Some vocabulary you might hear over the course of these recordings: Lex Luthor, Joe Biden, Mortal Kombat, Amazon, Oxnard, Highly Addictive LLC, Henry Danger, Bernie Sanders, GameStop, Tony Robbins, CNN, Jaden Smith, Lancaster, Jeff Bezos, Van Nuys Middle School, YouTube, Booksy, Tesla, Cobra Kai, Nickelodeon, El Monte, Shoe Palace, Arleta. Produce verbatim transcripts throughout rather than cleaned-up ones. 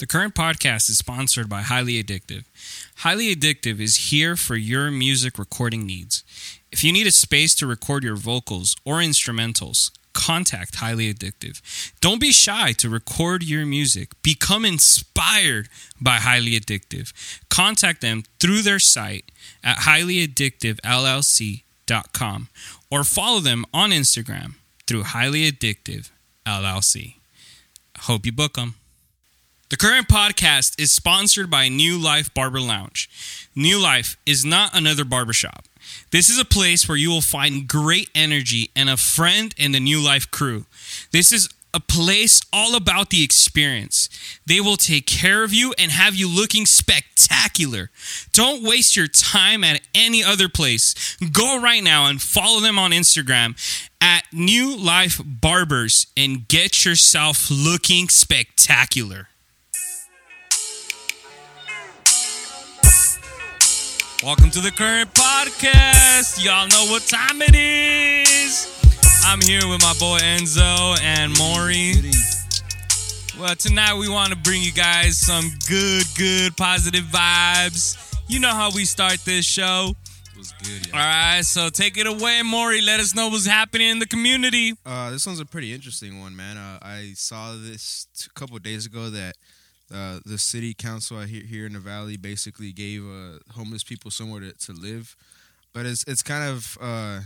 The Current Podcast is sponsored by Highly Addictive. Highly Addictive is here for your music recording needs. If you need a space to record your vocals or instrumentals, contact Highly Addictive. Don't be shy to record your music. Become inspired by Highly Addictive. Contact them through their site at highly addictive l l c dot com or follow them on Instagram through Highly Addictive L L C. Hope you book them. The Current Podcast is sponsored by New Life Barber Lounge. New Life is not another barbershop. This is a place where you will find great energy and a friend in the New Life crew. This is a place all about the experience. They will take care of you and have you looking spectacular. Don't waste your time at any other place. Go right now and follow them on Instagram at New Life Barbers and get yourself looking spectacular. Welcome to The Current Podcast. Y'all know what time it is. I'm here with my boy Enzo and Maury. Well, tonight we want to bring you guys some good, good, positive vibes. You know how we start this show. It was good, yeah. All right, so take it away, Maury. Let us know what's happening in the community. Uh, this one's a pretty interesting one, man. Uh, I saw this a couple of days ago that Uh, the city council out here, here in the valley basically gave uh, homeless people somewhere to, to live. But it's it's kind of, uh,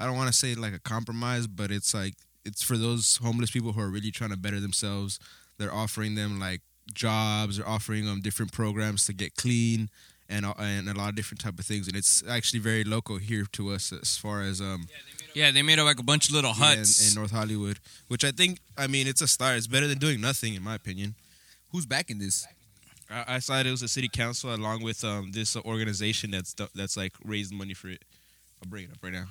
I don't want to say like a compromise, but it's like, it's for those homeless people who are really trying to better themselves. They're offering them like jobs, they're offering them different programs to get clean and and a lot of different type of things. And it's actually very local here to us as far as... um. Yeah, they made up, yeah, they made up like a bunch of little huts. Yeah, in, in North Hollywood, which I think, I mean, it's a start. It's better than doing nothing, in my opinion. Who's backing this? I, I saw it was the city council along with um, this uh, organization that's th- that's like raised money for it. I'll bring it up right now.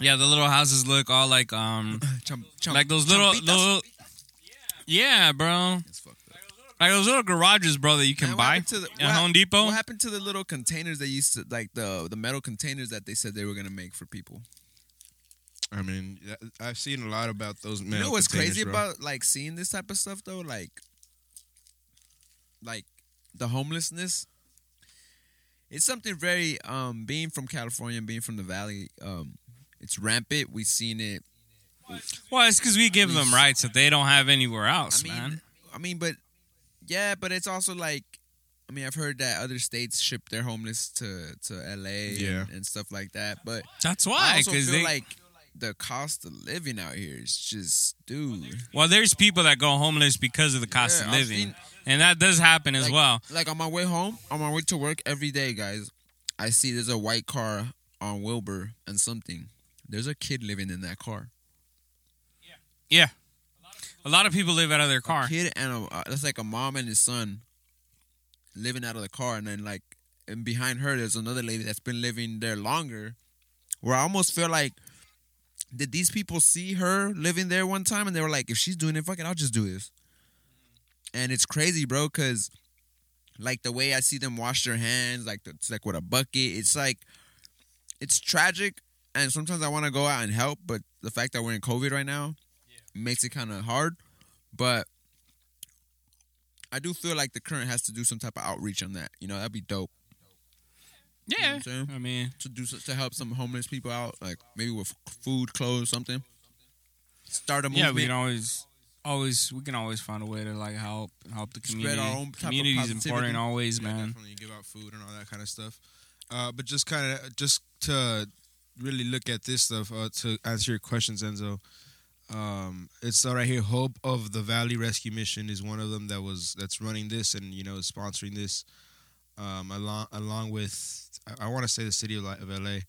Yeah, the little houses look all like um chum, chum, like those little chum, little yeah, bro. Like those little garages, bro, that you can Man, buy at Home Depot. What happened to the little containers they used to like the the metal containers that they said they were gonna make for people? I mean, I've seen a lot about those. You know what's crazy bro. about like seeing this type of stuff though, like, like the homelessness. It's something very um, being from California and being from the Valley. Um, it's rampant. We've seen it. Well, it's because we give them rights that they don't have anywhere else, I mean, man. I mean, but yeah, but it's also like, I mean, I've heard that other states ship their homeless to to L A yeah. and, and stuff like that. But that's why I also feel they- like. The cost of living out here is just, dude. Well, there's people that go homeless because of the cost yeah, of living. Seen, and that does happen like, as well. Like, on my way home, on my way to work every day, guys, I see there's a white car on Wilbur and something. There's a kid living in that car. Yeah. Yeah. A lot of people live out of their car. A kid and a, that's like a mom and his son living out of the car. And then, like, and behind her, there's another lady that's been living there longer where I almost feel like, did these people see her living there one time and they were like, if she's doing it, fuck it, I'll just do this. And it's crazy, bro, because like the way I see them wash their hands, like the, it's like with a bucket, it's like, it's tragic. And sometimes I want to go out and help, but the fact that we're in COVID right now yeah. makes it kind of hard. But I do feel like The Current has to do some type of outreach on that. You know, that'd be dope. Yeah, you know I mean to do to help some homeless people out, like maybe with food, clothes, something. Start a movement. Yeah, we can always, always we can always find a way to like help help the community. Spread our own type Community's of positivity. Important always, yeah, man. Definitely give out food and all that kind of stuff. Uh, but just kind of just to really look at this stuff uh, to answer your questions, Enzo. Um, it's right here. Hope of the Valley Rescue Mission is one of them that was that's running this and you know sponsoring this. Um, along along with, I, I want to say the city of, of L A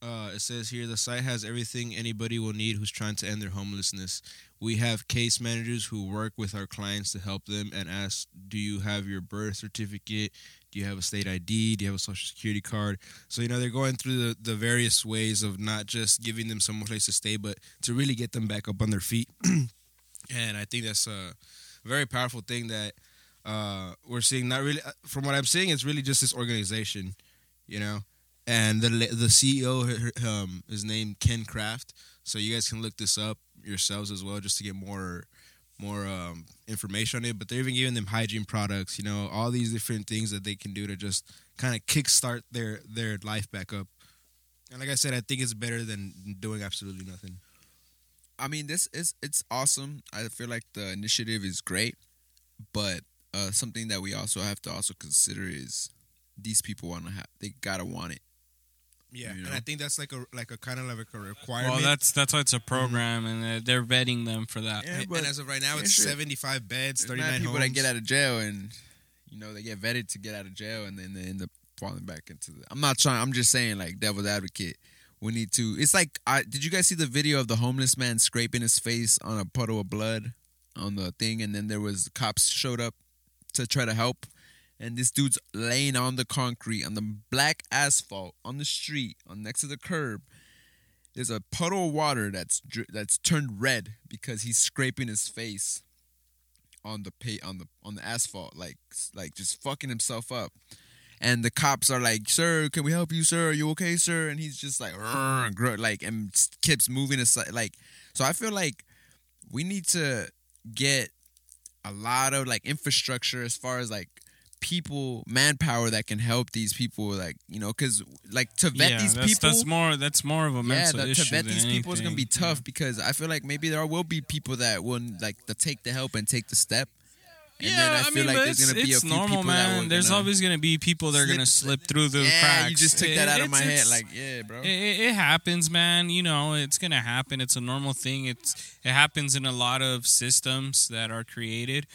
uh, it says here, the site has everything anybody will need who's trying to end their homelessness. We have case managers who work with our clients to help them and ask, do you have your birth certificate? Do you have a state I D? Do you have a social security card? So, you know, they're going through the, the various ways of not just giving them some place to stay, but to really get them back up on their feet. And I think that's a very powerful thing that Uh, we're seeing not really from what I'm seeing. It's really just this organization, you know, and the the C E O, her, um, is named Ken Craft. So you guys can look this up. yourselves as well, just to get more more um, information on it. But they're even giving them hygiene products, you know, all these different things that they can do to just kind of kickstart their their life back up. And like I said, I think it's better than doing absolutely nothing. I mean, this is it's awesome. I feel like the initiative is great, but uh, something that we also have to also consider is these people want to have they gotta want it. Yeah, you know? And I think that's like a like a kind of like a requirement. Well, that's that's why it's a program, mm-hmm. and they're vetting them for that. Yeah, and as of right now, it's sure. seventy-five beds, There's thirty-nine people homes. That get out of jail, and you know they get vetted to get out of jail, and then they end up falling back into. The, I'm not trying. I'm just saying, like devil's advocate. We need to. It's like, I, did you guys see the video of the homeless man scraping his face on a puddle of blood on the thing? And then there was cops showed up to try to help, and this dude's laying on the concrete on the black asphalt on the street, on next to the curb. There's a puddle of water that's that's turned red because he's scraping his face on the pay, on the on the asphalt, like like just fucking himself up. And the cops are like, "Sir, can we help you, sir? Are you okay, sir?" And he's just like, like, and keeps moving aside. Like, so I feel like we need to get a lot of like infrastructure as far as like people, manpower that can help these people. Like, you know, because like to vet yeah, these that's, people, that's more that's more of a mental yeah, the, issue. To vet than these anything. people is gonna be tough yeah. because I feel like maybe there will be people that will like the, take the help and take the step. And yeah, then I, I feel mean, like there's gonna it's be a few normal, man. That there's gonna always going to be people that are going to slip through the yeah, cracks. Yeah, you just took that it, out of my head. Like, yeah, bro. It, it happens, man. You know, it's going to happen. It's a normal thing. It's It happens in a lot of systems that are created.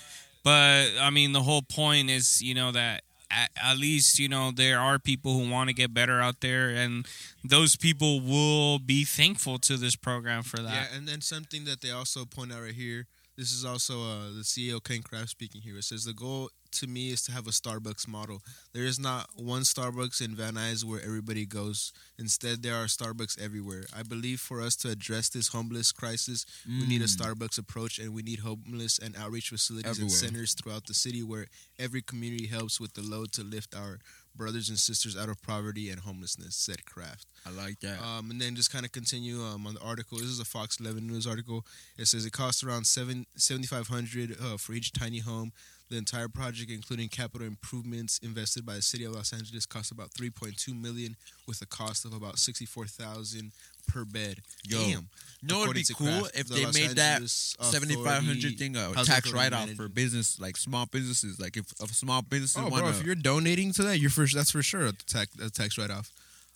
But, I mean, the whole point is, you know, that at, at least, you know, there are people who want to get better out there. And those people will be thankful to this program for that. Yeah, and then something that they also point out right here. This is also uh, the C E O, Ken Craft, speaking here. It says, the goal to me is to have a Starbucks model. There is not one Starbucks in Van Nuys where everybody goes. Instead, there are Starbucks everywhere. I believe for us to address this homeless crisis, mm. we need a Starbucks approach, and we need homeless and outreach facilities everywhere. And centers throughout the city where every community helps with the load to lift our brothers and sisters out of poverty and homelessness, said Kraft. I like that. Um, and then just kind of continue um, on the article. This is a Fox eleven News article. It says it costs around seven thousand five hundred dollars uh, for each tiny home. The entire project, including capital improvements invested by the city of Los Angeles, costs about three point two million dollars with a cost of about sixty-four thousand dollars per bed. Yo, Damn. No, it'd be cool Kraft, if the they Los made Angeles that seven thousand five hundred dollars thing a tax write-off for business, like small businesses. Like if, if small businesses, oh, want bro, to, if you're donating to that, you're for, that's for sure a tax, a tax write-off.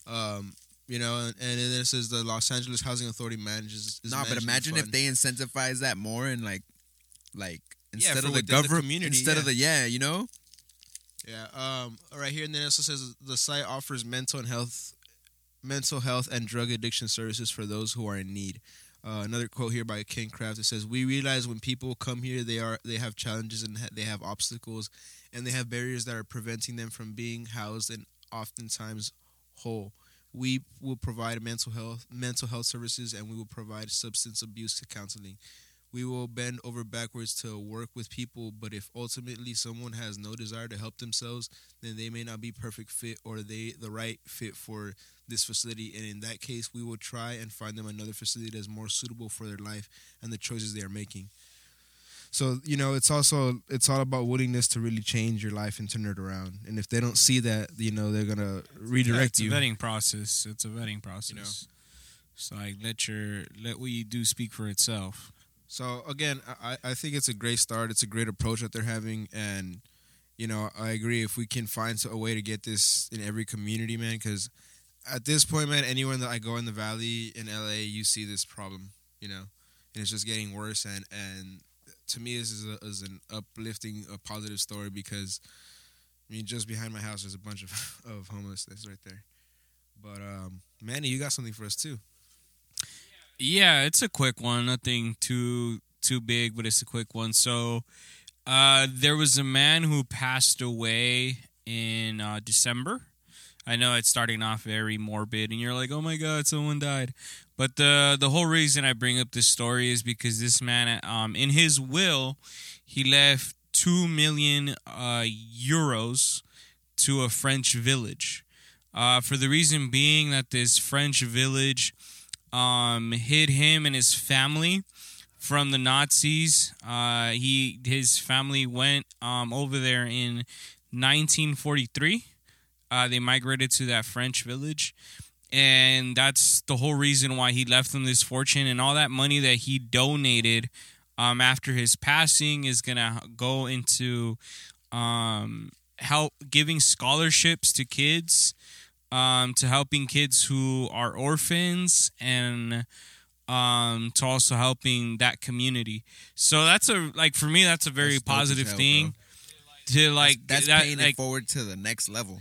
Um, you know, and, and then it says the Los Angeles Housing Authority manages. No, nah, but imagine the if they incentivize that more and like, like. Instead yeah, of the government, the instead yeah. of the, yeah, you know? Yeah. Um, right here, and then it also says the site offers mental and health, mental health and drug addiction services for those who are in need. Uh, another quote here by Ken Craft. It says, we realize when people come here, they are they have challenges and ha- they have obstacles, and they have barriers that are preventing them from being housed and oftentimes whole. We will provide mental health mental health services, and we will provide substance abuse counseling. We will bend over backwards to work with people, but if ultimately someone has no desire to help themselves, then they may not be perfect fit or they the right fit for this facility. And in that case, we will try and find them another facility that is more suitable for their life and the choices they are making. So, you know, it's also it's all about willingness to really change your life and turn it around. And if they don't see that, you know, they're going to redirect you. Yeah, it's a vetting process. It's a vetting process. You know? It's like let your let what you do speak for itself. So, again, I, I think it's a great start. It's a great approach that they're having. And, you know, I agree if we can find a way to get this in every community, man, because at this point, man, anywhere that I go in the Valley, in L A, you see this problem, you know, and it's just getting worse. And, and to me, this is, a, is an uplifting, a positive story because, I mean, just behind my house, there's a bunch of, of homelessness right there. But, um, Manny, you got something for us, too. Yeah, it's a quick one. Nothing too too big, but it's a quick one. So, uh, there was a man who passed away in uh, December. I know it's starting off very morbid, and you're like, "Oh my God, someone died." But the the whole reason I bring up this story is because this man, um, in his will, he left two million uh, euros to a French village. Uh, for the reason being that this French village. um, hid him and his family from the Nazis. Uh, he his family went um, over there in nineteen forty-three. Uh, they migrated to that French village, and that's the whole reason why he left them this fortune. And all that money that he donated um, after his passing is going to go into um, help giving scholarships to kids, um, to helping kids who are orphans, and um, to also helping that community. So that's a, like, for me, that's a very that's positive help, thing. Bro. To like that's, that's that, paying like, it forward to the next level.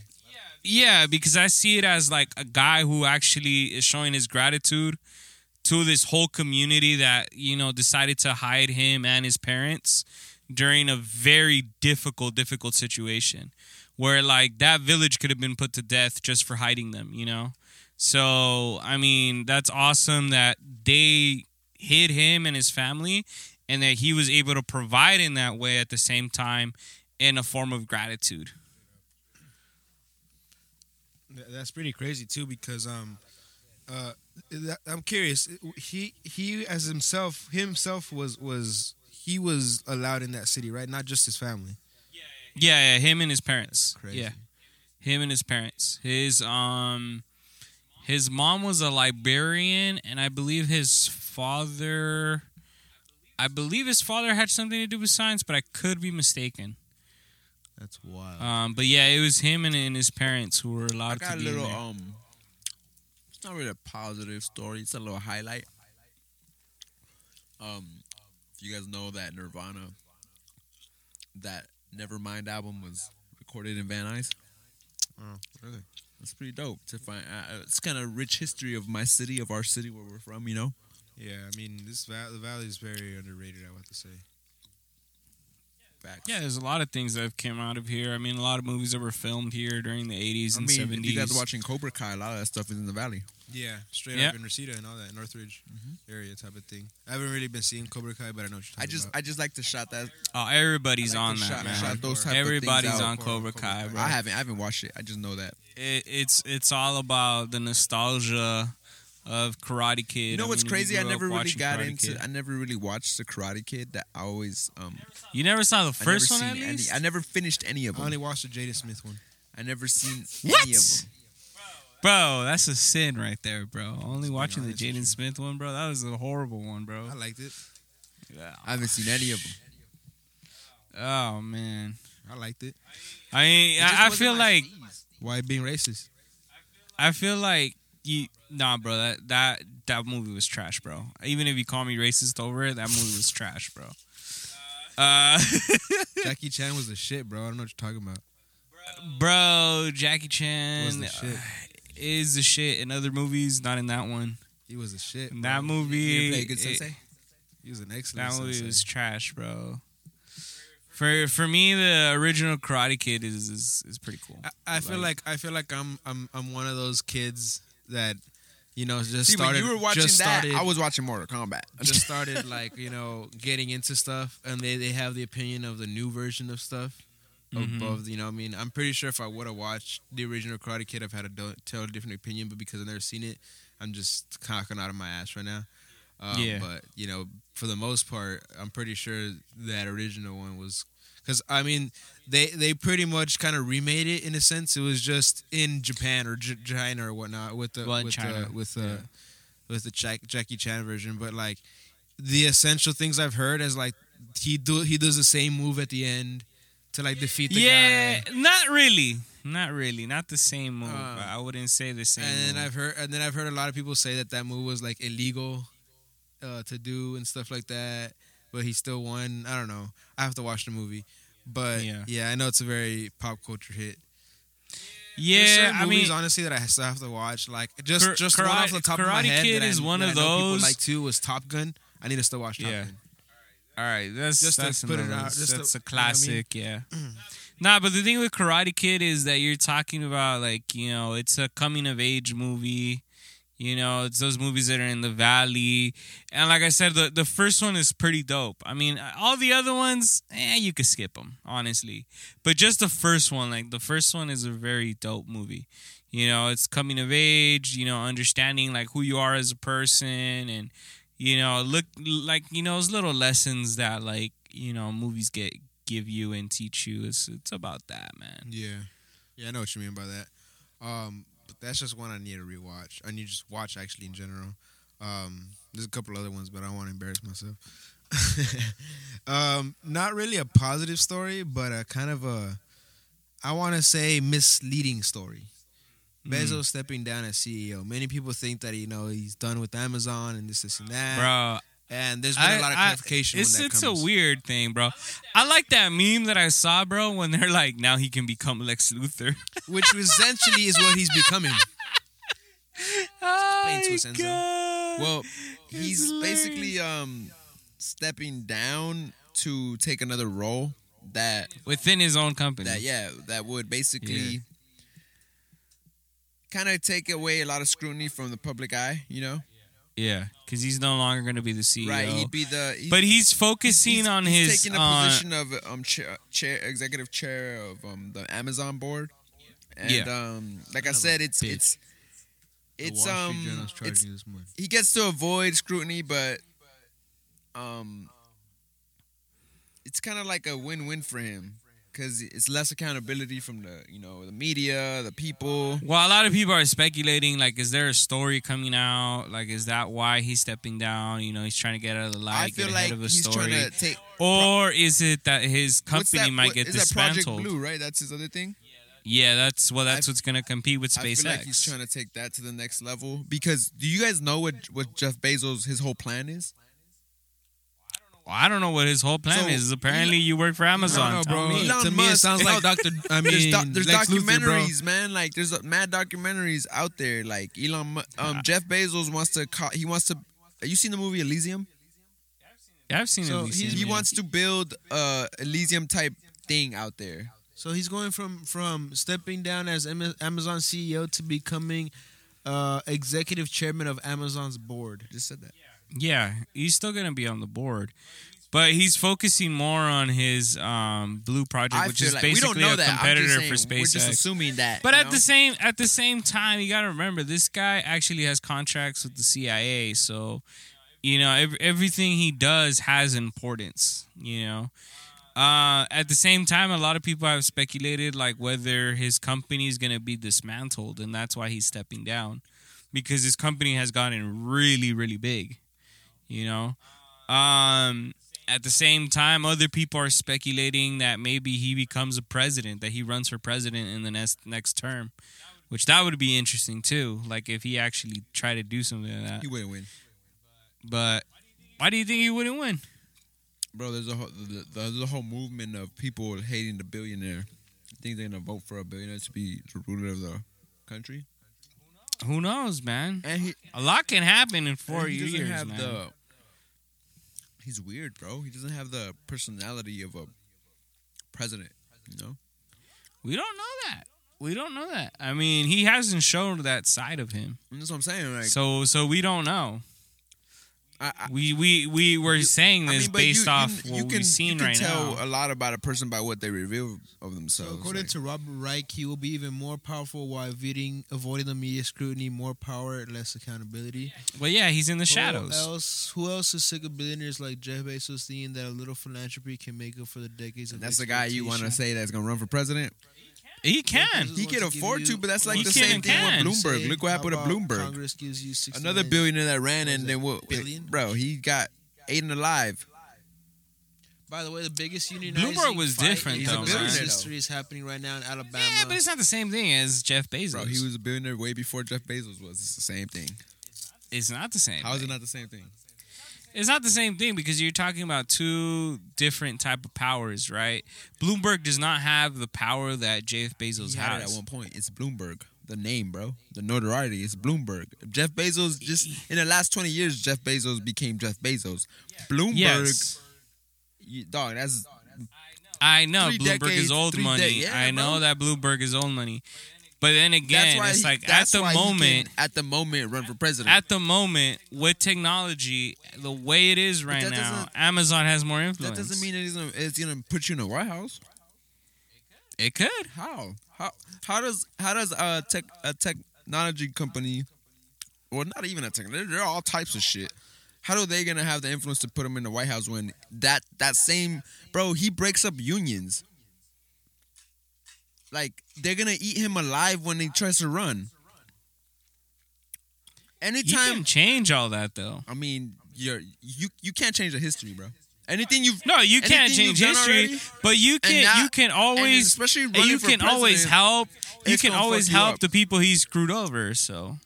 Yeah, because I see it as like a guy who actually is showing his gratitude to this whole community that, you know, decided to hide him and his parents during a very difficult, difficult situation where like that village could have been put to death just for hiding them, you know? So, I mean, that's awesome that they hid him and his family and that he was able to provide in that way at the same time in a form of gratitude. That's pretty crazy too, because um, uh, I'm curious. He he as himself himself was was he was allowed in that city, right? Not just his family. Yeah, yeah, him and his parents. That's crazy. Yeah, him and his parents. His um, his mom was a Liberian, and I believe his father, I believe his father had something to do with science, but I could be mistaken. That's wild. Um, but yeah, it was him and, and his parents who were allowed to be in there. I got a little, um, it's not really a positive story. It's a little highlight. Um, if you guys know that Nirvana, that Nevermind album was recorded in Van Nuys. Oh, really? That's pretty dope to find out. It's kind of rich history of my city, of our city where we're from, you know? Yeah, I mean, this val- the valley is very underrated, I have to say. Yeah, there's a lot of things that have come out of here. I mean, a lot of movies that were filmed here during the eighties and seventies. I mean, if you guys are watching Cobra Kai, a lot of that stuff is in the valley. Yeah, straight yeah. up in Reseda and all that, Northridge mm-hmm. area type of thing. I haven't really been seeing Cobra Kai, but I know what you're talking I just, about. I just like to shot that. Oh, everybody's like on that, shot, man. Shot those type everybody's of on Cobra, Cobra Kai, bro. I haven't, I haven't watched it. I just know that. It, it's, it's all about the nostalgia of Karate Kid. You know what's I mean, crazy? I never really got Karate into. Kid. I never really watched the Karate Kid. That I always. Um, you never saw the first one. At least? Any, I never finished any of them. I only watched the Jaden Smith one. I never seen what? Any of them. Bro, that's a sin right there, bro. Only watching the Jaden Smith one, bro. That was a horrible one, bro. I liked it. Yeah. I haven't seen any of them. Oh man, I liked it. I mean, it I, I feel like sneeze. Why being racist? I feel like. You, nah, bro, that, that that movie was trash, bro. Even if you call me racist over it, that movie was trash, bro. Uh, Jackie Chan was the shit, bro. I don't know what you're talking about. Bro, Jackie Chan was the shit. Is the shit in other movies, not in that one. He was the shit. Bro. That movie... He played good sensei? It, he was an excellent sensei. That movie sensei. was trash, bro. For for me, the original Karate Kid is is, is pretty cool. I, I feel like, like I feel like I'm I'm I'm one of those kids that, you know, just See, started. When you were watching just that, started, I was watching Mortal Kombat. Just started, like, you know, getting into stuff, and they, they have the opinion of the new version of stuff. Mm-hmm. Above, you know, I mean, I'm pretty sure if I would have watched the original Karate Kid, I've had a totally different opinion. But because I've never seen it, I'm just cocking out of my ass right now. Um, yeah. But you know, for the most part, I'm pretty sure that original one was. Because, I mean, they, they pretty much kind of remade it in a sense. It was just in Japan or J- China or whatnot with the well, with the, with, uh, yeah. with the Jack, Jackie Chan version. But, like, the essential things I've heard is, like, he do he does the same move at the end to, like, defeat the yeah, guy. Yeah, not really. Not really. Not the same move. Um, I wouldn't say the same and move. Then I've heard, and then I've heard a lot of people say that that move was, like, illegal uh, to do and stuff like that. But he still won. I don't know. I have to watch the movie. But, yeah, yeah I know it's a very pop culture hit. Yeah, certain I movies, mean... honestly, that I still have to watch. Like, just, Kar- just karate, one off the top of my head. Karate Kid is I, one of those. People like, too, was Top Gun. I need to still watch Top yeah. Gun. All right. That's, just that's, to put it out, just that's to, a classic, you know I mean? Yeah. Nah, but the thing with Karate Kid is that you're talking about, like, you know, it's a coming-of-age movie. You know, it's those movies that are in the valley. And like I said, the, the first one is pretty dope. I mean, all the other ones, eh, you could skip them, honestly. But just the first one, like the first one is a very dope movie. You know, it's coming of age, you know, understanding like who you are as a person. And, you know, look like, you know, those little lessons that like, you know, movies get give you and teach you. It's, it's about that, man. Yeah. Yeah, I know what you mean by that. Um, But that's just one I need to rewatch. I need to just watch, actually, in general. Um, there's a couple other ones, but I don't want to embarrass myself. um, not really a positive story, but a kind of a, I want to say, misleading story. Mm. Bezos stepping down as C E O. Many people think that, you know, he's done with Amazon and this, this, and that. Bro. And there's been I, a lot of clarification I, it's, when that it's comes. It's a weird thing, bro. I like that meme that I saw, bro, when they're like, now he can become Lex Luthor. Which essentially is what he's becoming. Oh, my God. Well, it's he's hilarious. basically um, stepping down to take another role that... Within his own company. That, yeah, that would basically... Yeah. Kind of take away a lot of scrutiny from the public eye, you know? Yeah, because he's no longer going to be the C E O. Right, he'd be the... He's, but he's focusing he's, on he's his... He's taking the uh, position of um, chair, chair, executive chair of um, the Amazon board. And yeah. um, like I said, it's... Bitch. it's it's um it's, He gets to avoid scrutiny, but um, it's kind of like a win-win for him. Because it's less accountability from the, you know, the media, the people. Well, a lot of people are speculating, like, is there a story coming out? Like, is that why he's stepping down? You know, he's trying to get out of the light, I feel get ahead like of a he's story. Trying to take or pro- is it that his company that, might what, get dismantled? Is that Project Blue, right? That's his other thing? Yeah, that's well, that's I, what's going to compete with SpaceX. I feel like he's trying to take that to the next level. Because do you guys know what, what Jeff Bezos, his whole plan is? Well, I don't know what his whole plan so, is. Apparently, you work for Amazon. I don't know, bro. Me. To Musk, me, it sounds like Doctor I mean, there's, do, there's documentaries, Luther, man. Like, there's mad documentaries out there. Like Elon, um, Jeff Bezos wants to. He wants to. Have you seen the movie Elysium? Yeah, I've seen. So Elysium, he, he wants to build a Elysium type thing out there. So he's going from from stepping down as Amazon C E O to becoming uh, executive chairman of Amazon's board. Just said that. Yeah, he's still going to be on the board. But he's focusing more on his um, Blue Project, I which is like basically a that. competitor saying, for SpaceX. We're just assuming that. But at know? the same at the same time, you got to remember, this guy actually has contracts with the C I A. So, you know, every, everything he does has importance, you know. Uh, at the same time, a lot of people have speculated, like, whether his company is going to be dismantled. And that's why he's stepping down. Because his company has gotten really, really big. You know, um, at the same time, other people are speculating that maybe he becomes a president, that he runs for president in the next next term, which that would be interesting, too. Like if he actually tried to do something like that. He wouldn't win. But why do you think he wouldn't win? Bro, there's a whole, there's a whole movement of people hating the billionaire. I think they're going to vote for a billionaire to be the ruler of the country. Who knows, man? And he, a lot can happen in four he years, have man. The, he's weird, bro. He doesn't have the personality of a president, you know? We don't know that. We don't know that. I mean, he hasn't shown that side of him. And that's what I'm saying. Like, so, so we don't know. I, I, we we we were you, saying this I mean, based you, off you, what you can, we've seen right now. You can tell now. a lot about a person by what they reveal of themselves. So according like, to Robert Reich, he will be even more powerful while avoiding, avoiding the media scrutiny, more power, less accountability. Well, yeah, he's in the who shadows. Else, who else is sick of billionaires like Jeff Bezos thinking that a little philanthropy can make up for the decades of and that's the guy you want to say that's going to run for president? He can. He can afford to, but that's like the same thing with Bloomberg. Look what happened to Bloomberg. Another billionaire that ran and then what? Bro, he got Aiden alive. By the way, the biggest unionizing Bloomberg was different, though. History is happening right now in Alabama. Yeah, but it's not the same thing as Jeff Bezos. Bro, he was a billionaire way before Jeff Bezos was. It's the same thing. It's not the same. How is it not the same thing? It's not the same thing because you're talking about two different type of powers, right? Bloomberg does not have the power that Jeff Bezos he had has. At one point, it's Bloomberg, the name, bro, the notoriety. It's Bloomberg. Jeff Bezos just in the last twenty years, Jeff Bezos became Jeff Bezos. Bloomberg, yes. you, dog, that's I know, I know Bloomberg decades, is old money. De- yeah, I know bro. that Bloomberg is old money. But then again, it's he, like at the moment, at the moment, run for president. At the moment, with technology the way it is right now, Amazon has more influence. That doesn't mean it's gonna, it's gonna put you in the White House. It could. It could. How? How? How does? How does a tech a technology company, or not even a tech? They're, they're all types of shit. How are they gonna have the influence to put him in the White House when that that same bro he breaks up unions? Like, they're going to eat him alive when he tries to run. Anytime, you can change all that, though. I mean, you're, you you can't change the history, bro. Anything you've No, you can't change history, already, but you can that, you can always especially you can always help. You can always help you the people he's screwed over, so.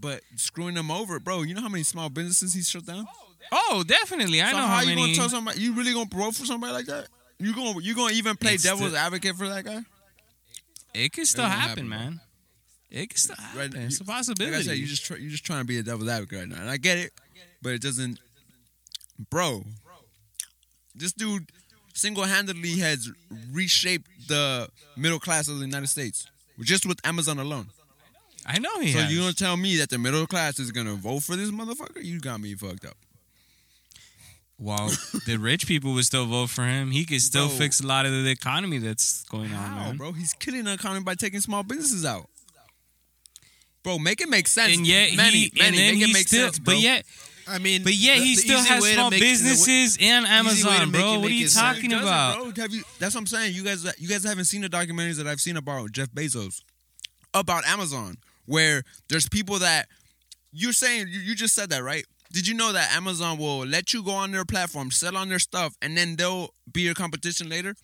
But screwing them over, bro, you know how many small businesses he's shut down? Oh, definitely. I so know how, how many. You going to tell somebody you really going to vote for somebody like that? You going you going to even play it's devil's the, advocate for that guy? It could still happen, happen, man. It could still happen. Right, you, it's a possibility. Like I said, you just try, you're just trying to be a devil's advocate right now, and I get it, but it doesn't. Bro, this dude single-handedly has reshaped the middle class of the United States just with Amazon alone. I know he. So has. You gonna tell me that the middle class is gonna vote for this motherfucker? You got me fucked up. While the rich people would still vote for him, he could still bro. fix a lot of the economy that's going How, on, man. Bro, he's killing the economy by taking small businesses out. Bro, make it make sense. And yet, many, he, many, and then make it make still, sense, bro. But yet, I mean, but yet the, he still has small make, businesses way, and Amazon, bro. It, what are you talking sense. about? Bro, have you, that's what I'm saying. You guys, you guys haven't seen the documentaries that I've seen about Jeff Bezos, about Amazon, where there's people that you're saying you, you just said that, right? Did you know that Amazon will let you go on their platform, sell on their stuff, and then they'll be your competition later?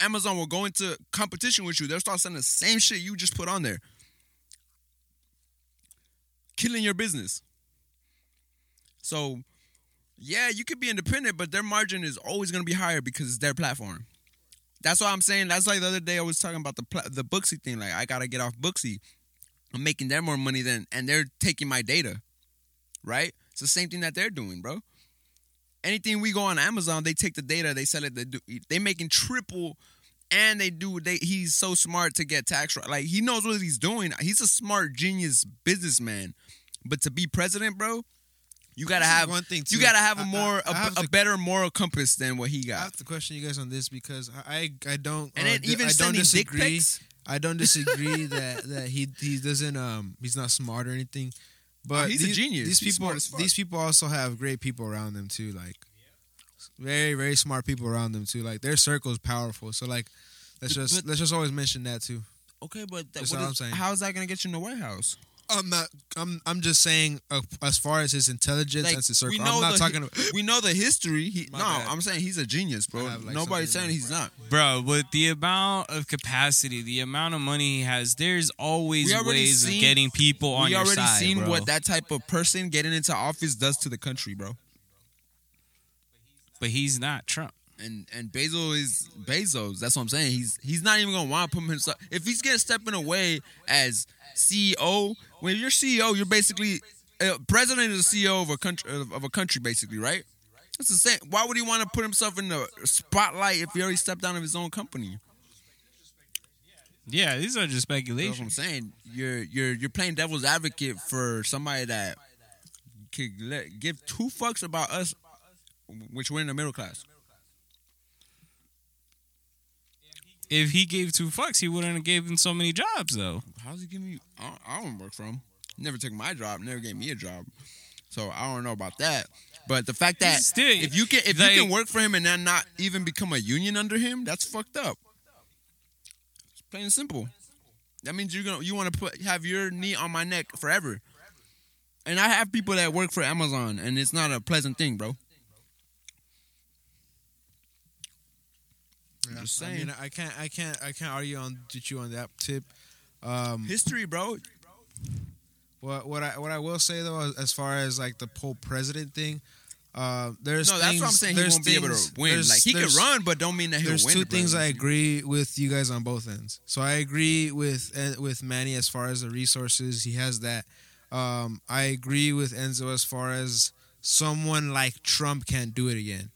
Amazon will go into competition with you. They'll start selling the same shit you just put on there. Killing your business. So, yeah, you could be independent, but their margin is always going to be higher because it's their platform. That's why I'm saying. That's like the other day I was talking about the pla- the Booksy thing. Like, I got to get off Booksy. I'm making them more money than, and they're taking my data, right? It's the same thing that they're doing, bro. Anything we go on Amazon, they take the data, they sell it, they do, they making triple, and they do. They he's so smart to get tax right. Like, he knows what he's doing. He's a smart, genius businessman. But to be president, bro, you gotta have one thing. Too. You gotta have a more, I, I, I have a, to, a better moral compass than what he got. I have to question you guys on this because I, I don't, and uh, even I don't disagree. Dick pics, I don't disagree that, that he he doesn't um he's not smart or anything, but oh, he's these, a genius. These he's people these people also have great people around them too, like very very smart people around them too. Like, their circle is powerful, so like let's just but, let's just always mention that too. Okay, but that, that's what is, I'm saying. How is that gonna get you in the White House? I'm not. I'm. I'm just saying uh, as far as his intelligence, like, and his circle. I'm not the, talking. About, we know the history. He, no, bad. I'm saying he's a genius, bro. Have, like, nobody's saying he's not, bro. With the amount of capacity, the amount of money he has, there's always ways seen, of getting people on your side. We already seen bro. what that type of person getting into office does to the country, bro. But he's not Trump. And and Bezos is Bezos. That's what I'm saying. He's he's not even gonna want to put himself if he's gonna step in away as C E O. When you're C E O, you're basically uh, president is the C E O of a country of a country, basically, right? That's the same. Why would he want to put himself in the spotlight if he already stepped down of his own company? Yeah, these are just speculations. That's what I'm saying. You're you're you're playing devil's advocate for somebody that could let, give two fucks about us, which we're in the middle class. If he gave two fucks, he wouldn't have given so many jobs, though. How's he giving you? I don't, I don't work for him. Never took my job. Never gave me a job. So I don't know about that. But the fact that still, if you can if like, you can work for him and then not even become a union under him, that's fucked up. It's plain and simple. That means you're gonna you want to put have your knee on my neck forever. And I have people that work for Amazon, and it's not a pleasant thing, bro. I'm just saying. I mean, I can't, I can't, I can't argue on with you on that tip. Um, History, bro. What, what I, what I will say though, as far as like the poll president thing, uh, there's no. That's things, what I'm saying. He won't things, be able to win. Like, he could run, but don't mean that he'll win. There's two things I agree with you guys on both ends. So I agree with uh, with Manny as far as the resources he has. That um, I agree with Enzo as far as someone like Trump can't do it again.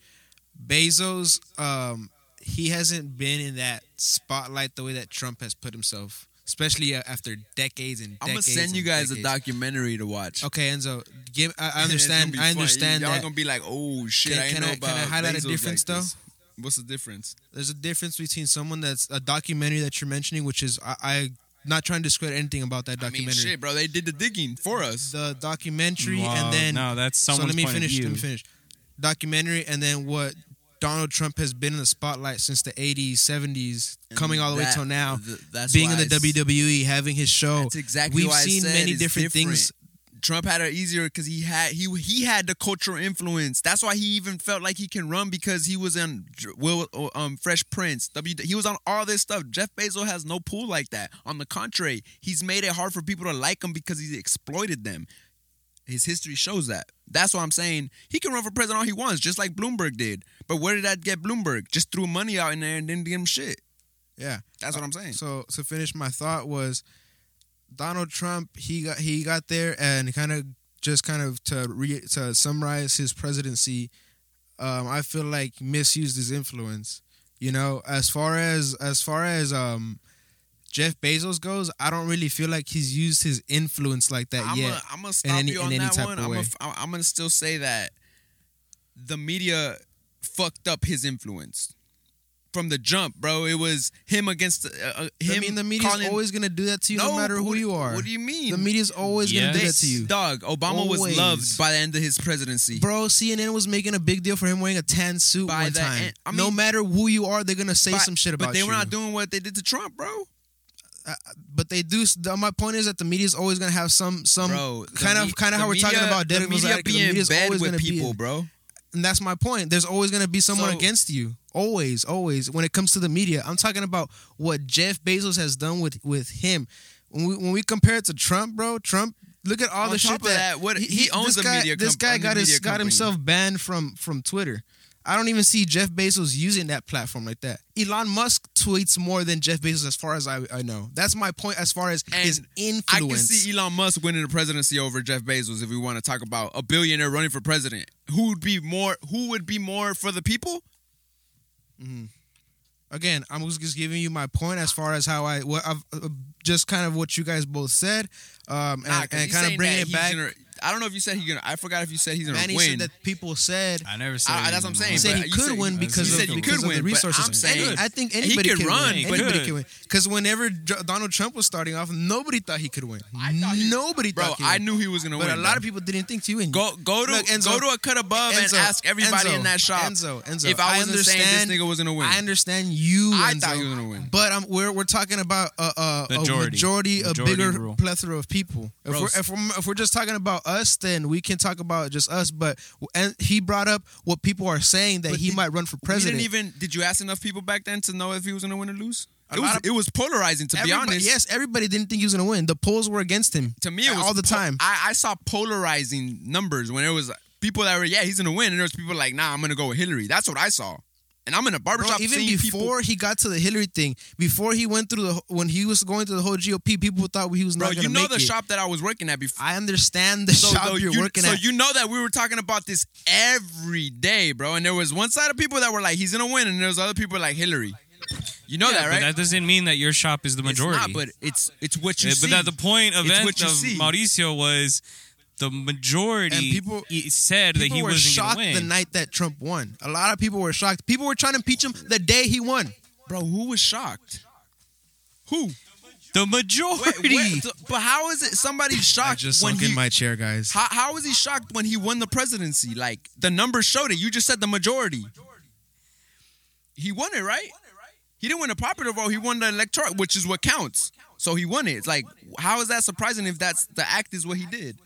Bezos. Um, he hasn't been in that spotlight the way that Trump has put himself, especially after decades and decades. I'm gonna send you guys decades. a documentary to watch. Okay, Enzo, give, I understand. I understand. Y'all that. gonna be like, oh shit! Can, I can know I, about. Can I highlight Bezos a difference like though? This. What's the difference? There's a difference between someone that's a documentary that you're mentioning, which is I. I Not trying to discredit anything about that documentary. I mean, shit, bro. They did the digging for us. The documentary Whoa, and then... No, that's someone's point of view. So let me finish. Let me finish. Documentary and then what Donald Trump has been in the spotlight since the eighties, seventies, and coming all the that, way till now. Th- that's being in the W W E, having his show. That's exactly We've why seen I said many different, different things. Trump had it easier because he had he he had the cultural influence. That's why he even felt like he can run because he was in Will um, Fresh Prince. W, he was on all this stuff. Jeff Bezos has no pull like that. On the contrary, he's made it hard for people to like him because he exploited them. His history shows that. That's why I'm saying he can run for president all he wants, just like Bloomberg did. But where did that get Bloomberg? Just threw money out in there and didn't give him shit. Yeah, that's what I'm saying. So to finish my thought was, Donald Trump, he got he got there and kind of just kind of to re, to summarize his presidency, um, I feel like misused his influence. You know, as far as as far as um, Jeff Bezos goes, I don't really feel like he's used his influence like that I'm yet. A, I'm gonna stop any, you on that one. I'm gonna, I'm gonna still say that the media fucked up his influence. From the jump, bro, it was him against uh, him. I mean, the media's calling, always going to do that to you no, no matter who you are. What do you mean? The media's always yes. going to do that to you. Dog, Obama always. was loved by the end of his presidency. Bro, C N N was making a big deal for him wearing a tan suit by one time. End, I mean, no matter who you are, they're going to say by, some shit about you. But they were you. not doing what they did to Trump, bro. Uh, but they do. My point is that the media is always going to have some some bro, kind of me, kind of how media, we're talking about dead the media like, being the bad with people, be, bro. And that's my point. There's always going to be someone so, against you. Always, always. When it comes to the media, I'm talking about what Jeff Bezos has done with, with him. When we when we compare it to Trump, bro, Trump. Look at all the shit that, that what, he, he owns. The media. This guy, com- this guy got his, got himself banned from from Twitter. I don't even see Jeff Bezos using that platform like that. Elon Musk tweets more than Jeff Bezos, as far as I, I know. That's my point as far as and his influence. I can see Elon Musk winning the presidency over Jeff Bezos if we want to talk about a billionaire running for president. Who would be more? Who would be more for the people? Mm-hmm. Again, I'm just giving you my point as far as how I, what I've, uh, just kind of what you guys both said, um, and, nah, and kind of bringing it back. Gonna, I don't know if you said he's gonna. I forgot if you said he's gonna Manny win. Said that people said. I never said. I, that's what I'm saying. He said he could win because of the resources. I'm saying I think anybody he could can run. Win. Anybody could. can win. Because whenever Donald Trump was starting off, nobody thought he could win. I thought he, nobody bro, thought. Bro, I knew he was gonna but win. But a lot bro. of people didn't think he would win. Go go to Look, Enzo, go to a cut above Enzo, and ask everybody Enzo, in that shop. Enzo, Enzo, if I wasn't saying this nigga was gonna win, I understand you. I thought he was gonna win. But I'm we're we're talking about a majority, a bigger plethora of people. If we're if we're just talking about us, then we can talk about just us, but and he brought up what people are saying that but he did, might run for president. Didn't even did you ask enough people back then to know if he was going to win or lose? It was, of, it was polarizing, to be honest. Yes, everybody didn't think he was going to win. The polls were against him. To me, it was all the po- time. I, I saw polarizing numbers when there was people that were, yeah, he's going to win, and there was people like, nah, I'm going to go with Hillary. That's what I saw. And I'm in a barbershop. Bro, even seeing before people, he got to the Hillary thing, before he went through the when he was going through the whole G O P, people thought he was not going to make it. Bro, you know the it. shop that I was working at before. I understand the so, shop so you're you, working so at. So you know that we were talking about this every day, bro. And there was one side of people that were like, he's gonna win, and there was other people like Hillary. You know yeah, that, right? But that doesn't mean that your shop is the majority. It's not, but it's it's what you yeah, see. But that the point of event of Mauricio was. The majority and people, said people that he wasn't going to win. People were shocked the night that Trump won. A lot of people were shocked. People were trying to impeach him the day he won. Bro, who was shocked? Who? The majority. Wait, wait, so, but how is it somebody shocked I just when sunk he, in my chair, guys. How, how is he shocked when he won the presidency? Like, the numbers showed it. You just said the majority. He won it, right? He didn't win a popular vote. He won the electoral, which is what counts. So he won it. It's like, how is that surprising if that's the act is what he did?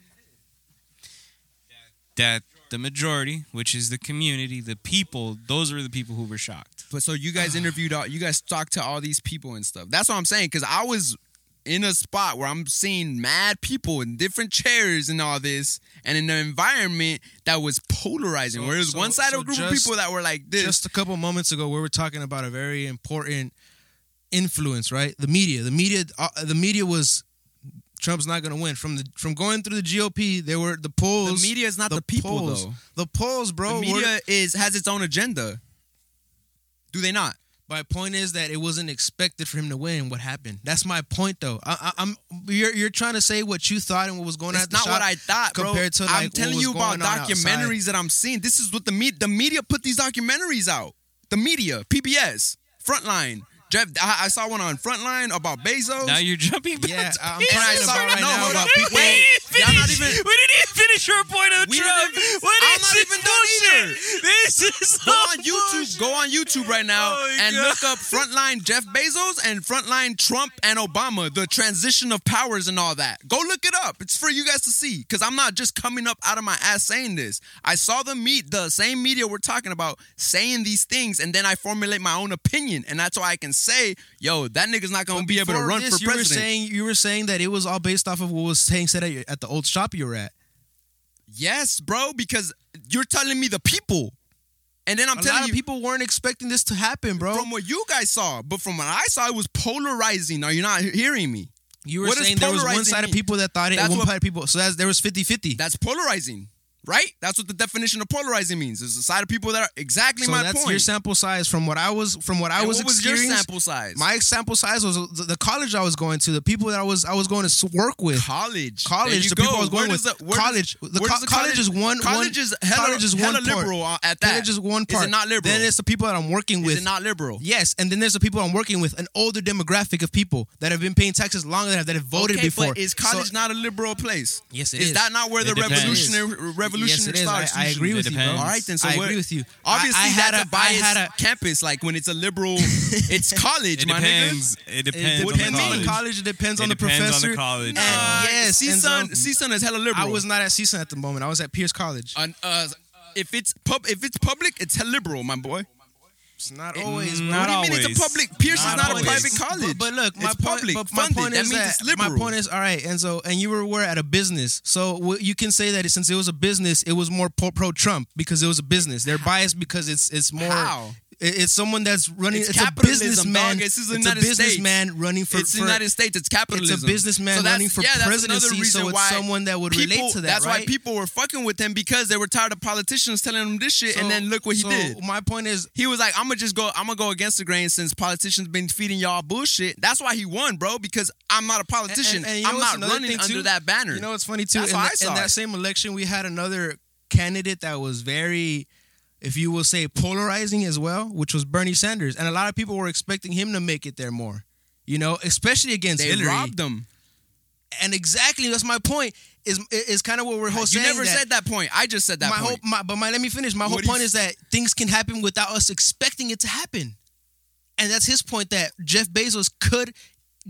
That the majority, which is the community, the people, those are the people who were shocked. But so you guys interviewed all, you guys talked to all these people and stuff. That's what I'm saying, because I was in a spot where I'm seeing mad people in different chairs and all this, and in an environment that was polarizing, so, where there's so, one side so of a group just, of people that were like this. Just a couple moments ago, we were talking about a very important influence, right? The media. The media, uh, the media was... Trump's not going to win. From the from going through the G O P, there were the polls. The media is not the, the people, polls. though. The polls, bro. The media is has its own agenda. Do they not? My point is that it wasn't expected for him to win. What happened? That's my point, though. I, I, I'm you're you're trying to say what you thought and what was going on. It's not what I thought, bro. Compared to, like, I'm telling you about documentaries that I'm seeing. This is what the me- the media put these documentaries out. The media, P B S, Frontline. Jeff, I, I saw one on Frontline about Bezos. Now you're jumping back. Yeah, I'm trying to right now about people. We didn't even finish your point of Trump. What I'm is not even done either. This is go on YouTube. Go on YouTube right now oh and God. Look up Frontline Jeff Bezos and Frontline Trump and Obama, the transition of powers and all that. Go look it up. It's for you guys to see because I'm not just coming up out of my ass saying this. I saw the meet the same media we're talking about saying these things, and then I formulate my own opinion, and that's why I can see. Say, yo, that nigga's not gonna but be able to run this, for president. You were saying you were saying that it was all based off of what was saying said at, at the old shop you were at. Yes, bro, because you're telling me the people, and then I'm a telling lot of you, people weren't expecting this to happen, bro. From what you guys saw, but from what I saw, it was polarizing. Are you not hearing me? You were what saying there was one side mean? Of people that thought it, that's and one side of people. So that's, there was fifty-fifty. That's polarizing. Right? That's what the definition of polarizing means. There's a side of people that are exactly so my that's point. That's your sample size from what I was from what I and was what was your sample size? My sample size was the college I was going to, the people that I was I was going to work with. College. College. The go. People I was going with. The, college. Does, the co- the college. College is one. College is hella, college is hella one liberal part. At that. College is one part. Is it not liberal? Then there's the people that I'm working with. Is it not liberal? Yes. And then there's the people I'm working with, an older demographic of people that have been paying taxes longer than have, that have voted okay, before. But is college so, not a liberal place? Yes, it is. Is that not where it the depends. revolutionary... revolutionary Yes, it is. I, I agree with you, bro. All right, then. So I agree with you. Obviously, I, I had that's a, a biased I had a, campus. Like when it's a liberal, it's college. It my depends. Nigga. It depends. It depends on the college. It depends on the professor. It depends on the college. Yes, C S U N. C S U N is hella liberal. I was not at C S U N at the moment. I was at Pierce College. Uh, uh, if it's pub, if it's public, it's hella liberal, my boy. It's not it, always. Bro. Not what do you mean always. It's a public? Pierce not is not always. A private college. But, but look, my it's point, public. But my point is that, that it's liberal. My point is all right, Enzo, and you were, were at a business, so w- you can say that since it was a business, it was more pro Trump because it was a business. They're biased because it's it's more. How? It's someone that's running. It's, it's a businessman. It's, it's a businessman running for. It's the United States. It's capitalism. It's a businessman so running for yeah, presidency. So it's someone that would people, relate to that. That's right? Why people were fucking with him because they were tired of politicians telling him this shit. So, and then look what he so did. My point is, he was like, "I'm gonna just go. I'm gonna go against the grain since politicians been feeding y'all bullshit." That's why he won, bro. Because I'm not a politician. And, and, and I'm not running under too? That banner. You know what's funny too? That's in why the, I saw in that it. Same election, we had another candidate that was very. If you will say polarizing as well, which was Bernie Sanders. And a lot of people were expecting him to make it there more, you know, especially against they Hillary. They robbed him. And exactly, that's my point, is is kind of what we're whole saying. You never that said that point. I just said that my point. Whole, my, but my, let me finish. My what whole is, point is that things can happen without us expecting it to happen. And that's his point, that Jeff Bezos could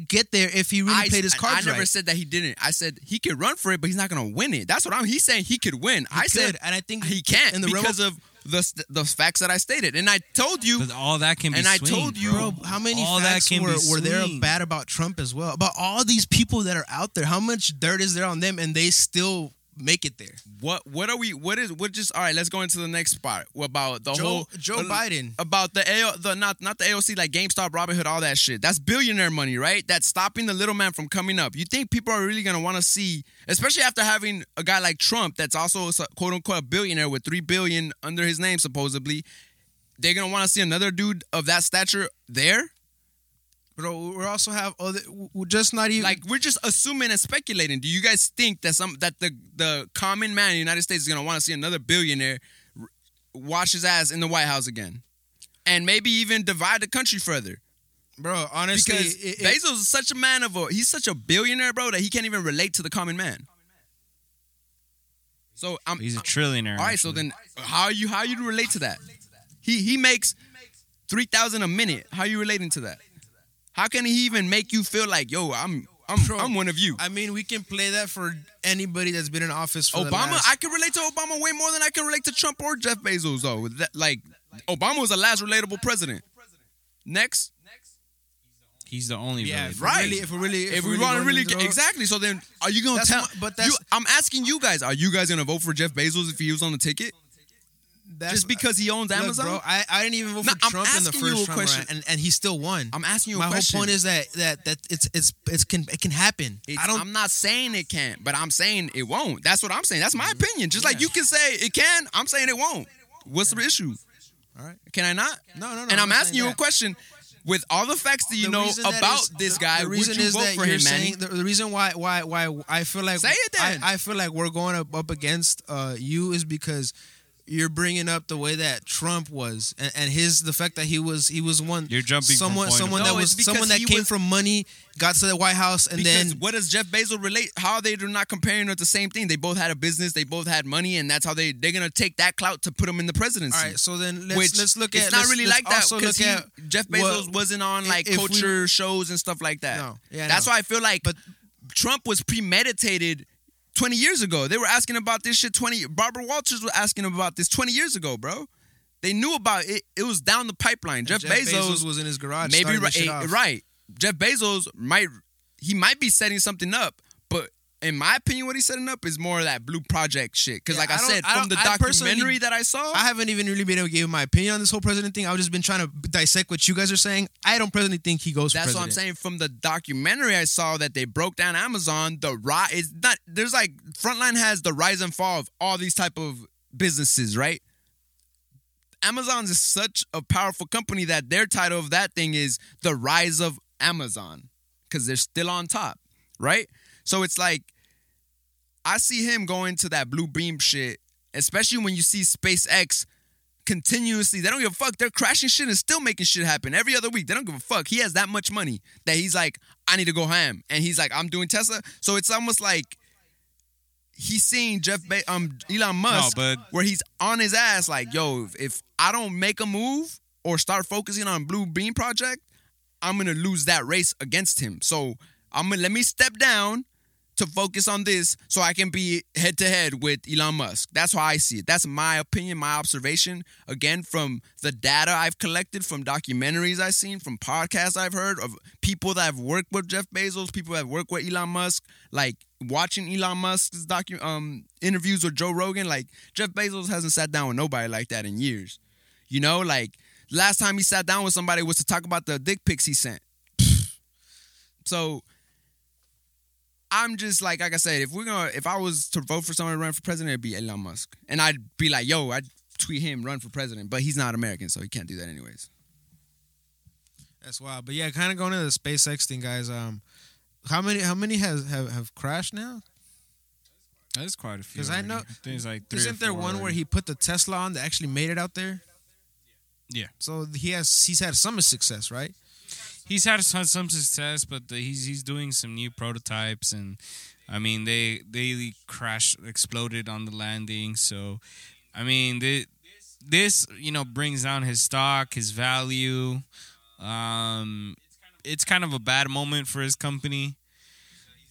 get there if he really I, played his cards right. I never right. said that he didn't. I said he could run for it, but he's not going to win it. That's what I'm He's saying he could win. He I could, said and I think he can't in the because realm of... The the facts that I stated, and I told you, but all that can be. And swing, I told you, bro, how many all facts that can were, were there bad about Trump as well? About all these people that are out there, how much dirt is there on them, and they still make it there? What what are we? What is what? Just all right. Let's go into the next part about the Joe, whole Joe uh, Biden about the A O, the not not the A O C like GameStop, Robinhood, all that shit. That's billionaire money, right? That's stopping the little man from coming up. You think people are really gonna want to see? Especially after having a guy like Trump that's also a quote-unquote a billionaire with three billion dollars under his name, supposedly. They're going to want to see another dude of that stature there? Bro, we also have other... We're just not even... Like, we're just assuming and speculating. Do you guys think that some that the, the common man in the United States is going to want to see another billionaire wash his ass in the White House again? And maybe even divide the country further? Bro, honestly, because it, it, Bezos is such a man of a he's such a billionaire, bro, that he can't even relate to the common man. So I'm he's a trillionaire. All right, actually. So then how you how you relate to that? He he makes three thousand a minute. How are you relating to that? How can he even make you feel like yo, I'm I'm bro, I'm one of you? I mean, we can play that for anybody that's been in office. For Obama, the last... I can relate to Obama way more than I can relate to Trump or Jeff Bezos, though. That, like Obama was the last relatable president. Next. He's the only yeah, really. Right. Really, if we really, if, if we, we want to really, really exactly. So then, are you gonna that's tell? My, but that's, you, I'm asking you guys: are you guys gonna vote for Jeff Bezos if he was on the ticket? That's, just because he owns Amazon, look, bro. I, I didn't even vote no, for I'm Trump in the first round, and, and he still won. I'm asking you. My a question. My whole point is that that that it's it's it's can it can happen. It's, I don't. I'm not saying it can't, but I'm saying it won't. That's what I'm saying. That's my opinion. Just yeah. like you can say it can, I'm saying it won't. What's yeah. the issue? All right. Can I not? Can I? No, no, no. And I'm, I'm asking you that. a question. With all the facts that you the know about is, this guy, the reason would you is vote that for you're him, saying, the, the reason why why why I feel like Say it then. I, I feel like we're going up, up against uh, you is because you're bringing up the way that Trump was and, and his the fact that he was he was one you're jumping someone from someone, someone that no, was someone that came was, from money got to the White House and then what does Jeff Bezos relate? How are they not comparing it to the same thing? They both had a business, they both had money, and that's how they they're gonna take that clout to put him in the presidency. All right, so then let's Which, let's look at it's not let's, really let's like that because Jeff Bezos well, wasn't on like culture we, shows and stuff like that. No, yeah, that's no. why I feel like but Trump was premeditated. twenty years ago. They were asking about this shit twenty... Barbara Walters was asking about this twenty years ago, bro. They knew about it. It was down the pipeline. Jeff, Jeff Bezos, Bezos was in his garage. Maybe right, right. Jeff Bezos might... He might be setting something up, but in my opinion, what he's setting up is more of that Blue Project shit. Because yeah, like I, I said, I from the I documentary that I saw... I haven't even really been able to give my opinion on this whole president thing. I've just been trying to dissect what you guys are saying. I don't presently think he goes for president. That's what I'm saying. From the documentary I saw that they broke down Amazon, the rise... It's not, there's like... Frontline has the rise and fall of all these type of businesses, right? Amazon is such a powerful company that their title of that thing is The Rise of Amazon. Because they're still on top, right? So it's like... I see him going to that blue beam shit, especially when you see SpaceX continuously. They don't give a fuck. They're crashing shit and still making shit happen every other week. They don't give a fuck. He has that much money that he's like, I need to go ham. And he's like, I'm doing Tesla. So it's almost like he's seeing Jeff Be- um, Elon Musk no, but- where he's on his ass like, yo, if I don't make a move or start focusing on blue beam project, I'm going to lose that race against him. So I'm gonna let me step down to focus on this so I can be head-to-head with Elon Musk. That's how I see it. That's my opinion, my observation. Again, from the data I've collected, from documentaries I've seen, from podcasts I've heard, of people that have worked with Jeff Bezos, people that have worked with Elon Musk, like watching Elon Musk's docu- um, interviews with Joe Rogan. Like, Jeff Bezos hasn't sat down with nobody like that in years. You know, like, last time he sat down with somebody was to talk about the dick pics he sent. So... I'm just like, like I said, if we're gonna, if I was to vote for someone to run for president, it'd be Elon Musk, and I'd be like, yo, I'd tweet him, run for president, but he's not American, so he can't do that anyways. That's wild, but yeah, kind of going into the SpaceX thing, guys. Um, how many, how many has have, have crashed now? That is quite a few. Because I know, things like three isn't there one already. Where he put the Tesla on that actually made it out there? Yeah. So he has, he's had some success, right? He's had some success, but the, he's he's doing some new prototypes, and I mean they they crashed, exploded on the landing. So, I mean they, this you know brings down his stock, his value. Um, it's kind of a bad moment for his company.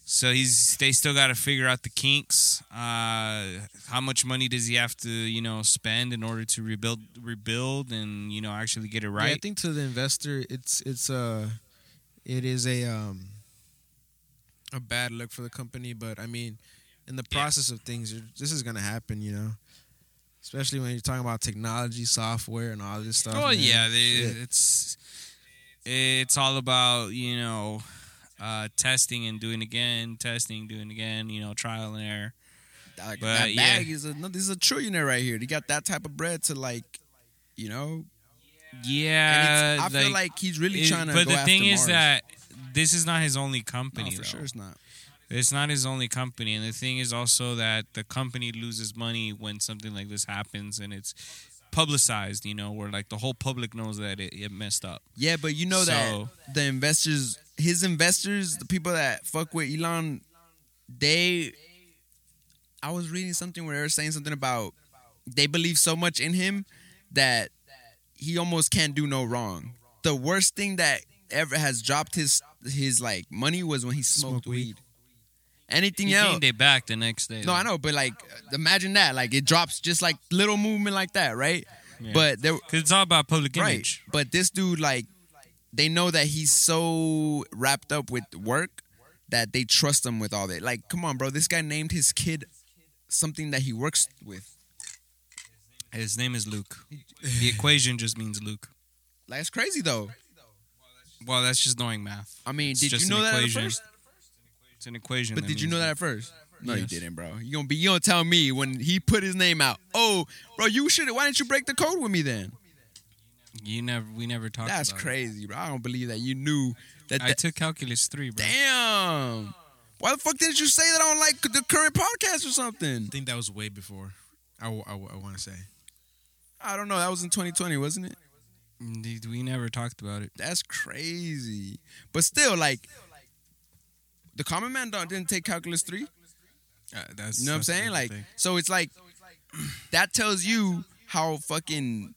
So he's they still got to figure out the kinks. Uh, how much money does he have to you know spend in order to rebuild rebuild and you know actually get it right? Yeah, I think to the investor, it's it's a it is a um, a bad look for the company. But I mean, in the process yeah. of things, you're, this is gonna happen. You know, especially when you're talking about technology, software, and all this stuff. Oh man. yeah, they, it's it's all about you know. Uh, testing and doing again, testing, doing again, you know, trial and error. That, but, that yeah. bag is a, no, this is a trillionaire right here. He got that type of bread to like, you know. Yeah. I like, feel like he's really it, trying to but go the after thing Mars. Is that this is not his only company. No, for though. Sure it's not. It's not his only company. And the thing is also that the company loses money when something like this happens and it's publicized, you know, where like the whole public knows that it, it messed up. Yeah, but you know so, that the investors... His investors, the people that fuck with Elon, they, I was reading something where they were saying something about they believe so much in him that he almost can't do no wrong. The worst thing that ever has dropped his, his like, money was when he smoked weed. Anything he else. They back the next day. No, I know, but, like, imagine that. Like, it drops just, like, little movement like that, right? Yeah. But there, 'cause it's all about public image. Right, but this dude, like, they know that he's so wrapped up with work that they trust him with all that. Like, come on, bro. This guy named his kid something that he works with. His name is Luke. The equation just means Luke. Like, it's crazy, though. Well, that's just knowing math. I mean, it's did you know that equation. At first? It's an equation. But did you know that at first? No, yes. You didn't, bro. You're going to be, you gonna tell me when he put his name out. Oh, bro, you should. Why didn't you break the code with me then? You never, we never talked That's about crazy, it. That's crazy, bro. I don't believe that you knew that. I that, took calculus three, bro. Damn. Why the fuck didn't you say that on, like, the current podcast or something? I think that was way before. I, I, I want to say. I don't know. That was in twenty twenty, wasn't it? Dude, we never talked about it. That's crazy. But still, like, the common man don't, didn't take calculus three. Uh, that's, you know what I'm saying? Like, so it's like, that tells you how fucking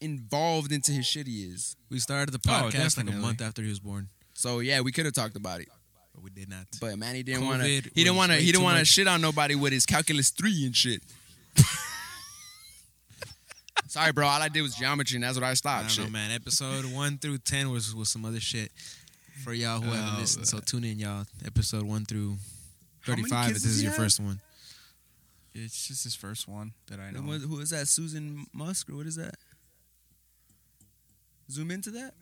involved into his shit he is. We started the podcast oh, like a month after he was born. So, yeah, we could have talked about it. But we did not. But, man, he didn't want to. He didn't want to. He didn't want to shit on nobody with his calculus three and shit. Sorry, bro. All I did was geometry, and that's what I stopped. I don't shit. know, man. Episode one through ten was, was some other shit for y'all who oh, haven't listened. So tune in, y'all. Episode one through thirty-five. If this is your had? first one. It's just his first one that I know. What, who is that? Susan Musk or what is that? Zoom into that.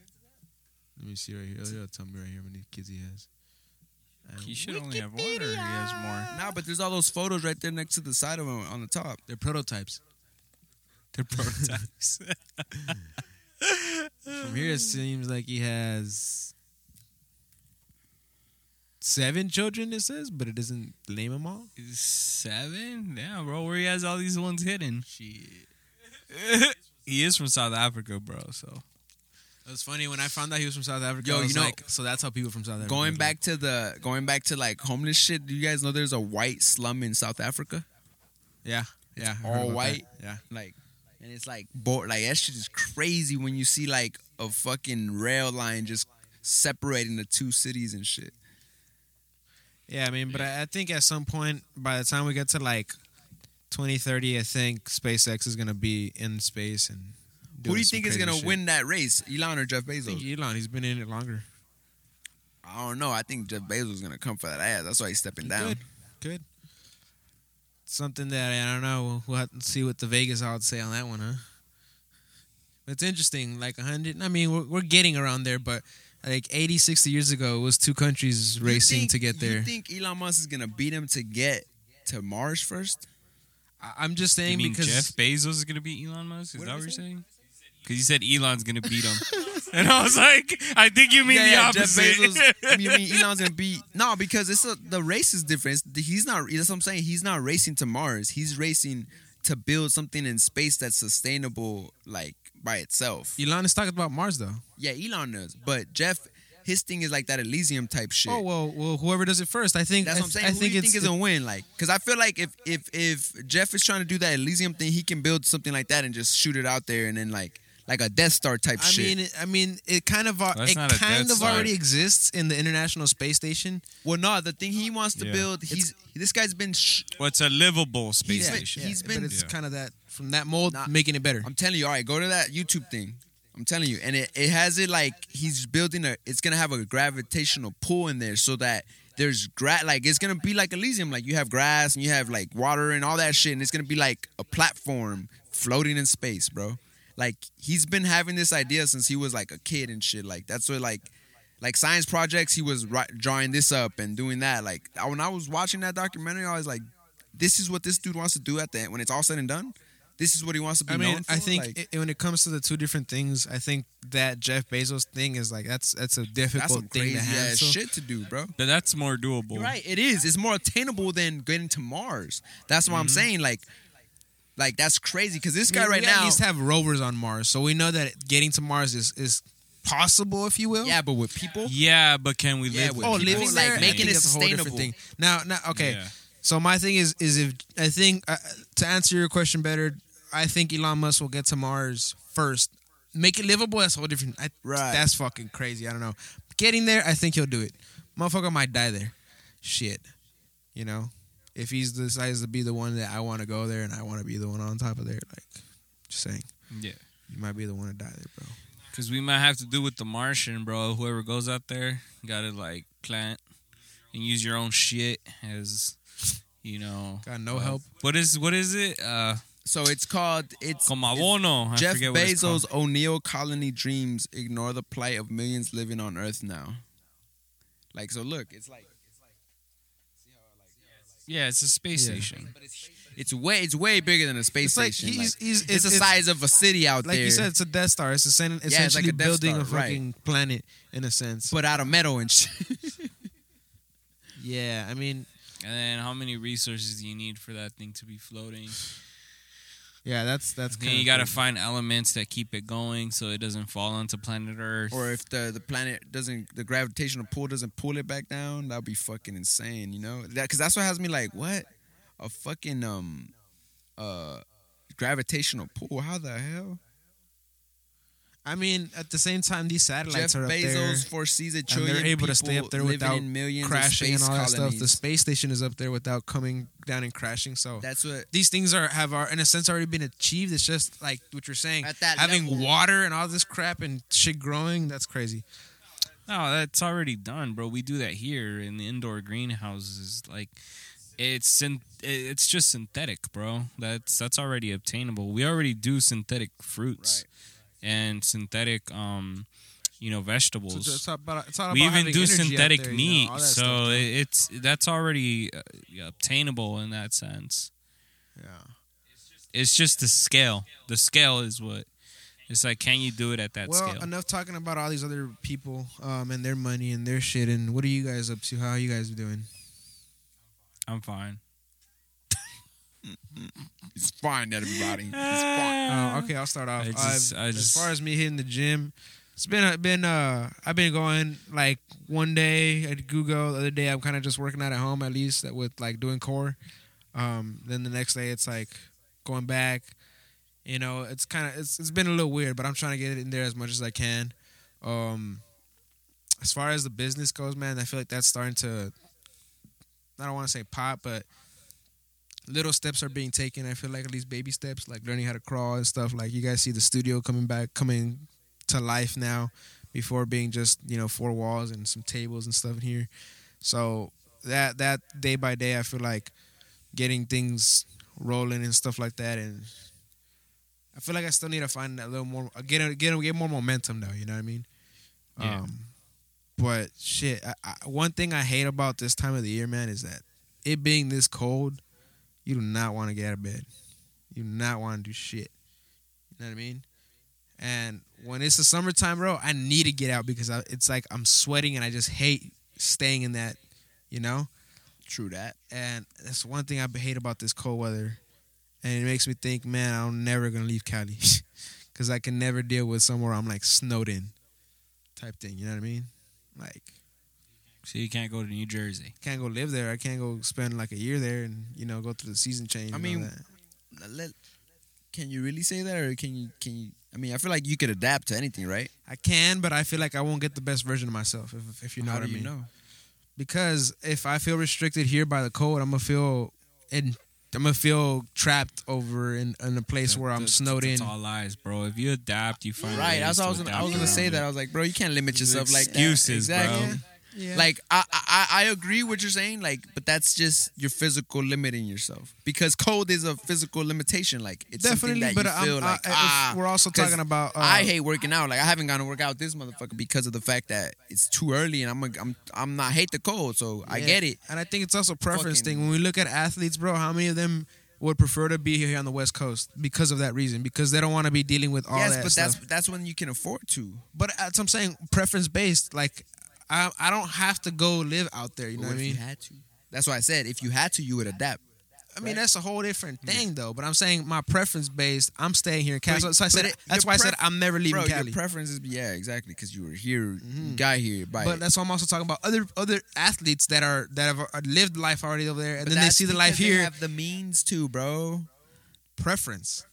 Let me see right here. It'll tell me right here how many kids he has. He should Wikipedia. only have one, or he has more. Nah, but there's all those photos right there next to the side of him on the top. They're prototypes. They're prototypes. From here, it seems like he has seven children, it says, but it doesn't name them all. Seven? Damn, bro, where he has all these ones hidden. Shit. He is from South Africa, bro, so. It was funny when I found out he was from South Africa. Yo, you know, like, so that's how people from South Africa. Going back like. to the going back to like homeless shit. Do you guys know there's a white slum in South Africa? Yeah, yeah, it's all white. That. Yeah, like, and it's like, bo- like that shit is crazy when you see like a fucking rail line just separating the two cities and shit. Yeah, I mean, but I, I think at some point, by the time we get to like twenty thirty, I think SpaceX is gonna be in space and. Who do you think is going to win that race, Elon or Jeff Bezos? I think Elon. He's been in it longer. I don't know. I think Jeff Bezos is going to come for that ass. That's why he's stepping down. Good. Good. Something that, I don't know, we'll have to see what the Vegas odds say on that one, huh? But it's interesting. Like one hundred, I mean, we're, we're getting around there, but like eighty, sixty years ago, it was two countries racing to get there. You think Elon Musk is going to beat him to get to Mars first? I'm just saying you because... You mean Jeff Bezos is going to beat Elon Musk? Is what that what you're saying? Because you said Elon's going to beat him. And I was like, I think you mean yeah, the yeah, opposite. Jeff Bezos, you mean Elon's going to beat... No, because it's a, the race is different. He's not... That's what I'm saying. He's not racing to Mars. He's racing to build something in space that's sustainable, like, by itself. Elon is talking about Mars, though. Yeah, Elon does. But Jeff... His thing is like that Elysium type shit. Oh, well, well whoever does it first, I think. That's what I'm saying. I, I Who think do you it's, think is going to win? Like, because I feel like if, if if Jeff is trying to do that Elysium thing, he can build something like that and just shoot it out there and then like like a Death Star type I shit. I mean, I mean, it kind of, well, it kind of already exists in the International Space Station. Well, no, the thing he wants to yeah. build, he's it's, this guy's been. Sh- well, it's a livable space he's station. Been, he's yeah, been. But it's yeah. kind of that, from that mold, nah, making it better. I'm telling you, all right, go to that YouTube thing. I'm telling you. And it, it has it like he's building a... It's going to have a gravitational pull in there so that there's... Gra- like, it's going to be like Elysium. Like, you have grass and you have, like, water and all that shit. And it's going to be like a platform floating in space, bro. Like, he's been having this idea since he was, like, a kid and shit. Like, that's what, like... Like, science projects, he was ri- drawing this up and doing that. Like, when I was watching that documentary, I was like, this is what this dude wants to do at the end. When it's all said and done... This is what he wants to be I mean, known for. I think like, it, when it comes to the two different things, I think that Jeff Bezos thing is like that's that's a difficult that's thing to have. That's shit to do, bro. But that's more doable. You're right, it is. It's more attainable than getting to Mars. That's what mm-hmm. I'm saying. Like, like that's crazy because this guy I mean, right we now at least have rovers on Mars, so we know that getting to Mars is is possible, if you will. Yeah, but with people. Yeah, but can we live? Yeah, with oh, people? living there, like making it sustainable. Thing. Now, now, okay. Yeah. So my thing is is if I think uh, to answer your question better. I think Elon Musk will get to Mars first. Make it livable, that's a whole different... I, right. That's fucking crazy, I don't know. Getting there, I think he'll do it. Motherfucker might die there. Shit. You know? If he decides to be the one that I want to go there and I want to be the one on top of there, like, just saying. Yeah. You might be the one to die there, bro. Because we might have to do with the Martian, bro. Whoever goes out there, you gotta, like, plant and use your own shit as, you know... Got no uh, help. What is, what is it? Uh... So it's called it's, it's Jeff Bezos' O'Neill Colony Dreams Ignore the Plight of Millions Living on Earth Now. Like so, look, it's like, it's like, see how like, yeah, it's Yeah, it's a space yeah. station. But it's, it's way, it's way bigger than a space it's like station. He's, like, he's, it's, it's the size it's, of a city out like there. Like you said, it's a Death Star. It's a, essentially yeah, it's like a building Star, a fucking right. planet in a sense, but out of metal and shit. Yeah, I mean. And then how many resources do you need for that thing to be floating? Yeah, that's that's. Then you got to find elements that keep it going so it doesn't fall onto planet Earth. Or if the, the planet doesn't, the gravitational pull doesn't pull it back down, that'd be fucking insane, you know? That because that's what has me like, what a fucking um, uh, gravitational pull? How the hell? I mean, at the same time, these satellites Jeff are up Bezos there. Jeff Bezos foresees a trillion people. And they're able to stay up there without crashing and all colonies. That stuff. The space station is up there without coming down and crashing. So that's what these things are have, are in a sense, already been achieved. It's just like what you're saying. At that having level. Water and all this crap and shit growing, that's crazy. No, that's already done, bro. We do that here in the indoor greenhouses. Like, it's it's just synthetic, bro. That's, that's already obtainable. We already do synthetic fruits. Right. And synthetic, um, you know, vegetables. So it's all about, it's all about we even do synthetic there, meat, you know, so stuff, it's that's already uh, obtainable in that sense. Yeah, it's just the scale. The scale is what it's like. Can you do it at that well, scale? Well, enough talking about all these other people um, and their money and their shit. And what are you guys up to? How are you guys doing? I'm fine. It's fine, everybody. It's fine. Uh, okay, I'll start off. I just, I just, as far as me hitting the gym, it's been been uh I've been going like one day at Google, the other day I'm kind of just working out at home at least with like doing core. Um, then the next day it's like going back. You know, it's kind of it's it's been a little weird, but I'm trying to get it in there as much as I can. Um, as far as the business goes, man, I feel like that's starting to. I don't want to say pop, but. Little steps are being taken. I feel like at least baby steps, like learning how to crawl and stuff. Like you guys see the studio coming back, coming to life now before being just, you know, four walls and some tables and stuff in here. So that that day by day, I feel like getting things rolling and stuff like that. And I feel like I still need to find a little more, get, get, get more momentum though, you know what I mean? Yeah. Um, but shit, I, I, one thing I hate about this time of the year, man, is that it being this cold, you do not want to get out of bed. You do not want to do shit. You know what I mean? And when it's the summertime, bro, I need to get out because I, it's like I'm sweating and I just hate staying in that, you know? True that. And that's one thing I hate about this cold weather. And it makes me think, man, I'm never going to leave Cali because I can never deal with somewhere I'm like snowed in type thing. You know what I mean? Like... So you can't go to New Jersey. Can't go live there. I can't go spend like a year there and, you know, go through the season change. I mean, let, can you really say that or can you, can you, I mean, I feel like you could adapt to anything, right? I can, but I feel like I won't get the best version of myself, if, if you know what I mean. How do you know? Because if I feel restricted here by the cold, I'm going to feel in, I'm going to feel trapped over in, in a place that, where I'm that, snowed that's in. That's all lies, bro. If you adapt, you find right. That's I was going to say that. I was like, bro, you can't limit yourself excuses, like that. Excuses, exactly. bro. Yeah. Yeah. Like I, I I agree with what you're saying, like, but that's just your physical limiting yourself because cold is a physical limitation. Like it's definitely, that but you feel like, I, ah, we're also talking about. Uh, I hate working out. Like I haven't gone to work out this motherfucker because of the fact that it's too early and I'm a, I'm I'm not I hate the cold, so yeah. I get it. And I think it's also a preference Fucking, thing. When we look at athletes, bro, how many of them would prefer to be here on the West Coast because of that reason, because they don't want to be dealing with all yes, that. Yes, but stuff. that's that's when you can afford to. But that's what I'm saying, preference based, like. I I don't have to go live out there, you know what I mean? If you had to. That's why I said if you had to, you would adapt. I mean, right? That's a whole different thing, though. But I'm saying my preference based, I'm staying here in Cali. So, so I said it, that's why pref- I said I'm never leaving bro, Cali. Your preference is, yeah, exactly, because you were here, mm-hmm. you got here. By but it. That's why I'm also talking about other other athletes that are that have lived life already over there, and but then they see the life here. They have the means to, bro. Preference.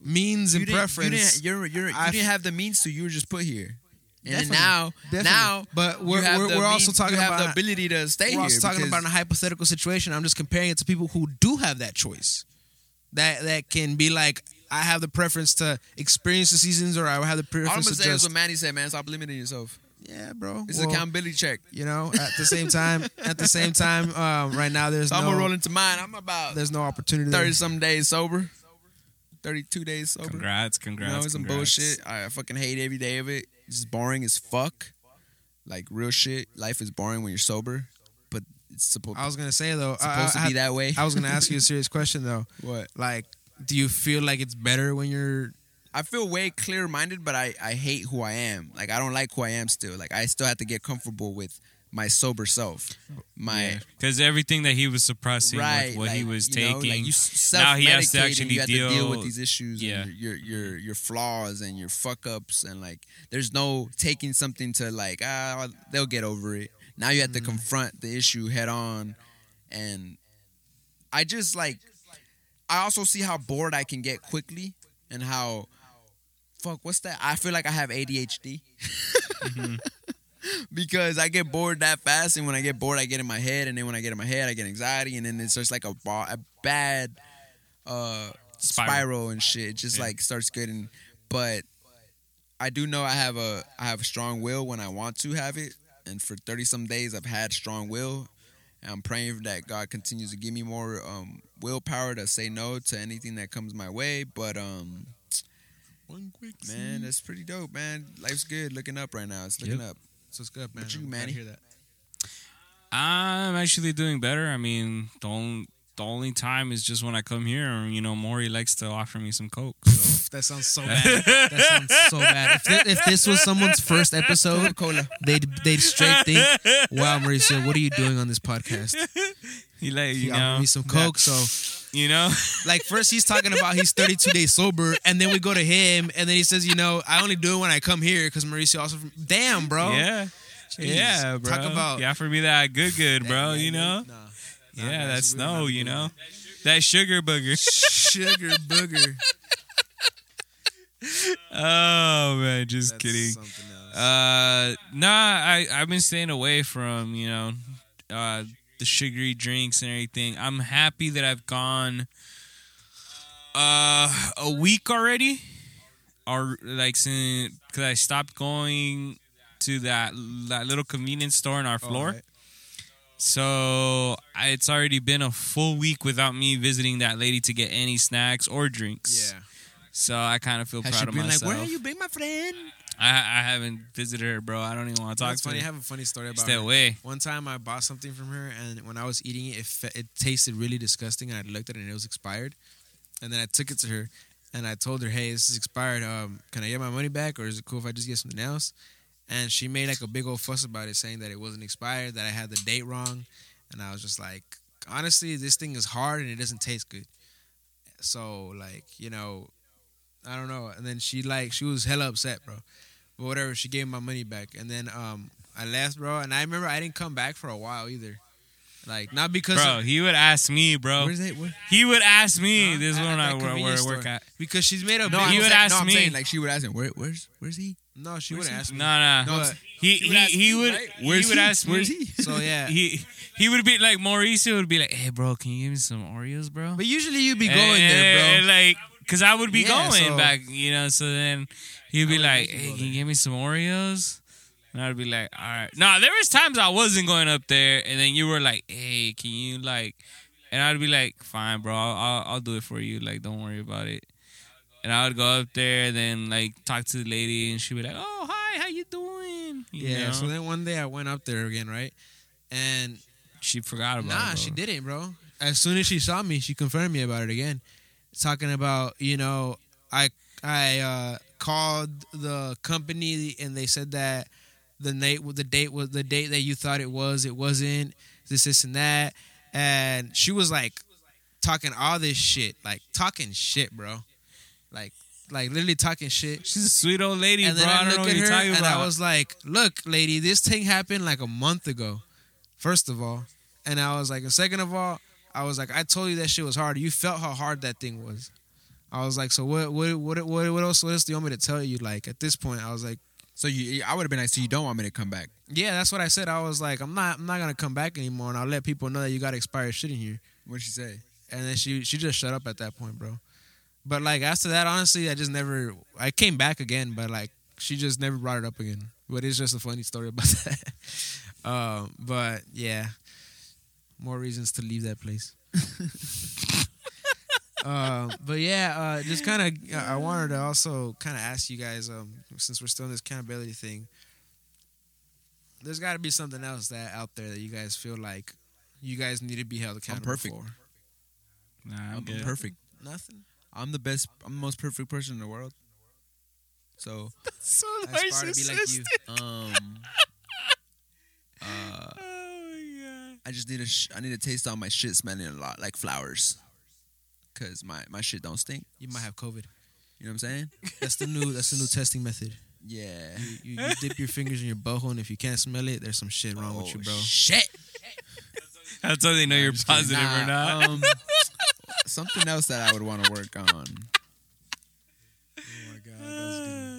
Means you and preference. You didn't, you're, you're, you didn't have the means to. You were just put here. And definitely, now, definitely. now, but we're we're, we're also means, talking you have about the ability to stay. We're also here talking about a hypothetical situation. I'm just comparing it to people who do have that choice, that that can be like, I have the preference to experience the seasons, or I have the preference. All I'm gonna say is what Manny said, man. Stop limiting yourself. Yeah, bro. It's well, an accountability check. You know, at the same time, at the same time, um, right now there's so no. I'm gonna roll into mine. I'm about there's no opportunity. Thirty some days sober, thirty-two days sober. Congrats, congrats. You know, it's some bullshit. I fucking hate every day of it. It's boring as fuck. Like real shit. Life is boring when you're sober. But it's supposed. I was gonna say though, it's supposed I, I, to be I had, that way. I was gonna ask you a serious question though. What? Like, do you feel like it's better when you're? I feel way clear-minded, but I, I hate who I am. Like, I don't like who I am still. Like, I still have to get comfortable with my sober self. My Because yeah. everything that he was suppressing, right, with what like, he was taking, know, like you now he has to actually you have deal, to deal with these issues, yeah. and your, your, your, your flaws and your fuck-ups. And, like, there's no taking something to, like, ah, they'll get over it. Now you have to mm. confront the issue head-on. And I just, like, I also see how bored I can get quickly and how... Fuck, what's that? I feel like I have A D H D mm-hmm. because I get bored that fast, and when I get bored, I get in my head, and then when I get in my head, I get anxiety, and then it's just like a, ba- a bad uh, spiral. spiral and shit. It just yeah. like starts getting. But I do know I have a I have a strong will when I want to have it, and for thirty some days I've had strong will. And I'm praying that God continues to give me more um, willpower to say no to anything that comes my way, but um. One quick man, that's pretty dope, man. Life's good. Looking up right now. It's looking yep. up. So it's good, man. What you, Manny? I hear that. I'm actually doing better. I mean, the only, the only time is just when I come here. You know, Maury likes to offer me some coke. So. That sounds so bad. That sounds so bad. If, th- if this was someone's first episode, Cola, they'd they'd straight think, "Wow, Mauricio, what are you doing on this podcast?" He like you he know me some coke, yeah. so. You know, like first he's talking about he's thirty-two days sober, and then we go to him, and then he says, "You know, I only do it when I come here because Mauricio also." From- Damn, bro. Yeah, jeez. Yeah, bro. Talk about yeah for me that good, good, bro. You know, nah. Nah, yeah, that's snow. You know, that sugar booger, sugar booger. Oh man, just that's kidding. Uh, nah, I I've been staying away from you know. Uh, the sugary drinks and everything. I'm happy that I've gone uh, a week already, or like since because I stopped going to that that little convenience store on our floor. All right. So I, it's already been a full week without me visiting that lady to get any snacks or drinks. Yeah. So I kind of feel Has proud of myself. Like, where have you been, my friend? I, I haven't visited her, bro. I don't even want to talk to her. It's funny. I have a funny story about her. Stay away. One time I bought something from her, and when I was eating it, it, fe- it tasted really disgusting. And I looked at it, and it was expired. And then I took it to her, and I told her, hey, this is expired. Um, can I get my money back, or is it cool if I just get something else? And she made like a big old fuss about it, saying that it wasn't expired, that I had the date wrong. And I was just like, honestly, this thing is hard, and it doesn't taste good. So, like, you know, I don't know. And then she, like, she was hella upset, bro. But whatever, she gave my money back. And then um, I left, bro. And I remember I didn't come back for a while either. Like, not because... Bro, of, he would ask me, bro. Where's that? Where? He would ask me. Uh, this is when I, where, where I work at. Because she's made a... No, he would like, ask no, me. Saying, like, she would ask him, where, where's where's he? No, she where's wouldn't he? ask me. No, no. no he he, he, he would... Right? Where's he would he? ask me. Where's he? So, yeah. he he would be like... Mauricio would be like, hey, bro, can you give me some Oreos, bro? But usually you'd be going and, there, bro. Like... Because I would be yeah, going so, back, you know, so then he'd be like, hey, can you give me some Oreos? And I'd be like, all right. No, there was times I wasn't going up there, and then you were like, hey, can you, like, and I'd be like, fine, bro, I'll, I'll do it for you. Like, don't worry about it. And I would go up there and then, like, talk to the lady, and she'd be like, oh, hi, how you doing? You yeah, know? So then one day I went up there again, right? And she forgot about nah, it. Nah, she didn't, bro. As soon as she saw me, she confirmed me about it again. Talking about, you know, I I uh, called the company and they said that the date the date was the date that you thought it was, it wasn't, this, this, and that. And she was like talking all this shit, like talking shit, bro, like like literally talking shit. She's a sweet old lady, and bro. Then I, I don't know what you're talking about. And I was like, look, lady, this thing happened like a month ago, first of all, and I was like, and second of all. I was like, I told you that shit was hard. You felt how hard that thing was. I was like, so what? What? What? What, what else? What else do you want me to tell you? Like at this point, I was like, so you? I would have been like, so you don't want me to come back? Yeah, that's what I said. I was like, I'm not. I'm not gonna come back anymore, and I'll let people know that you got expired shit in here. What'd she say? And then she she just shut up at that point, bro. But like after that, honestly, I just never. I came back again, but like she just never brought it up again. But it's just a funny story about that. um, but yeah. More reasons to leave that place. uh, but yeah, uh, just kind of, I wanted to also kind of ask you guys, um, since we're still in this accountability thing, there's got to be something else that out there that you guys feel like you guys need to be held accountable I'm perfect. for. Nah, I'm, I'm good. perfect. Nothing. I'm the best. I'm the most perfect person in the world. So, that's so I aspire to be like you. Um, uh, oh my God. I just need a. Sh- I need a taste on my shit smelling a lot like flowers, cause my, my shit don't stink. You might have COVID. You know what I'm saying? That's the new. That's the new testing method. Yeah. You, you, you dip your fingers in your butthole, and if you can't smell it, there's some shit wrong oh, with you, bro. Shit. That's how they know I'm you're positive nah, or not. Um, something else that I would want to work on.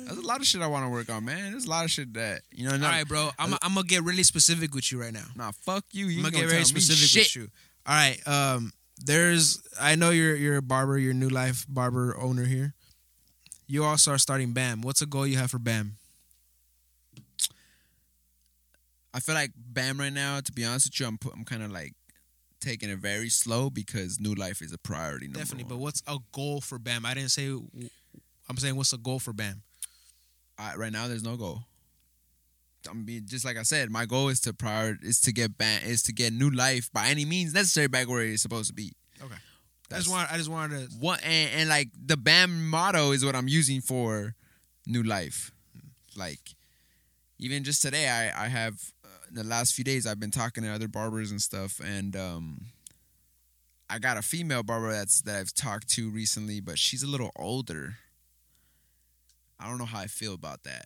There's a lot of shit I want to work on, man. There's a lot of shit that, you know. All right, bro. I'm I'm going to get really specific with you right now. Nah, fuck you. you I'm going to get very specific shit. with you. All right. Um, there's, I know you're, you're a barber, you're a New Life barber owner here. You also are starting B A M. What's a goal you have for B A M? I feel like B A M right now, to be honest with you, I'm I'm kind of like taking it very slow because New Life is a priority. Definitely. One. But what's a goal for B A M? I didn't say, I'm saying what's a goal for B A M? I, right now, there's no goal. I mean, just like I said, my goal is to prior is to get ban is to get New Life by any means necessary back where it's supposed to be. Okay, that's, I just want I just wanted to what and, and like the B A M motto is what I'm using for New Life. Like even just today, I I have uh, in the last few days I've been talking to other barbers and stuff, and um, I got a female barber that's that I've talked to recently, but she's a little older. I don't know how I feel about that.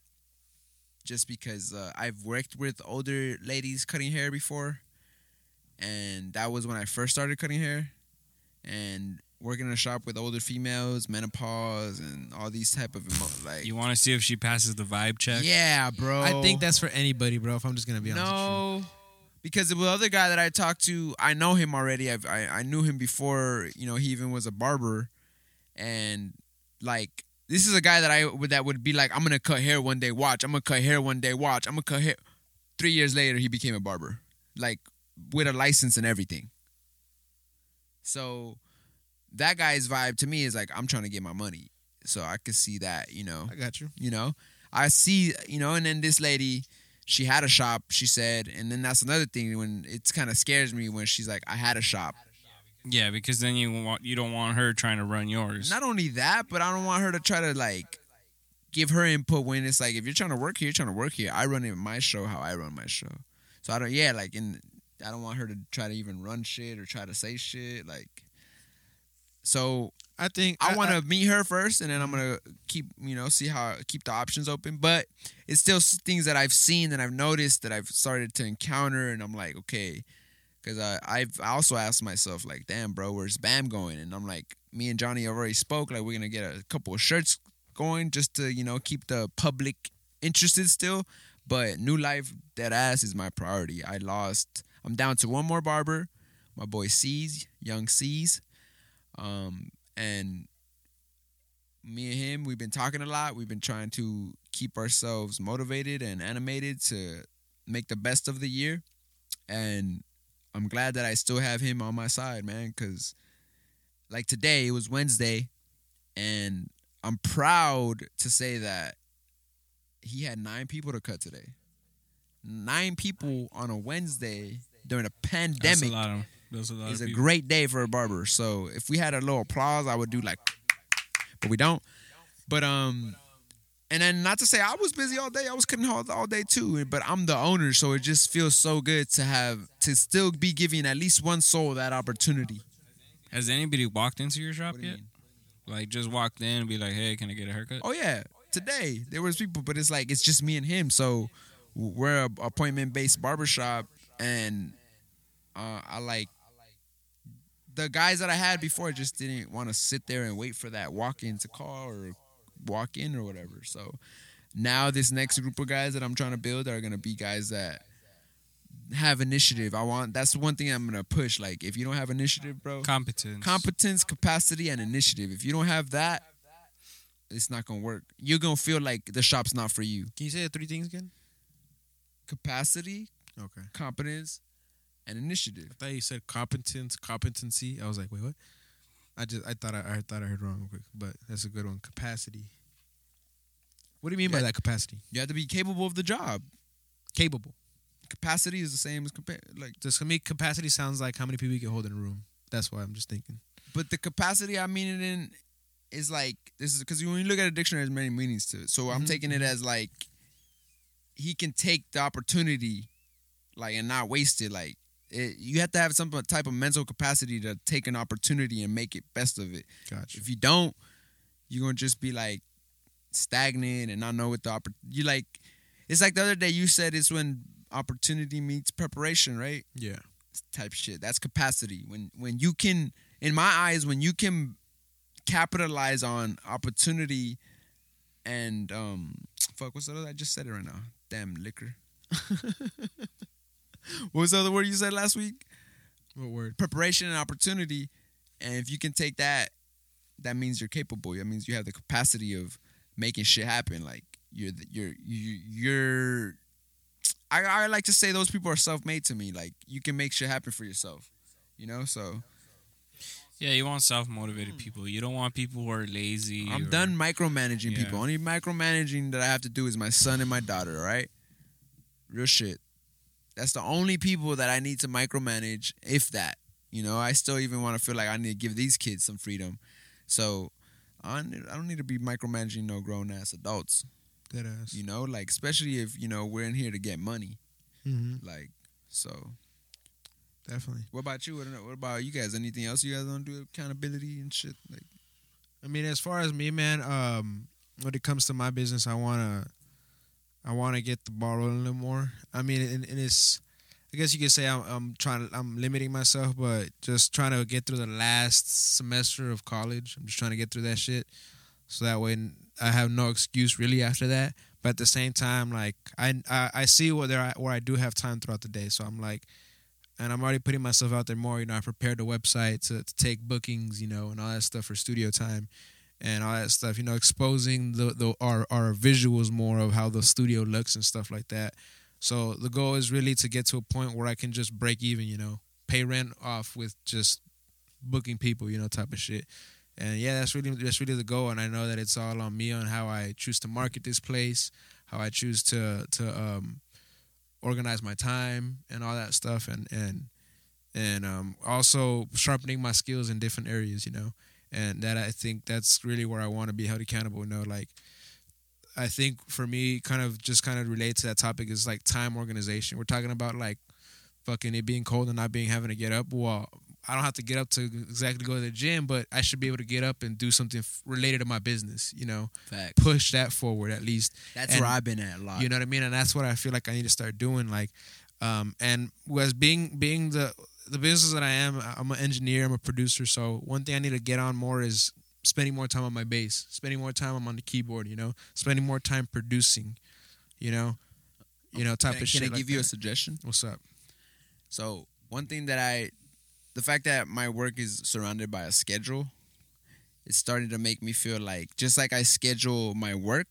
Just because uh, I've worked with older ladies cutting hair before. And that was when I first started cutting hair. And working in a shop with older females, menopause, and all these type of emo- like. You want to see if she passes the vibe check? Yeah, bro. I think that's for anybody, bro, if I'm just going to be honest no, with you. No. Because the other guy that I talked to, I know him already. I've, I I knew him before, you know, he even was a barber. And, like... This is a guy that I that would be like, I'm going to cut hair one day, watch. I'm going to cut hair one day, watch. I'm going to cut hair. Three years later, he became a barber. Like, with a license and everything. So, that guy's vibe to me is like, I'm trying to get my money. So, I could see that, you know. I got you. You know? I see, you know, and then this lady, she had a shop, she said. And then that's another thing when it kind of scares me when she's like, I had a shop. Yeah, because then you want you don't want her trying to run yours. Not only that, but I don't want her to try to, like, give her input when it's like, if you're trying to work here, you're trying to work here. I run it my show how I run my show. So, I don't, yeah, like, and I don't want her to try to even run shit or try to say shit. Like, so I think I, I want to meet her first, and then I'm going to keep, you know, see how, keep the options open. But it's still things that I've seen and I've noticed that I've started to encounter, and I'm like, okay. Because I I've also asked myself, like, damn, bro, where's B A M going? And I'm like, me and Johnny already spoke. Like, we're going to get a couple of shirts going just to, you know, keep the public interested still. But New Life, dead ass, is my priority. I lost. I'm down to one more barber. My boy C's, young C's. Um, and me and him, we've been talking a lot. We've been trying to keep ourselves motivated and animated to make the best of the year. And I'm glad that I still have him on my side, man, because, like, today, it was Wednesday, and I'm proud to say that he had nine people to cut today. Nine people on a Wednesday during a pandemic. That's a lot of, that's a lot is of a people. Great day for a barber. So if we had a little applause, I would do, like, but we don't. But, um... And then not to say I was busy all day. I was cutting all day too. But I'm the owner, so it just feels so good to have to still be giving at least one soul that opportunity. Has anybody walked into your shop yet? Mean? Like just walked in and be like, hey, can I get a haircut? Oh, yeah. Today there was people, but it's like it's just me and him. So we're an appointment-based barbershop. And uh, I like the guys that I had before just didn't want to sit there and wait for that walk-in to call or walk in or whatever. So now this next group of guys that I'm trying to build are going to be guys that have initiative. I want that's one thing I'm going to push. Like, if you don't have initiative, bro, competence competence capacity and initiative, if you don't have that, it's not going to work. You're going to feel like the shop's not for you. Can you say the three things again? Capacity, okay, competence, and initiative. I thought you said competence competency. I was like, wait, what? I just I thought I, I thought I heard wrong real quick, but that's a good one. Capacity. What do you mean you by have, that capacity? You have to be capable of the job. Capable. Capacity is the same as compare. Like, does capacity sounds like how many people you can hold in a room? That's why I'm just thinking. But the capacity I mean it in is like this is because when you look at a dictionary, there's many meanings to it. So I'm mm-hmm. taking it as like he can take the opportunity, like, and not waste it. Like it, you have to have some type of mental capacity to take an opportunity and make it best of it. Gotcha. If you don't, you're gonna just be like stagnant and not know what the opportunity. You like it's like the other day you said it's when opportunity meets preparation, right? Yeah. Type shit. That's capacity. When when you can, in my eyes, when you can capitalize on opportunity and um, fuck, what's the other? I just said it right now. Damn liquor. What was the other word you said last week? What word? Preparation and opportunity. And if you can take that, that means you're capable. That means you have the capacity of making shit happen. Like you're you're you you're. I I like to say those people are self-made to me. Like you can make shit happen for yourself. You know, so. Yeah, you want self-motivated people. You don't want people who are lazy. I'm or, done micromanaging yeah. people. Only micromanaging that I have to do is my son and my daughter, all right? Real shit. That's the only people that I need to micromanage, if that. You know, I still even want to feel like I need to give these kids some freedom. So I don't need to be micromanaging no grown-ass adults. That ass. You know, like, especially if, you know, we're in here to get money. Mm-hmm. Like, so... Definitely. What about you? What about you guys? Anything else you guys don't do? Accountability and shit. Like, I mean, as far as me, man, um, when it comes to my business, I wanna, I wanna get the ball rolling a little more. I mean, and, and it's, I guess you could say I'm, I'm trying to, I'm limiting myself, but just trying to get through the last semester of college. I'm just trying to get through that shit, so that way I have no excuse really after that. But at the same time, like I, I, I see where there, where I do have time throughout the day, so I'm like. And I'm already putting myself out there more. You know, I prepared a website to, to take bookings, you know, and all that stuff for studio time and all that stuff, you know, exposing the, the our, our visuals more of how the studio looks and stuff like that. So the goal is really to get to a point where I can just break even, you know, pay rent off with just booking people, you know, type of shit. And, yeah, that's really that's really the goal. And I know that it's all on me on how I choose to market this place, how I choose to to um. organize my time and all that stuff, and and and um, also sharpening my skills in different areas, you know. And that I think that's really where I want to be held accountable. You know, like I think for me, kind of just kind of relate to that topic is like time organization. We're talking about like fucking it being cold and not being having to get up. Well, I don't have to get up to exactly go to the gym, but I should be able to get up and do something f- related to my business, you know. Fact. Push that forward at least. That's and, where I've been at a lot. You know what I mean? And that's what I feel like I need to start doing. Like, um, and was being being the the business that I am, I'm an engineer, I'm a producer. So one thing I need to get on more is spending more time on my bass, spending more time I'm on the keyboard, you know, spending more time producing, you know, you know, type can, of shit. Can I give like you that. A suggestion? What's up? So one thing that I... The fact that my work is surrounded by a schedule, it's starting to make me feel like, just like I schedule my work,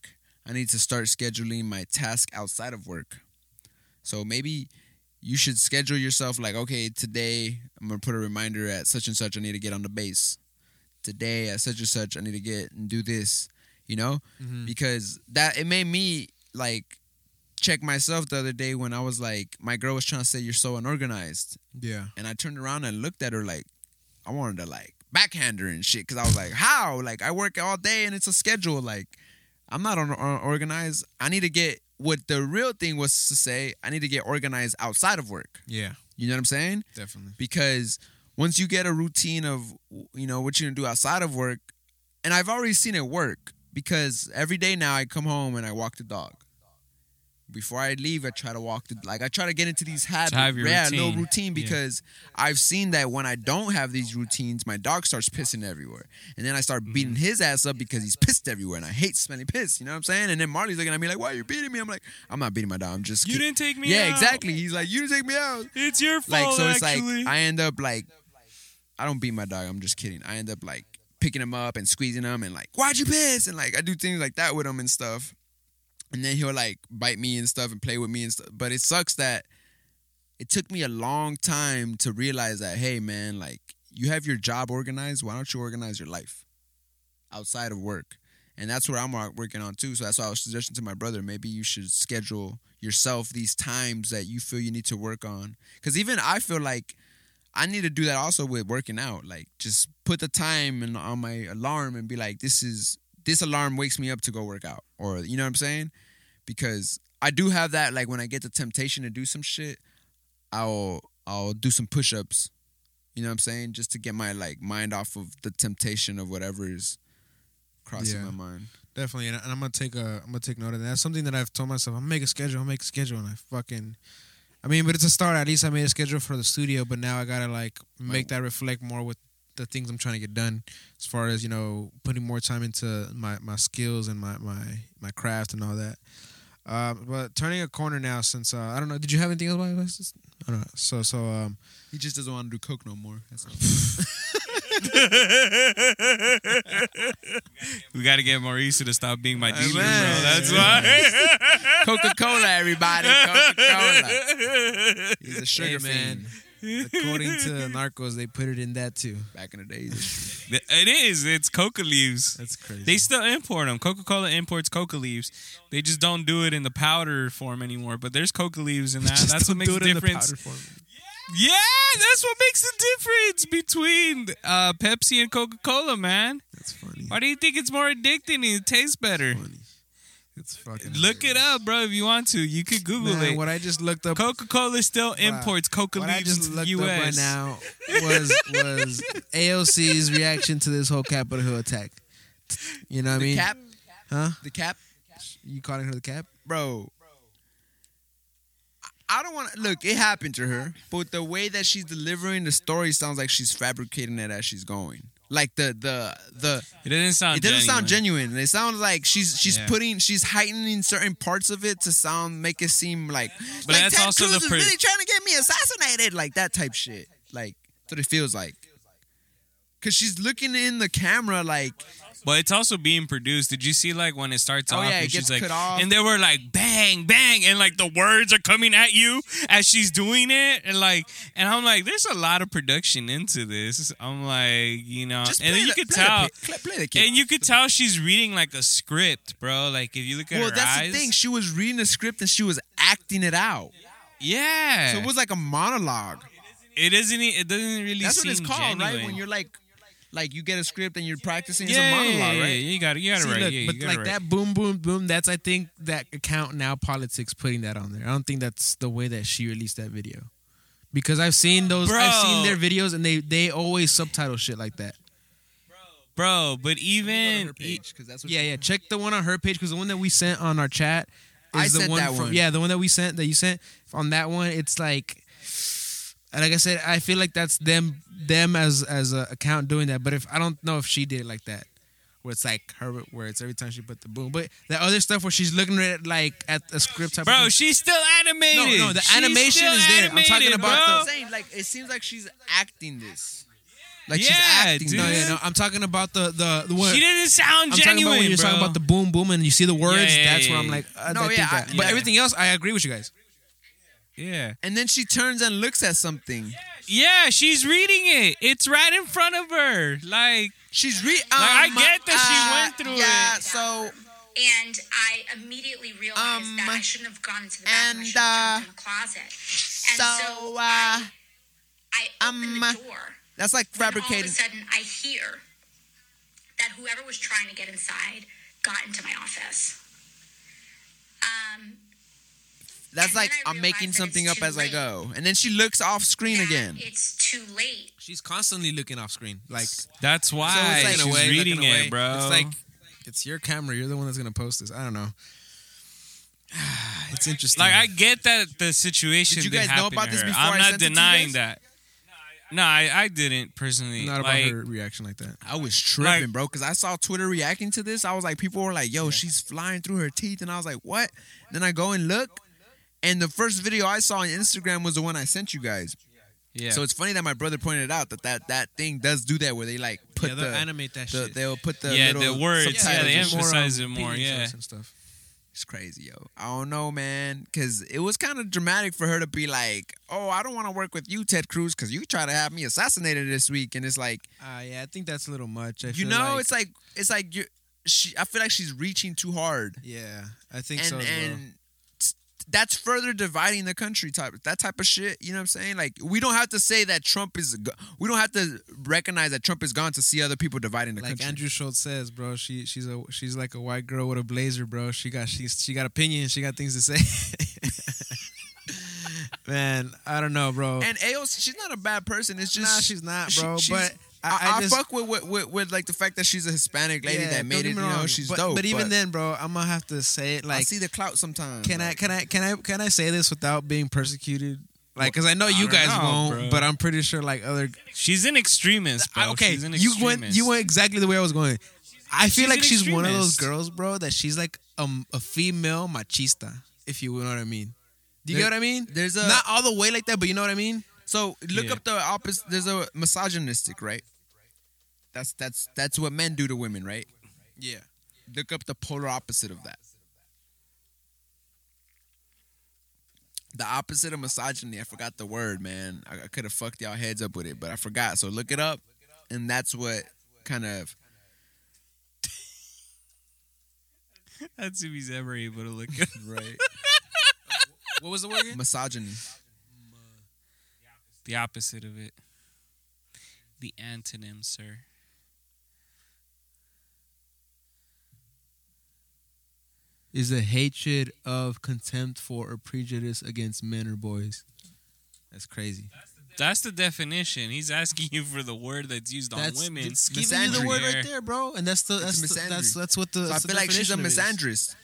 I need to start scheduling my task outside of work. So maybe you should schedule yourself like, okay, today I'm going to put a reminder at such and such, I need to get on the base. Today at such and such, I need to get and do this, you know? Mm-hmm. Because that it made me, like, check myself the other day when I was like, my girl was trying to say you're so unorganized. Yeah. And I turned around and looked at her like, I wanted to like backhand her and shit because I was like, how? Like I work all day and it's a schedule. Like I'm not un- un- organized. I need to get what the real thing was to say. I need to get organized outside of work. Yeah. You know what I'm saying? Definitely. Because once you get a routine of, you know, what you're going to do outside of work, and I've already seen it work because every day now I come home and I walk the dog. Before I leave, I try to walk the, like I try to get into these habits, have your yeah, routine. little routine because yeah. I've seen that when I don't have these routines, my dog starts pissing everywhere, and then I start beating mm-hmm. his ass up because he's pissed everywhere, and I hate smelling piss. You know what I'm saying? And then Marley's looking at me like, "Why are you beating me?" I'm like, "I'm not beating my dog. I'm just kidding. You didn't take me yeah, out." Yeah, exactly. He's like, "You didn't take me out. It's your fault." Like, so it's actually. Like I end up like I don't beat my dog. I'm just kidding. I end up like picking him up and squeezing him and like, "Why'd you piss?" And like I do things like that with him and stuff. And then he'll, like, bite me and stuff and play with me and stuff. But it sucks that it took me a long time to realize that, hey, man, like, you have your job organized. Why don't you organize your life outside of work? And that's what I'm working on too. So that's why I was suggesting to my brother, maybe you should schedule yourself these times that you feel you need to work on. Because even I feel like I need to do that also with working out. Like, just put the time in, on my alarm and be like, this is this alarm wakes me up to go work out. Or, you know what I'm saying? Because I do have that, like, when I get the temptation to do some shit, I'll I'll do some push-ups. You know what I'm saying? Just to get my, like, mind off of the temptation of whatever is crossing yeah, my mind. Definitely, and, and I'm gonna take a I'm gonna take note of that. That's something that I've told myself. I'm gonna make a schedule. I'll make a schedule, and I fucking, I mean, but it's a start. At least I made a schedule for the studio. But now I gotta like make that reflect more with the things I'm trying to get done. As far as, you know, putting more time into my, my skills and my, my, my craft and all that. Uh, but turning a corner now since uh, I don't know. Did you have anything else? About this? I don't know. So so um, he just doesn't want to do coke no more. That's all. We gotta get Mauricio to stop being my dealer, bro. That's why. Coca-Cola, everybody. Coca-Cola. He's a sugar man. According to Narcos, they put it in that too. Back in the days, it is. It's coca leaves. That's crazy. They still import them. Coca-Cola imports coca leaves. They just don't do it in the powder form anymore. But there's coca leaves in that. That's what makes the difference. Yeah, that's what makes the difference between uh, Pepsi and Coca-Cola, man. That's funny. Why do you think it's more addicting and it tastes better? It's funny. It's fucking Look hilarious. It up, bro, if you want to. You could Google man, it. What I just looked up... Coca-Cola still imports wow. Coca leaves to the U S. What I just looked up right now was, was A O C's reaction to this whole Capitol Hill attack. You know what I mean? The cap? Huh? The cap? You calling her the cap? Bro. I don't want to... Look, it happened to her, but the way that she's delivering the story sounds like she's fabricating it as she's going. Like, the... the, the it doesn't sound It doesn't genuine. sound genuine. It sounds like she's she's yeah. putting... She's heightening certain parts of it to sound... Make it seem like... But like that's Ted also Cruz the... Pre- is really trying to get me assassinated. Like, that type shit. Like, that's what it feels like. Because she's looking in the camera like... But it's also being produced. Did you see, like, when it starts oh, off, yeah, and she's like, and they were like, bang, bang, and like the words are coming at you as she's doing it, and like, and I'm like, there's a lot of production into this. I'm like, you know, Just and then you the, could play tell, the, play, play and you could tell she's reading like a script, bro. Like if you look at well, her eyes, well, that's the thing. She was reading the script and she was acting it out. Yeah, so it was like a monologue. It isn't. It doesn't really. That's seem what it's called, genuine. Right? When you're like. Like, you get a script and you're practicing yeah, some monologue, yeah, yeah, right? Yeah, you got it. You got it right. Look, yeah, you but, got like, it right. that boom, boom, boom, that's, I think, that account Now Politics putting that on there. I don't think that's the way that she released that video. Because I've seen those, Bro. I've seen their videos, and they, they always subtitle shit like that. Bro, but even... Page, that's what yeah, yeah, check the one on her page, because the one that we sent on our chat is I the sent one that from, one. Yeah, the one that we sent, that you sent, on that one, it's like... Like I said, I feel like that's them them as as an account doing that. But if I don't know if she did it like that, where it's like her, where it's every time she put the boom. But the other stuff where she's looking at it like at a script type. Bro, of thing. She's still animated. No, no, the she's animation is there. Animated, I'm talking about. The, saying, like it seems like she's acting this. Like yeah, she's acting. Dude. No, yeah, no. I'm talking about the the. the she doesn't sound I'm genuine. Talking about when you're bro. talking about the boom, boom, and you see the words. Yeah, yeah, that's yeah, where I'm like, uh, no, I yeah, think I, that. Yeah. But everything else, I agree with you guys. Yeah. And then she turns and looks at something. Yeah, she's reading it. It's right in front of her. Like she's re um, like I get that uh, she went through yeah, it. Yeah, so and I immediately realized um, that I shouldn't have gone into the bathroom. And, I should have jumped in the closet. And so, so I, I opened um, the door. That's like fabricating. All of a sudden I hear that whoever was trying to get inside got into my office. Um That's and like I'm making something up as late. I go, and then she looks off screen that again. It's too late. She's constantly looking off screen. Like that's why so it's like she's away, reading it, bro. It's like it's your camera. You're the one that's gonna post this. I don't know. It's interesting. Like I get that the situation. Did you guys know about this before? I'm not denying that. No, I, I didn't personally. Not about like, her reaction like that. I was tripping, like, bro, because I saw Twitter reacting to this. I was like, people were like, "Yo, yeah. she's flying through her teeth," and I was like, "What?" Then I go and look. And the first video I saw on Instagram was the one I sent you guys. Yeah. So it's funny that my brother pointed out that that, that thing does do that where they like put yeah, the animate that the, shit. They'll put the yeah little the words yeah they emphasize it more yeah and stuff. It's crazy, yo. I don't know, man, because it was kind of dramatic for her to be like, "Oh, I don't want to work with you, Ted Cruz, because you try to have me assassinated this week." And it's like, ah, uh, yeah, I think that's a little much. I you feel know, like- it's like it's like you. she, I feel like she's reaching too hard. Yeah, I think and, so as well. And that's further dividing the country, type that type of shit. You know what I'm saying? Like, we don't have to say that Trump is... We don't have to recognize that Trump is gone to see other people dividing the like country. Like Andrew Schultz says, bro, she she's a she's like a white girl with a blazer, bro. She got she she got opinions. She got things to say. Man, I don't know, bro. And A O C, she's not a bad person. It's just nah, she's not, bro. She, but I, I, I just, fuck with with, with with like the fact that she's a Hispanic lady yeah, that made it. You know, she's but, dope. But even but then, bro, I'm gonna have to say it. Like, I see the clout sometimes. Can like, I can I can I can I say this without being persecuted? Like, because I know you I guys know, won't, bro. But I'm pretty sure like other. She's an extremist, bro. Okay, she's an extremist. You went you went exactly the way I was going. I feel she's like she's extremist. One of those girls, bro, that she's like a, a female machista, if you know what I mean. Do you there, get what I mean? There's a not all the way like that, but you know what I mean. So look yeah. up the opposite. There's a misogynistic, right? That's that's that's what men do to women, right? Yeah. Look up the polar opposite of that. The opposite of misogyny. I forgot the word, man. I, I could have fucked y'all heads up with it, but I forgot. So look it up, and that's what kind of. That's if he's ever able to look it right. What was the word again? Misogyny. The opposite of it. The antonym, sir. Is a hatred of contempt for or prejudice against men or boys. That's crazy. That's the definition. He's asking you for the word that's used that's, on women. It's giving you the word right there, bro. And that's the that's the, that's that's what the. So I feel the like she's a misandrist.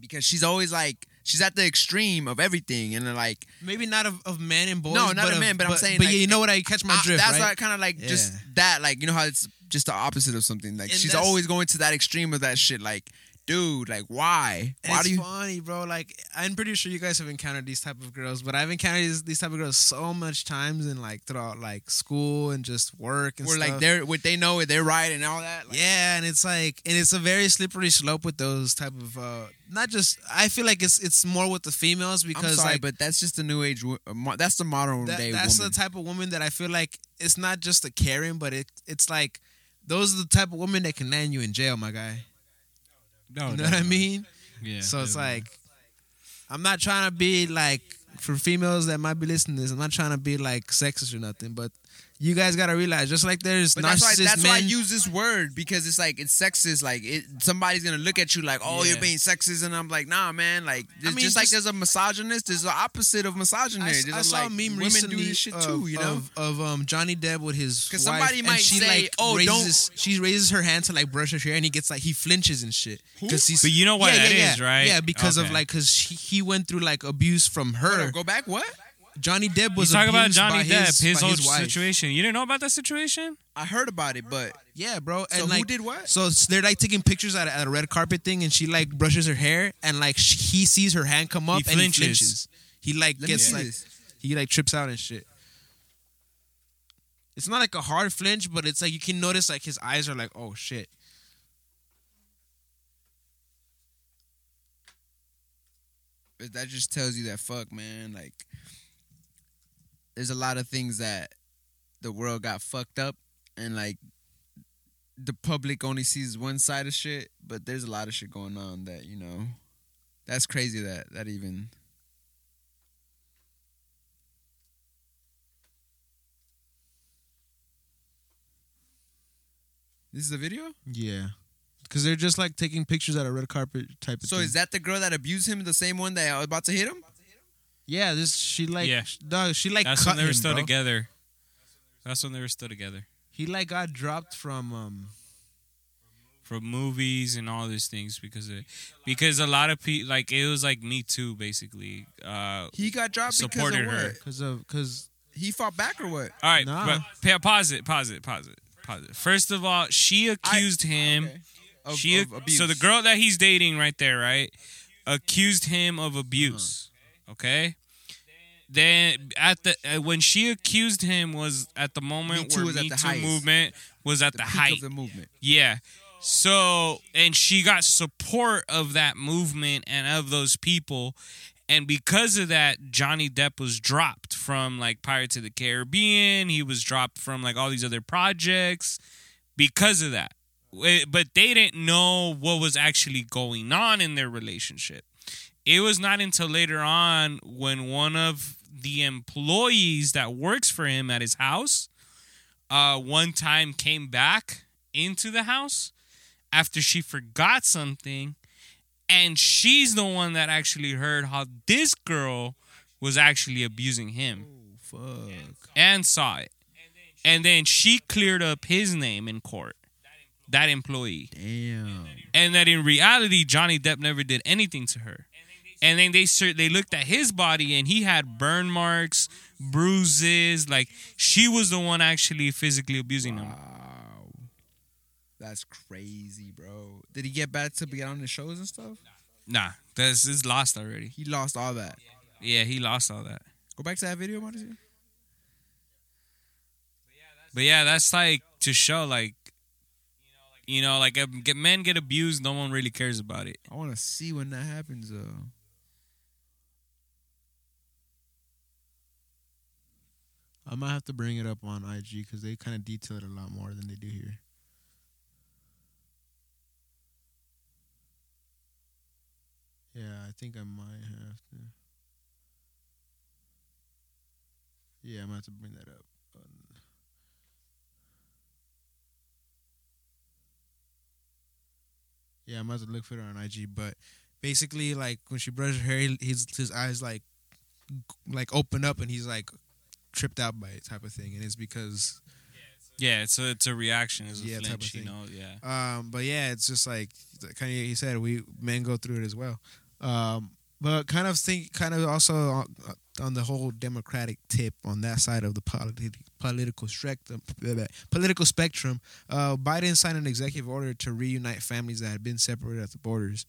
Because she's always like. She's at the extreme of everything, and like maybe not of, of men and boys. No, not of men, but, but I'm saying. But like, you know what? I catch my drift. I, that's right? Like kind of like yeah. just that, like you know how it's just the opposite of something. Like and she's always going to that extreme of that shit. Like, dude, like why? Why it's do you? Funny, bro. Like I'm pretty sure you guys have encountered these type of girls, but I've encountered these, these type of girls so much times and like throughout like school and just work and. Where stuff. Like they're what they know they're right and all that. Like, yeah, and it's like and it's a very slippery slope with those type of. Uh, Not just, I feel like it's it's more with the females because, I'm sorry, like, but that's just the new age. That's the modern that, day. That's woman. The type of woman that I feel like it's not just a Karen, but it it's like those are the type of women that can land you in jail, my guy. No, you know no, what no. I mean? Yeah. So it's definitely. Like, I'm not trying to be like for females that might be listening to this. I'm not trying to be like sexist or nothing, but. You guys gotta realize, just like there's but narcissist that's why, that's men. Why I use this word because it's like it's sexist. Like it, somebody's gonna look at you like, oh, yeah. You're being sexist, and I'm like, nah, man. Like I mean, just, just like there's a misogynist, there's the opposite of misogyny. I, I a, saw like, a meme recently. Women do this shit of, too, you know, of, of um, Johnny Depp with his wife. Somebody might and she say, like, oh, raises, don't. She raises her hand to like brush her hair, and he gets like he flinches and shit. Cause he's, but you know why yeah, that yeah, is, yeah. right? Yeah, because okay. of like, cause he, he went through like abuse from her. Go back, what? Johnny Depp was talking about Johnny Depp, his, his whole his situation. You didn't know about that situation? I heard about it, but yeah, bro. And so like, who did what? So they're like taking pictures at a, at a red carpet thing, and she like brushes her hair, and like she, he sees her hand come up, he and flinches. He flinches. He like Let gets like this. He like trips out and shit. It's not like a hard flinch, but it's like you can notice like his eyes are like, oh shit. But that just tells you that fuck, man, like. There's a lot of things that the world got fucked up and, like, the public only sees one side of shit, but there's a lot of shit going on that, you know, that's crazy that that even... This is a video? Yeah. Because they're just, like, taking pictures at a red carpet type of so thing. So is that the girl that abused him, the same one that I was about to hit him? Yeah, this she like yeah. no, she like That's cut when they were him, still bro. Together. That's when they were still together. He like got dropped from um from movies and all these things because of, because a lot of people like it was like Me Too basically. Uh, he got dropped supported because of her. Because of cause he fought back or what? All right, nah. but pause it, pause it, pause it, pause it. First of all, she accused I, him. Okay. Of, she of abuse. So the girl that he's dating right there, right, accused him of abuse. Uh-huh. Okay, then at the uh, when she accused him was at the moment where Me Too movement was at the height of the movement. Yeah, so and she got support of that movement and of those people, and because of that, Johnny Depp was dropped from like Pirates of the Caribbean. He was dropped from like all these other projects because of that. but they didn't know what was actually going on in their relationship. It was not until later on when one of the employees that works for him at his house uh, one time came back into the house after she forgot something, and she's the one that actually heard how this girl was actually abusing him. Oh, fuck. And saw it. And then she cleared up his name in court. That employee. Damn. And that in reality, Johnny Depp never did anything to her. And then they they looked at his body, and he had burn marks, bruises. Like, she was the one actually physically abusing him. Wow. That's crazy, bro. Did he get back to get on the shows and stuff? Nah. That's is lost already. He lost all that. Yeah, he lost all that. Go back to that video, Monty. But yeah, that's like to show, like, you know, like if men get abused, no one really cares about it. I want to see when that happens, though. I might have to bring it up on I G because they kind of detail it a lot more than they do here. Yeah, I think I might have to. Yeah, I might have to bring that up. Yeah, I might have to look for it on I G, but basically, like, when she brushed her hair, his his eyes, like, like open up, and he's, like, tripped out by it type of thing, and it's because... Yeah, it's a, it's a reaction, it's a yeah, flinch, type of you know, yeah. Um, but, yeah, it's just, like, kind of, he said, we men go through it as well. Um, but kind of think, kind of also on, on the whole Democratic tip, on that side of the politi- political spectrum, political spectrum uh, Biden signed an executive order to reunite families that had been separated at the borders.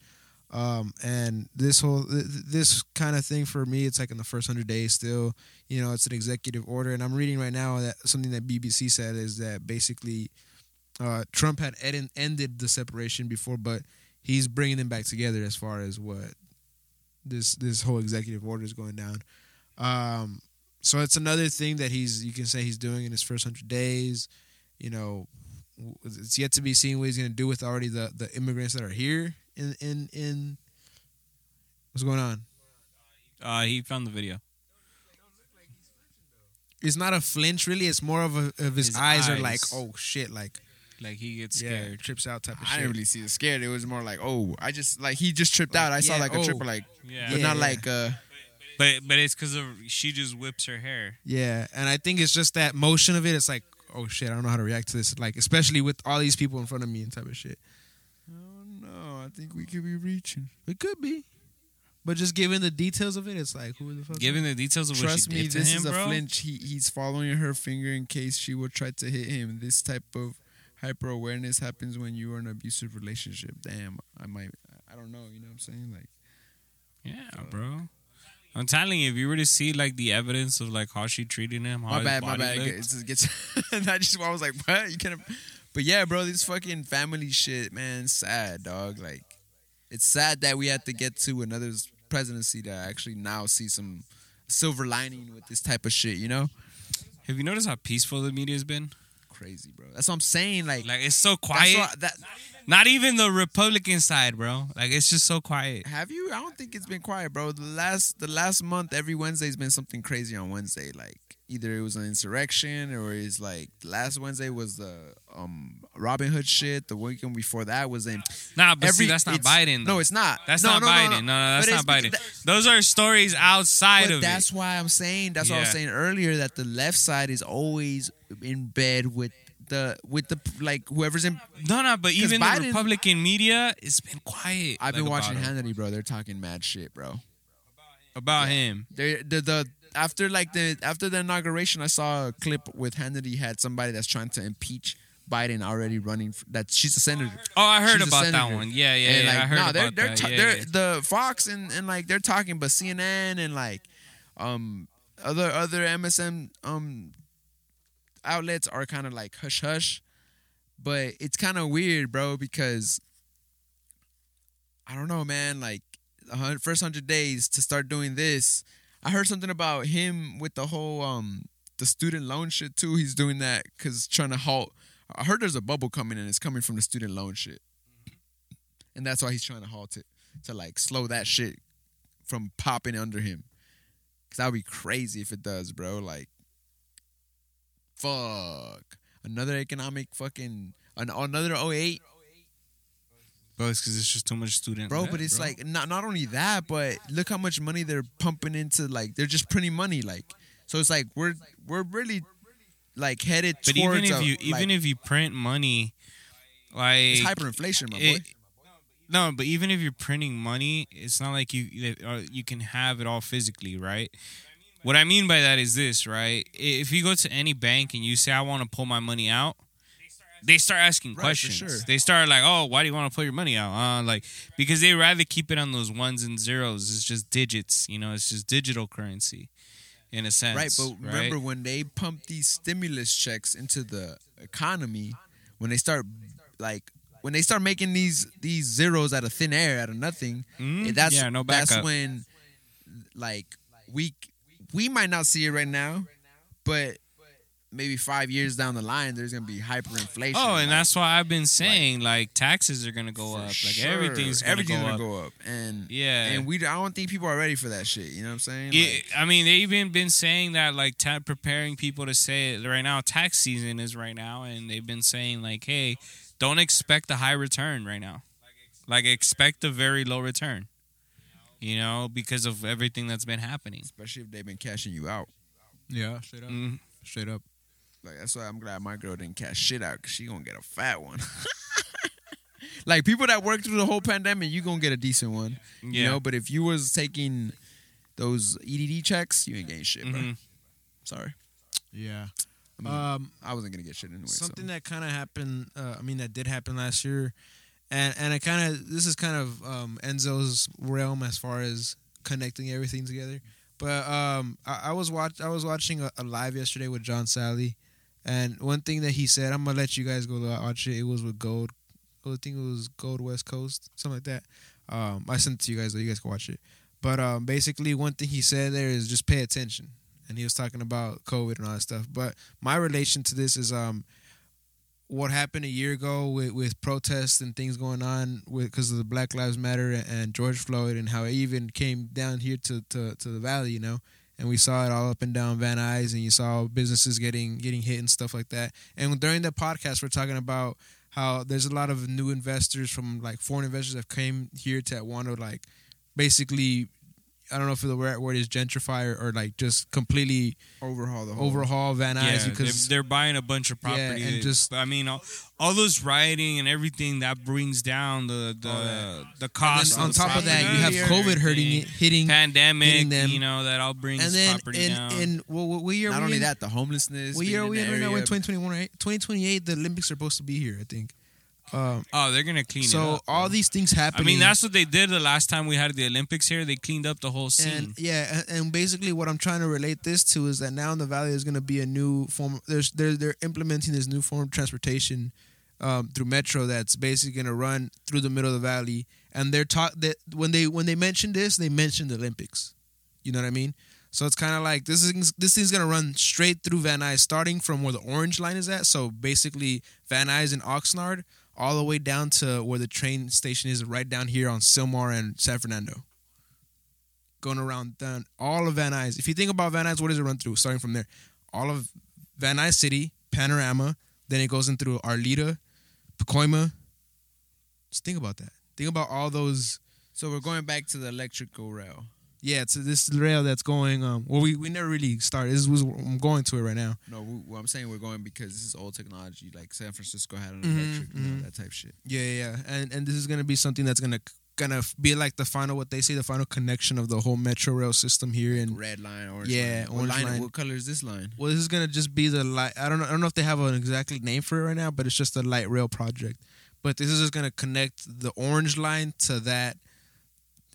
Um, and this whole, th- this kind of thing for me, it's like in the first hundred days still, you know, it's an executive order. And I'm reading right now that something that B B C said is that basically uh, Trump had ed- ended the separation before, but he's bringing them back together as far as what this, this whole executive order is going down. Um, so it's another thing that he's, you can say he's doing in his first hundred days. You know, it's yet to be seen what he's going to do with already the, the immigrants that are here in, in, in what's going on. Uh, he found the video. It's not a flinch really. It's more of a, of his, his eyes, eyes are like, oh shit. Like, like he gets scared, yeah, trips out type of I shit. I didn't really see it scared. It was more like, oh, I just like, he just tripped like, out. I yeah, saw like oh, a tripper, like, yeah, but yeah, not yeah. like, uh, But but it's because of she just whips her hair. Yeah, and I think it's just that motion of it. It's like, oh, shit, I don't know how to react to this. Like, especially with all these people in front of me and type of shit. Oh, no, I think we could be reaching. It could be. But just given the details of it, it's like, who the fuck? Given the details of what she did to him, bro? Trust me, this is a flinch. He, he's following her finger in case she will try to hit him. This type of hyper-awareness happens when you are in an abusive relationship. Damn, I might, I don't know, you know what I'm saying? Like, yeah, so, bro. I'm telling you, if you were to see like the evidence of like how she treated him, how my his bad, body my bad, it just gets. That's just why I was like, what? You can't. But yeah, bro, this fucking family shit, man, sad, dog. Like, it's sad that we had to get to another presidency to actually now see some silver lining with this type of shit. You know? Have you noticed how peaceful the media's been? Crazy, bro. That's what I'm saying. Like, like it's so quiet. That's what, that, Not even the Republican side, bro. Like, it's just so quiet. Have you? I don't think it's been quiet, bro. The last the last month, every Wednesday's been something crazy on Wednesday. Like, either it was an insurrection or it's like last Wednesday was the um, Robin Hood shit. The weekend before that was in. Nah, but every, see, that's not Biden, though. No, it's not. That's no, not no, Biden. No, no, no, no that's not Biden. That, Those are stories outside but of that's it. That's why I'm saying, that's yeah. what I was saying earlier, that the left side is always in bed with The with the like whoever's in no no but even Biden, the Republican media it's been quiet. I've like been watching Hannity, bro. They're talking mad shit, bro, about him. Yeah. They the the after like the after the inauguration, I saw a clip with Hannity had somebody that's trying to impeach Biden already running. For, that she's a senator. Oh, I heard she's about that one. Yeah, yeah, and, yeah. Like, I heard no, they're, about they're, that. Ta- yeah, they're, yeah. The Fox and, and like they're talking, but C N N and like um other other M S M um. outlets are kind of like hush hush, but it's kind of weird, bro, because I don't know, man, like the first hundred days to start doing this. I heard something about him with the whole um the student loan shit too. He's doing that because trying to halt I heard there's a bubble coming in. It's coming from the student loan shit. Mm-hmm. And that's why he's trying to halt it, to like slow that shit from popping under him. Because that would be crazy if it does, bro. Like, fuck. Another economic fucking, an, another oh eight. Bro, it's because it's just too much student. Bro, debt, but it's bro. like, not not only that, but look how much money they're pumping into, like, they're just printing money. Like, so it's like, we're we're really, like, headed but towards. But even, if, a, you, even like, if you print money, like. It's hyperinflation, my it, boy. No, but even if you're printing money, it's not like you you can have it all physically, right? What I mean by that is this, right? If you go to any bank and you say, I want to pull my money out, they start asking right, questions. Sure. They start like, oh, why do you want to pull your money out? Uh, like, because they rather keep it on those ones and zeros. It's just digits, you know, it's just digital currency in a sense. Right, but right? remember when they pump these stimulus checks into the economy, when they start like... When they start making these these zeros out of thin air, out of nothing, mm-hmm. that's yeah, no that's when, like, we we might not see it right now, but maybe five years down the line, there's going to be hyperinflation. Oh, and like, that's why I've been saying, like, like taxes are going to go up. Sure. Like, everything's going to go gonna up. Everything's going to go up. And, yeah. and we, I don't think people are ready for that shit. You know what I'm saying? Like, it, I mean, they've even been saying that, like, ta- preparing people to say it right now. Tax season is right now, and they've been saying, like, hey, don't expect a high return right now. Like, expect a very low return, you know, because of everything that's been happening. Especially if they've been cashing you out. Yeah, straight up. Mm-hmm. Straight up. Like, that's why I'm glad my girl didn't cash shit out, because she going to get a fat one. Like, people that worked through the whole pandemic, you going to get a decent one. Yeah. You know, but if you was taking those E D D checks, you ain't getting shit, bro. Mm-hmm. Sorry. Yeah. I mean, um, I wasn't gonna get shit anyway. Something so. that kind of happened. Uh, I mean, that did happen last year, and and I kind of this is kind of um, Enzo's realm as far as connecting everything together. But um, I, I was watch I was watching a, a live yesterday with John Sally, and one thing that he said, I'm gonna let you guys go watch it. It was with Gold. I think it was Gold West Coast, something like that. Um, I sent it to you guys, so you guys can watch it. But um, basically, one thing he said there is just pay attention. And he was talking about COVID and all that stuff. But my relation to this is um, what happened a year ago with, with protests and things going on with because of the Black Lives Matter and, and George Floyd and how it even came down here to, to, to the valley, you know. And we saw it all up and down Van Nuys, and you saw businesses getting, getting hit and stuff like that. And during the podcast, we're talking about how there's a lot of new investors from, like, foreign investors that came here to want to, like, basically – I don't know if the right word is gentrify or, or like just completely overhaul the whole overhaul Van Nuys yeah, because they're, they're buying a bunch of property. Yeah, and just I mean all, all those rioting and everything that brings down the the, the cost. On top of that, you have COVID hurting it, hitting pandemic. Hitting them. You know that all brings and then property in, down. And well, what year? Not we only in, that, the homelessness. What year are we in right now? In twenty twenty-one, right? twenty twenty-eight, the Olympics are supposed to be here, I think. Um, oh, they're going to clean so it up. So all these things happen. I mean, that's what they did the last time we had the Olympics here. They cleaned up the whole scene. And, yeah, and basically what I'm trying to relate this to is that now in the valley there's going to be a new form. There's, they're, they're implementing this new form of transportation um, through Metro that's basically going to run through the middle of the valley. And they're ta- that when they when they mentioned this, they mentioned the Olympics. You know what I mean? So it's kind of like this is this thing's going to run straight through Van Nuys, starting from where the orange line is at. So basically Van Nuys and Oxnard, all the way down to where the train station is, right down here on Silmar and San Fernando. Going around down all of Van Nuys. If you think about Van Nuys, what does it run through? Starting from there, all of Van Nuys City, Panorama, then it goes in through Arleta, Pacoima. Just think about that. Think about all those. So we're going back to the electrical rail. Yeah, to this rail that's going. Um, well, we, we never really started. This was I'm going to it right now. No, we, well, I'm saying we're going because this is old technology. Like San Francisco had an electric, mm-hmm. you know, that type of shit. Yeah, yeah, and and this is gonna be something that's gonna gonna be like the final what they say the final connection of the whole metro rail system here in red line, orange yeah, line. orange what line, line. What color is this line? Well, this is gonna just be the light. I don't know. I don't know if they have an exact name for it right now, but it's just a light rail project. But this is just gonna connect the orange line to that.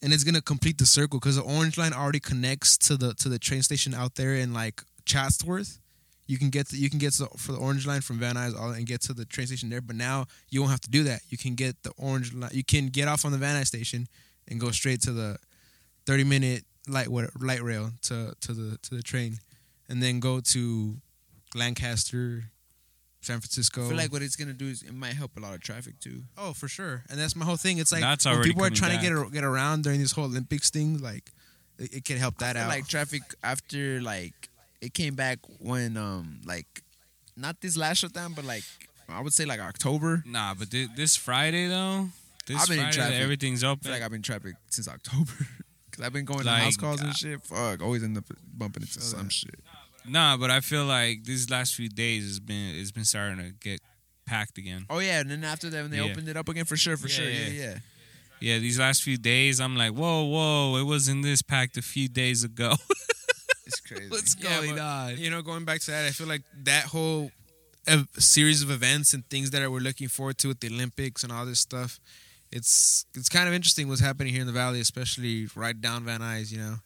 And it's going to complete the circle because the orange line already connects to the to the train station out there in, like, Chatsworth. You can get to, you can get to the, for the orange line from Van Nuys and get to the train station there. But now you won't have to do that. You can get the orange line. You can get off on the Van Nuys station and go straight to the thirty minute light light rail to, to the to the train, and then go to Lancaster, San Francisco. I feel like what it's gonna do is it might help a lot of traffic too. Oh, for sure. And that's my whole thing. It's like that's when people are trying back. to get get around during this whole Olympics thing. Like it, it can help that I feel out. Like traffic after like it came back when um like not this last shutdown, but like I would say like October. Nah, but th- this Friday though, this I've been Friday in traffic. Everything's open. I feel like I've been in traffic since October because I've been going like, to house calls and uh, shit. Fuck, always end up bumping into some that. shit. Nah, but I feel like these last few days it's been it's been starting to get packed again. Oh yeah, and then after that when they yeah. opened it up again for sure, for yeah, sure, yeah. yeah, yeah. Yeah, these last few days I'm like, whoa, whoa, it wasn't this packed a few days ago. It's crazy. What's yeah, going but, on? You know, going back to that, I feel like that whole ev- series of events and things that we're looking forward to with the Olympics and all this stuff, it's it's kind of interesting what's happening here in the Valley, especially right down Van Nuys, you know,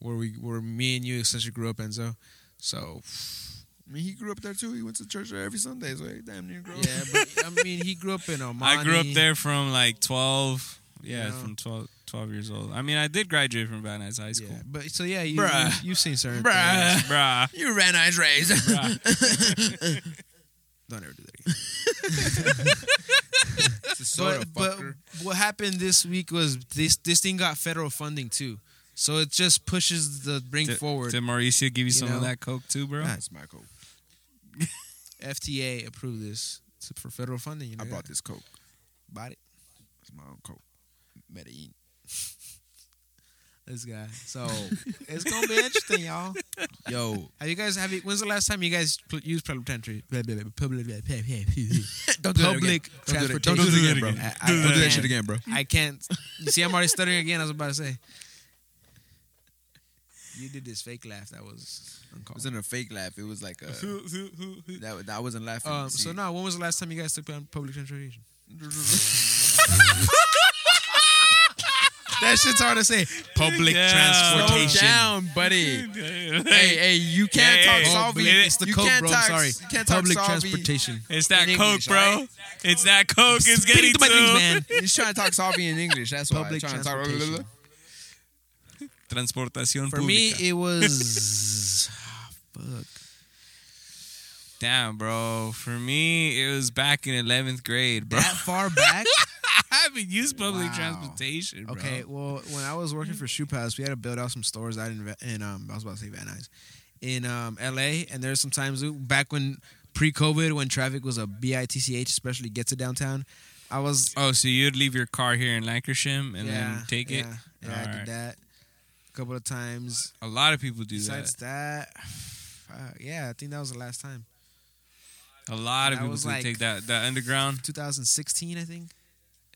where we where me and you essentially grew up, Enzo. So, I mean, he grew up there too. He went to church there every Sunday, so he damn near grew up. Yeah, but I mean, he grew up in Omani. I grew up there from like twelve. Yeah, you know? From twelve, twelve years old. I mean, I did graduate from Van Nuys High School. Yeah, but so yeah, you, you you've seen certain Bruh. things. Bruh, you Van Nuys raised. Don't ever do that again. It's a soda but, fucker. But what happened this week was this this thing got federal funding too. So it just pushes the bring did, forward. Did Mauricio give you, you some know? of that coke too, bro? That's nah, my coke. F T A approved this for federal funding. You know? I bought this coke. Bought it. It's my own coke. Medellin. This guy. So it's gonna be interesting, y'all. Yo, have you guys? Have you, when's the last time you guys pl- used public transportation? Public transportation. Don't do it again, bro. I, I, don't I, do that shit again, bro. I can't. You see, I'm already stuttering again. I was about to say. You did this fake laugh that was uncalled. It wasn't a fake laugh. It was like a... that, that wasn't laughing. Um, so, no, when was the last time you guys took public transportation? That shit's hard to say. Public yeah. transportation. Slow down, buddy. hey, hey, you can't hey, talk hey, Salvi. It's the you coke, bro. Talk, sorry. You can't public talk transportation. It's that coke, English, bro. Right? It's that coke. It's getting to my things, man. He's trying to talk Salvi in English. That's why I'm trying to talk... Transportación For pública. me, it was... oh, fuck. Damn, bro. For me, it was back in eleventh grade, bro. That far back? I haven't used public wow. transportation, bro. Okay, well, when I was working for Shoe Palace, we had to build out some stores out in, in um, I was about to say Van Nuys, in um, L A, and there's some times back when, pre-COVID, when traffic was a B I T C H, especially get to downtown, I was... Oh, so you'd leave your car here in Lancashire and yeah, then take yeah, it? Yeah, yeah I right. did that. Couple of times. A lot of people do Besides that. Besides that, uh, yeah, I think that was the last time. A lot and of people do like take that that underground. twenty sixteen, I think.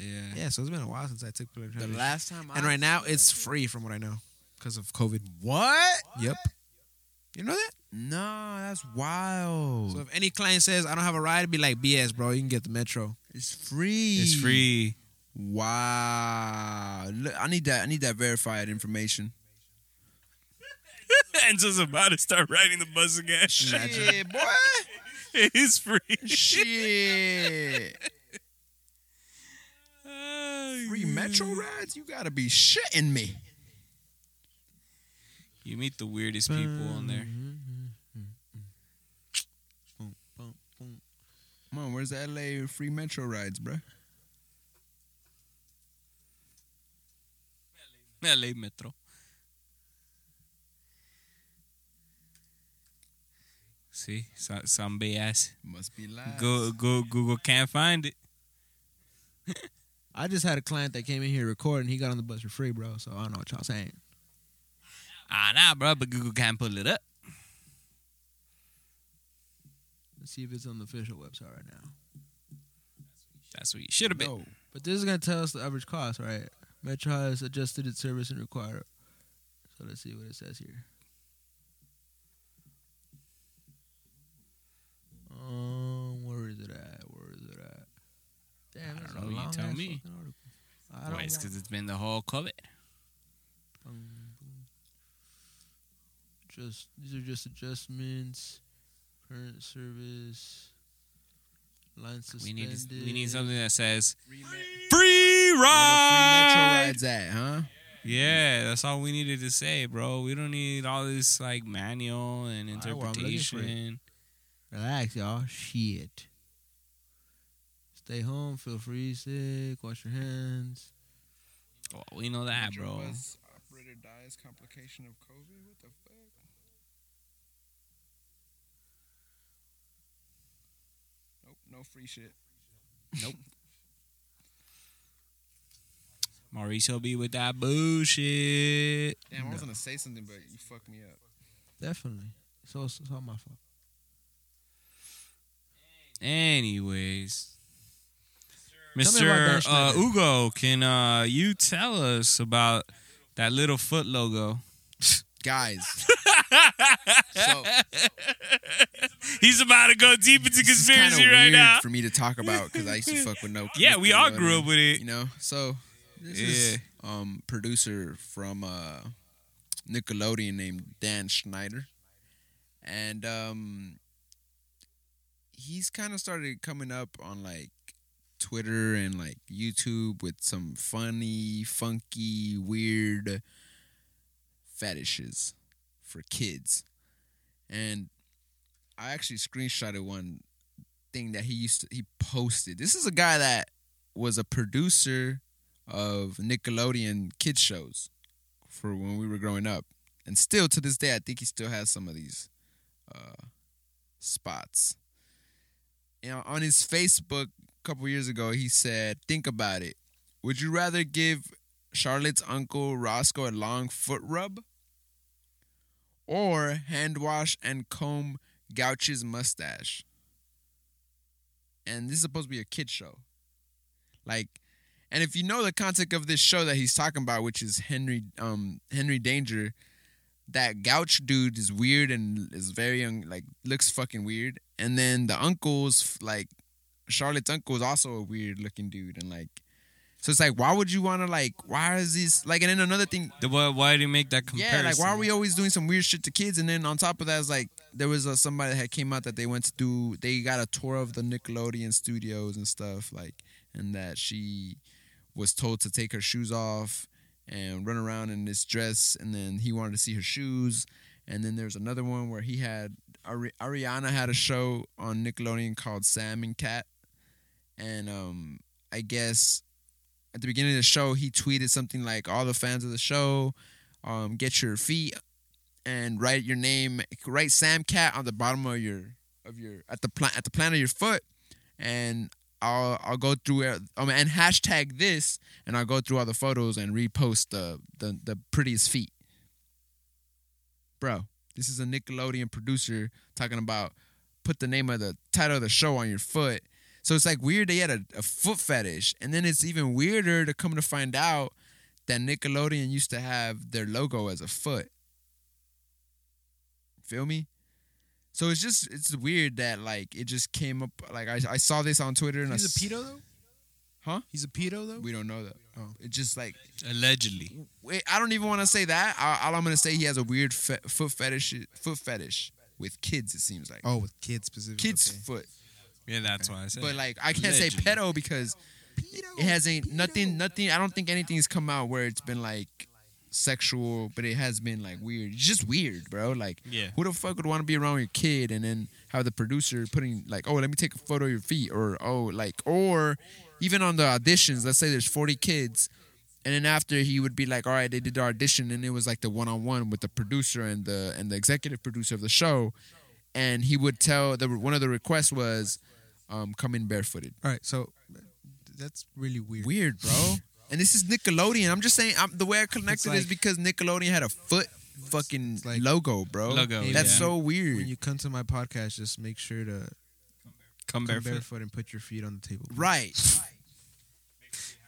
Yeah. Yeah, so it's been a while since I took public transportation. The last time I... And right now, it's free from what I know because of COVID. What? what? Yep. You know that? No, that's wild. So if any client says, I don't have a ride, be like, B S, bro. You can get the Metro. It's free. It's free. Wow. Look, I need that. I need that verified information. Enzo's about to start riding the bus again. Shit, boy. It's free. Shit. Free Metro rides? You gotta be shitting me. You meet the weirdest people on there. Come on, where's the L A free Metro rides, bruh? L A Metro. See, so, some B S. Must be lies. Go, go, Google can't find it. I just had a client that came in here recording. He got on the bus for free, bro. So I don't know what y'all saying. Ah, nah, bro, but Google can't pull it up. Let's see if it's on the official website right now. That's what you should have been. No. But this is going to tell us the average cost, right? Metro has adjusted its service and required. So let's see what it says here. Um, where is it at? Where is it at? Damn, I don't know. You tell me. I don't Why, it's because it's been the whole COVID. Um, just these are just adjustments. Current service. Line suspended. We need we need something that says free, free ride. Where the free Metro rides at, huh? Yeah, that's all we needed to say, bro. We don't need all this like manual and interpretation. Relax, y'all. Shit. Stay home. Feel free. Sick. Wash your hands. Oh, we know that, bro. Was operator dies complication of COVID. What the fuck? Nope. No free shit. Nope. Mauricio be with that bullshit. Damn, I was no. gonna say something, but you fucked me up. Definitely. So it's, it's all my fault. Anyways, Mister Uh, Ugo, can uh, you tell us about that little Foot logo? Guys. so, He's about to go deep into conspiracy right now. It's kind of weird for me to talk about because I used to fuck with no. Yeah, we all grew up with it. You know, so this yeah. is um producer from uh, Nickelodeon named Dan Schneider. And um. he's kind of started coming up on, like, Twitter and, like, YouTube with some funny, funky, weird fetishes for kids. And I actually screenshotted one thing that he used to, he posted. This is a guy that was a producer of Nickelodeon kids shows for when we were growing up. And still, to this day, I think he still has some of these uh, spots. You know, on his Facebook a couple years ago, he said, "Think about it. Would you rather give Charlotte's uncle Roscoe a long foot rub or hand wash and comb Gouch's mustache?" And this is supposed to be a kid show. Like, and if you know the concept of this show that he's talking about, which is Henry um, Henry Danger, that Gouch dude is weird and is very, un- like, looks fucking weird. And then the uncle's, like, Charlotte's uncle is also a weird-looking dude. And, like, so it's like, why would you want to, like, why is this, like, and then another thing. The, why, why do you make that comparison? Yeah, like, why are we always doing some weird shit to kids? And then on top of that, it's like, there was a, somebody that had came out that they went to do, they got a tour of the Nickelodeon studios and stuff, like, and that she was told to take her shoes off and run around in this dress, and then he wanted to see her shoes. And then there's another one where he had Ari- Ariana had a show on Nickelodeon called Sam and Cat, and um, I guess at the beginning of the show he tweeted something like, "All the fans of the show, um, get your feet and write your name, write Sam Cat on the bottom of your of your at the pla- at the plant of your foot, and." I'll I'll go through um, and hashtag this, and I'll go through all the photos and repost the, the, the prettiest feet. Bro, this is a Nickelodeon producer talking about put the name of the title of the show on your foot. So it's like weird they had a, a foot fetish. And then it's even weirder to come to find out that Nickelodeon used to have their logo as a foot. Feel me? So it's just, it's weird that, like, it just came up. Like, I I saw this on Twitter. And he's a pedo, though? Huh? He's a pedo, though? We don't know that. Oh. It's just, like. Allegedly. Wait, I don't even want to say that. I, all I'm going to say, he has a weird fe- foot fetish foot fetish with kids, it seems like. Oh, with kids specifically. Kids' okay. foot. Yeah, that's okay. why I said But, like, I can't allegedly. say pedo because pedo, it hasn't, pedo. nothing, nothing, I don't think anything's come out where it's been, like. Sexual, but it has been like weird. It's just weird, bro. Like, yeah. who the fuck would want to be around your kid and then have the producer putting like, oh, let me take a photo of your feet, or oh, like, or even on the auditions. Let's say there's forty kids, and then after he would be like, all right, they did the audition, and it was like the one on one with the producer and the and the executive producer of the show, and he would tell that one of the requests was, um, come in barefooted. All right, so that's really weird. Weird, bro. And this is Nickelodeon. I'm just saying, I'm, the way I connected like, is because Nickelodeon had a foot fucking like, logo, bro. Logo. Hey, that's yeah. so weird. When you come to my podcast, just make sure to come, come barefoot. barefoot and put your feet on the table. Please. Right.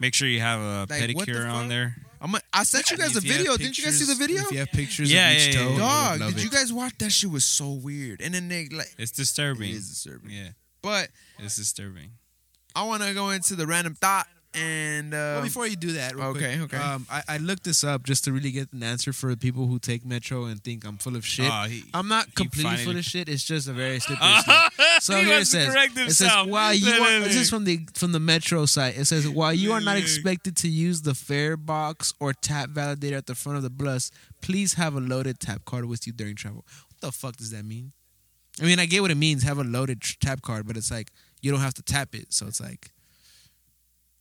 Make sure you have a like, pedicure the on there. I'm a, I sent you guys a video. Pictures, didn't you guys see the video? If you have pictures yeah, of yeah, each yeah, toe. Yeah, yeah. Dog, did it. you guys watch? That shit was so weird. And then they like. It's disturbing. It is disturbing. Yeah. But. It's disturbing. I want to go into the random thought. And uh, well, before you do that, real okay, quick, okay. Um, I, I looked this up just to really get an answer for the people who take Metro and think I'm full of shit. Oh, he, I'm not completely full of shit. It's just a very slippery slope. So he here it says, it says, while you are, this is from the from the Metro site. It says, while you are not expected to use the fare box or tap validator at the front of the bus, please have a loaded tap card with you during travel. What the fuck does that mean? I mean, I get what it means, have a loaded tap card, but it's like you don't have to tap it, so it's like.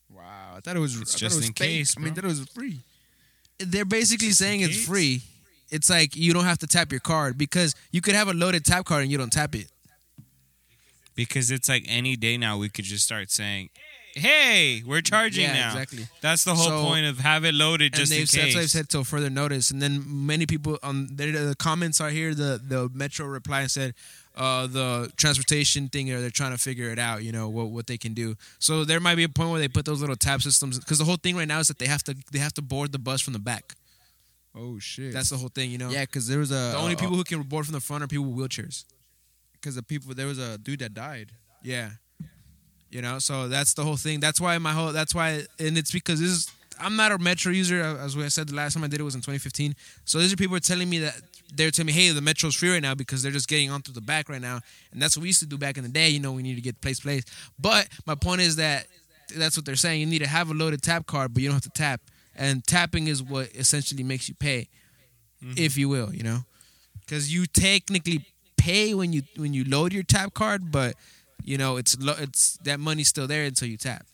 Wow, I thought it was it's I just it was in fake. case. Bro. I mean, that it was free. They're basically just saying it's free. It's like you don't have to tap your card because you could have a loaded tap card and you don't tap it. Because it's like any day now we could just start saying, "Hey, we're charging yeah, now." Exactly. That's the whole so, point of have it loaded just in case. That's what I've said till further notice. And then many people on the, the comments are here. The the Metro reply and said. Uh, the transportation thing, or they're trying to figure it out, you know, what what they can do. So there might be a point where they put those little tap systems, because the whole thing right now is that they have to they have to board the bus from the back. Oh shit! That's the whole thing, you know. Yeah, because there was a the only uh, people who can board from the front are people with wheelchairs. Because the people there was a dude that died. Yeah, you know. So that's the whole thing. That's why my whole. That's why, and it's because this is. I'm not a Metro user. As I said, the last time I did it was in twenty fifteen. So these are people telling me that they're telling me, hey, the Metro's free right now because they're just getting on through the back right now. And that's what we used to do back in the day. You know, we need to get place, place. But my point is that that's what they're saying. You need to have a loaded tap card, but you don't have to tap. And tapping is what essentially makes you pay, mm-hmm. if you will, you know. Because you technically pay when you when you load your tap card, but, you know, it's lo- it's that money's still there until you tap.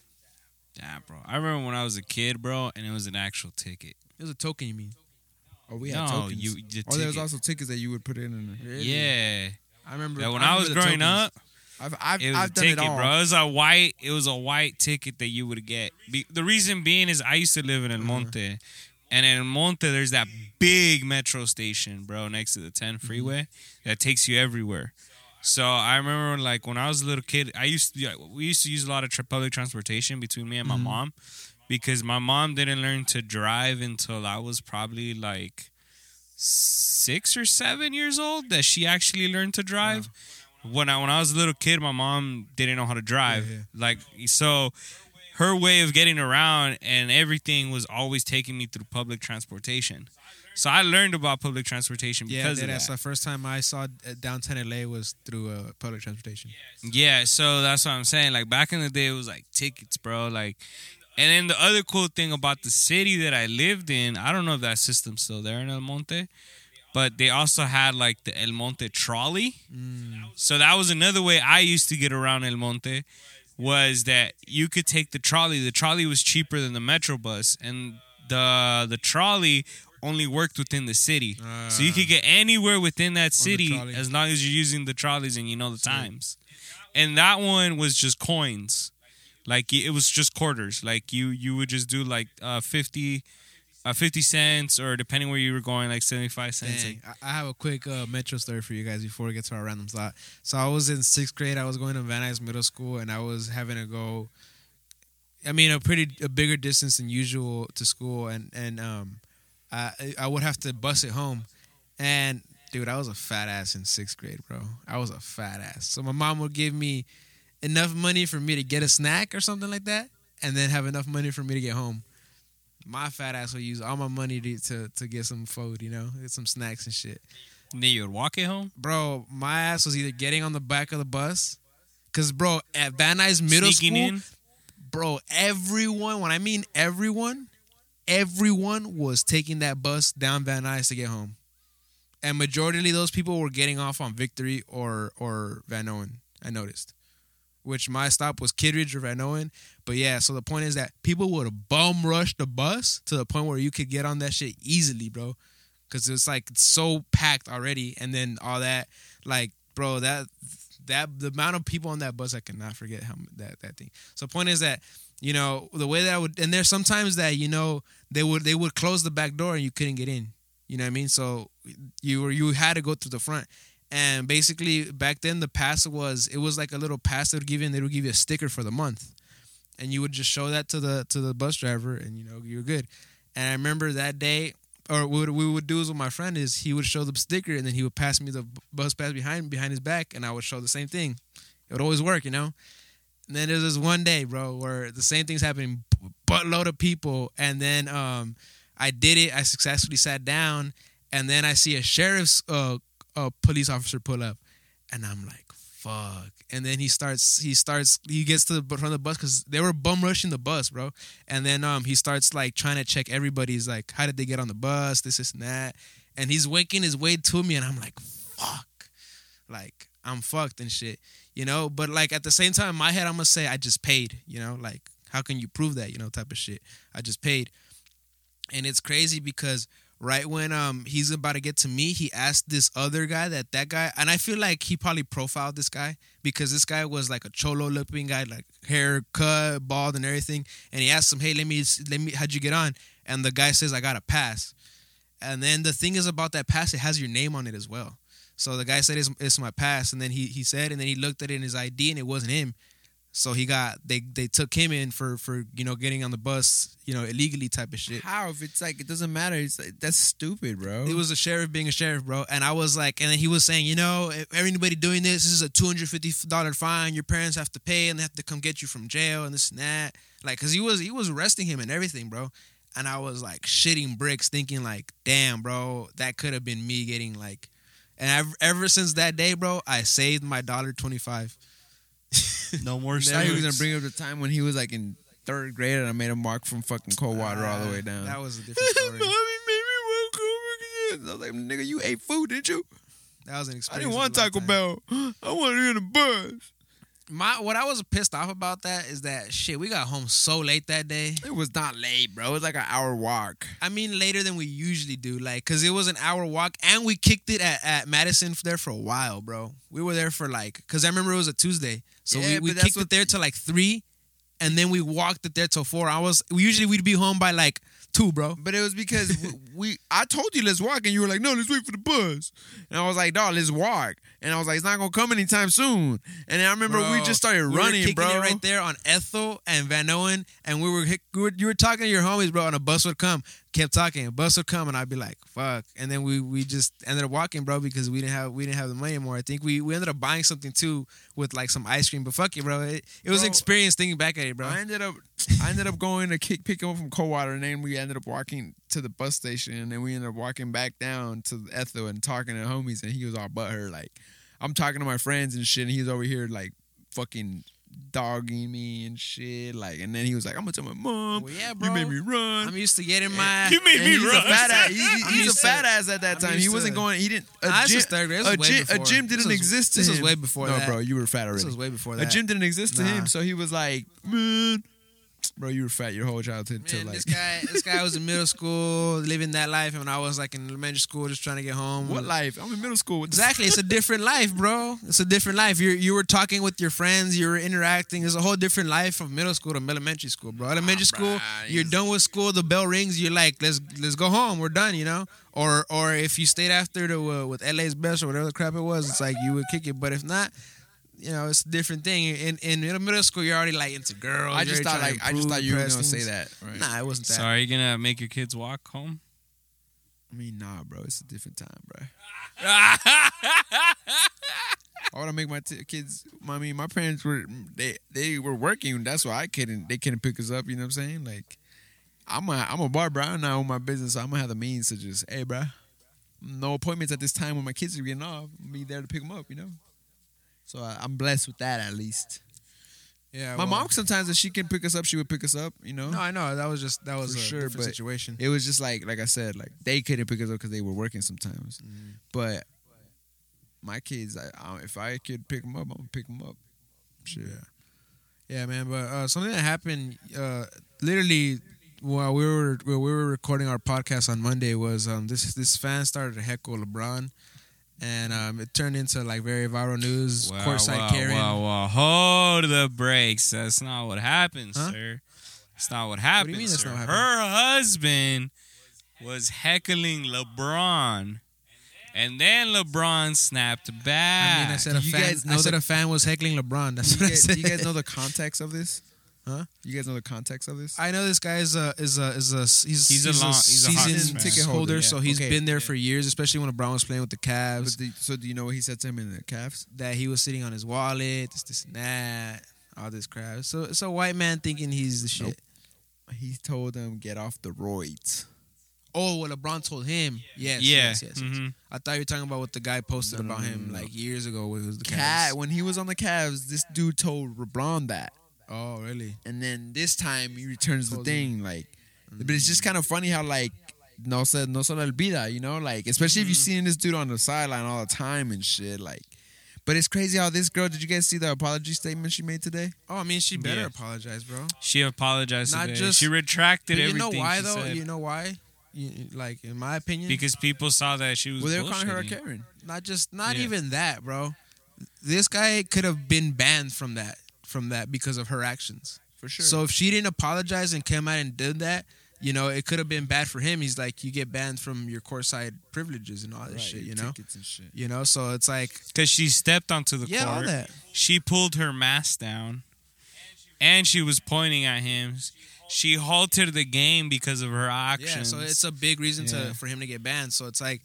Nah, bro. I remember when I was a kid, bro, and it was an actual ticket. It was a token, you mean? Oh, we had no, tokens. You, the oh, there was also tickets that you would put in. in the, really? Yeah. I remember. That when I, I was growing tokens. up, I've, I've, it was I've a done ticket, it all. bro. It was a, white, it was a white ticket that you would get. Be, the reason being is I used to live in El Monte. Mm-hmm. And in El Monte, there's that big metro station, bro, next to the ten freeway mm-hmm. that takes you everywhere. So I remember, like, when I was a little kid, I used to, we used to use a lot of tra- public transportation between me and my mm-hmm. mom, because my mom didn't learn to drive until I was probably like six or seven years old that she actually learned to drive. Yeah. When I when I was a little kid, my mom didn't know how to drive. Yeah, yeah. Like, so her way of getting around and everything was always taking me through public transportation. So I learned about public transportation because yeah, of that. Yeah, so the first time I saw downtown L A was through uh, public transportation. Yeah, so that's what I'm saying. Like, back in the day, it was like tickets, bro. Like, and then the other cool thing about the city that I lived in, I don't know if that system's still there in El Monte, but they also had like the El Monte trolley. Mm. So that was another way I used to get around El Monte, was that you could take the trolley. The trolley was cheaper than the Metro bus, and the the trolley only worked within the city. Uh, so you could get anywhere within that city as long as you're using the trolleys and you know the times. And that one was just coins. Like, it was just quarters. Like, you you would just do like uh, fifty, uh, fifty cents, or depending where you were going, like seventy-five cents. Dang, I have a quick uh, Metro story for you guys before we get to our random slot. So I was in sixth grade. I was going to Van Nuys Middle School, and I was having to go, I mean, a pretty a bigger distance than usual to school. And, and um, I I would have to bus it home. And, dude, I was a fat ass in sixth grade, bro. I was a fat ass. So my mom would give me enough money for me to get a snack or something like that, and then have enough money for me to get home. My fat ass would use all my money to to, to get some food, you know, get some snacks and shit. And then you would walk it home? Bro, my ass was either getting on the back of the bus, because, bro, at Van Nuys Middle Sneaking School, in. bro, everyone, when I mean everyone, Everyone was taking that bus down Van Nuys to get home. And majority of those people were getting off on Victory or or Van Nuys, I noticed. Which my stop was Kittredge or Van Nuys. But yeah, so the point is that people would bum rush the bus to the point where you could get on that shit easily, bro. Because it's like it's so packed already. And then all that, like, bro, that that the amount of people on that bus, I cannot forget how that, that thing. So the point is that, you know, the way that I would, and there's sometimes that, you know, they would they would close the back door and you couldn't get in. You know what I mean? So you were you had to go through the front. And basically back then the pass was it was like a little pass they would give you, and they would give you a sticker for the month. And you would just show that to the to the bus driver, and you know, you're good. And I remember that day, or what we would do is with my friend is he would show the sticker, and then he would pass me the bus pass behind behind his back, and I would show the same thing. It would always work, you know. And then there's this one day, bro, where the same thing's happening, buttload of people. And then um, I did it. I successfully sat down. And then I see a sheriff's uh, a police officer pull up. And I'm like, fuck. And then he starts, he starts, he gets to the front of the bus because they were bum rushing the bus, bro. And then um, he starts, like, trying to check everybody's, like, how did they get on the bus, this, this, and that. And he's winking his way to me. And I'm like, fuck. Like, I'm fucked and shit, you know? But, like, at the same time, in my head, I'm going to say I just paid, you know? Like, how can you prove that, you know, type of shit? I just paid. And it's crazy because right when um he's about to get to me, he asked this other guy that that guy, and I feel like he probably profiled this guy because this guy was like a cholo-looking guy, like hair cut, bald and everything. And he asked him, hey, let me, let me, how'd you get on? And the guy says, I got a pass. And then the thing is about that pass, it has your name on it as well. So the guy said, it's, it's my pass. And then he, he said, and then he looked at it in his I D and it wasn't him. So he got, they they took him in for, for, you know, getting on the bus, you know, illegally type of shit. How? If it's like, it doesn't matter. It's like, that's stupid, bro. It was a sheriff being a sheriff, bro. And I was like, and then he was saying, you know, if anybody doing this, this is a two hundred fifty dollars fine. Your parents have to pay and they have to come get you from jail and this and that. Like, because he was, he was arresting him and everything, bro. And I was like shitting bricks thinking like, damn, bro, that could have been me getting like, and I've, ever since that day, bro, I saved my one dollar and twenty-five cents. No more shit. Now he was going to bring up the time when he was like in third grade and I made a mark from fucking cold water uh, all the way down. That was a different story. Mommy made me walk over again. I was like, nigga, you ate food, didn't you? That was an experience. I didn't want Taco Bell. I wanted to hear the buzz. My, what I was pissed off about that is that, shit, we got home so late that day. It was not late, bro. It was like an hour walk. I mean, later than we usually do, like, because it was an hour walk, and we kicked it at, at Madison there for a while, bro. We were there for, like, because I remember it was a Tuesday. So yeah, we, we kicked it there till, like, three, and then we walked it there till four. I was, usually we'd be home by, like, two, bro. But it was because we, I told you let's walk, and you were like, no, let's wait for the bus. And I was like, dog, let's walk. And I was like, it's not gonna come anytime soon. And I remember bro, we just started we running, were bro. It right there on Ethel and Van Nuys, and we were, we were you were talking to your homies, bro. And a bus would come, kept talking, a bus would come, and I'd be like, fuck. And then we we just ended up walking, bro, because we didn't have we didn't have the money anymore. I think we, we ended up buying something too with like some ice cream, but fuck it, bro. It, it was bro, an experience thinking back at it, bro. I ended up I ended up going to kick pick him up from Coldwater, and then we ended up walking to the bus station, and then we ended up walking back down to Ethel and talking to homies, and he was all butthurt, like. I'm talking to my friends and shit, and he's over here, like, fucking dogging me and shit. Like, and then he was like, I'm going to tell my mom, well, yeah, bro. You made me run. I'm used to getting my... You made me he's run. A fat ass. He, he's a fat ass at that time. He wasn't to, going... He didn't... A nah, gym, third grade. A, gym, a gym didn't was, exist to this him. This was way before no, that. No, bro, you were fat already. This was way before that. A gym didn't exist to nah. him, so he was like, man... Bro, you were fat your whole childhood. Man, till like... this guy this guy was in middle school, living that life, and I was, like, in elementary school just trying to get home. What life? I'm in middle school. With exactly. This. It's a different life, bro. It's a different life. You you were talking with your friends. You were interacting. It's a whole different life from middle school to elementary school, bro. Elementary oh, school, bro. You're done with school. The bell rings. You're like, let's let's go home. We're done, you know? Or or if you stayed after the, uh, with L A's Best or whatever the crap it was, it's like you would kick it. But if not... You know, it's a different thing. In in middle school, you're already like into girls. I just thought like I just thought you were gonna say that. Right. Nah, it wasn't that. So are you gonna make your kids walk home? I mean, nah, bro. It's a different time, bro. Why would I make my t- kids? I mean, my parents were they they were working. That's why I couldn't. They couldn't pick us up. You know what I'm saying? Like, I'm a I'm a barber. I own my business. So I'm gonna have the means to just, hey, bro, no appointments at this time when my kids are getting off. I'll be there to pick them up. You know. So I, I'm blessed with that at least. Yeah. My well, mom sometimes if she can pick us up, she would pick us up. You know. No, I know that was just that was for a sure, different situation. It was just like like I said, like they couldn't pick us up because they were working sometimes. Mm-hmm. But my kids, I, I, if I could pick them up, I'm gonna pick them up. Sure. Yeah, man. But uh, something that happened uh, literally while we were while we were recording our podcast on Monday was um, this this fan started to heckle LeBron. And um, it turned into, like, very viral news, wow, courtside wow, carrying. Wow, wow, hold the brakes. That's not what happened, huh? sir. That's not what happened, what do you mean sir. That's not her husband was heckling LeBron, and then LeBron snapped back. I mean, I said a you fan, I said the, a fan was heckling LeBron. That's what get, I said. Do you guys know the context of this? Huh? You guys know the context of this? I know this guy is a is a is a he's, he's, he's a, long, a season a ticket holder, yeah. So he's okay. been there yeah. for years, especially when LeBron was playing with the Cavs. The, so do you know what he said to him in the Cavs? That he was sitting on his wallet, this, this, and that, all this crap. So it's a white man thinking he's the shit. Nope. He told him get off the roids. Oh, well, LeBron told him. Yes, yeah. yes, yes, yes. Mm-hmm. I thought you were talking about what the guy posted no, about no, him no. like years ago when it was the Cavs. When he was on the Cavs, this dude told LeBron that. Oh, really? And then this time he returns the thing, like, mm-hmm. But it's just kind of funny how like no se no se olvida, you know, like especially mm-hmm. if you're seeing this dude on the sideline all the time and shit, like. But it's crazy how this girl, did you guys see the apology statement she made today? Oh, I mean, she better yeah. apologize, bro. She apologized Not today. Just, she retracted you everything know why, she though? said. You know why? You, like, in my opinion. Because people saw that she was well, they were calling her a Karen. Not just, not yeah. even that, bro. This guy could have been banned from that, from that because of her actions. For sure. So if she didn't apologize and came out and did that, you know, it could have been bad for him. He's like, you get banned from your courtside privileges and all that right, shit, you know? Tickets and shit. You know, so it's like... Because she stepped onto the yeah, court. All that. She pulled her mask down. And she was pointing at him. She halted the game because of her actions. Yeah, so it's a big reason yeah. to for him to get banned. So it's like...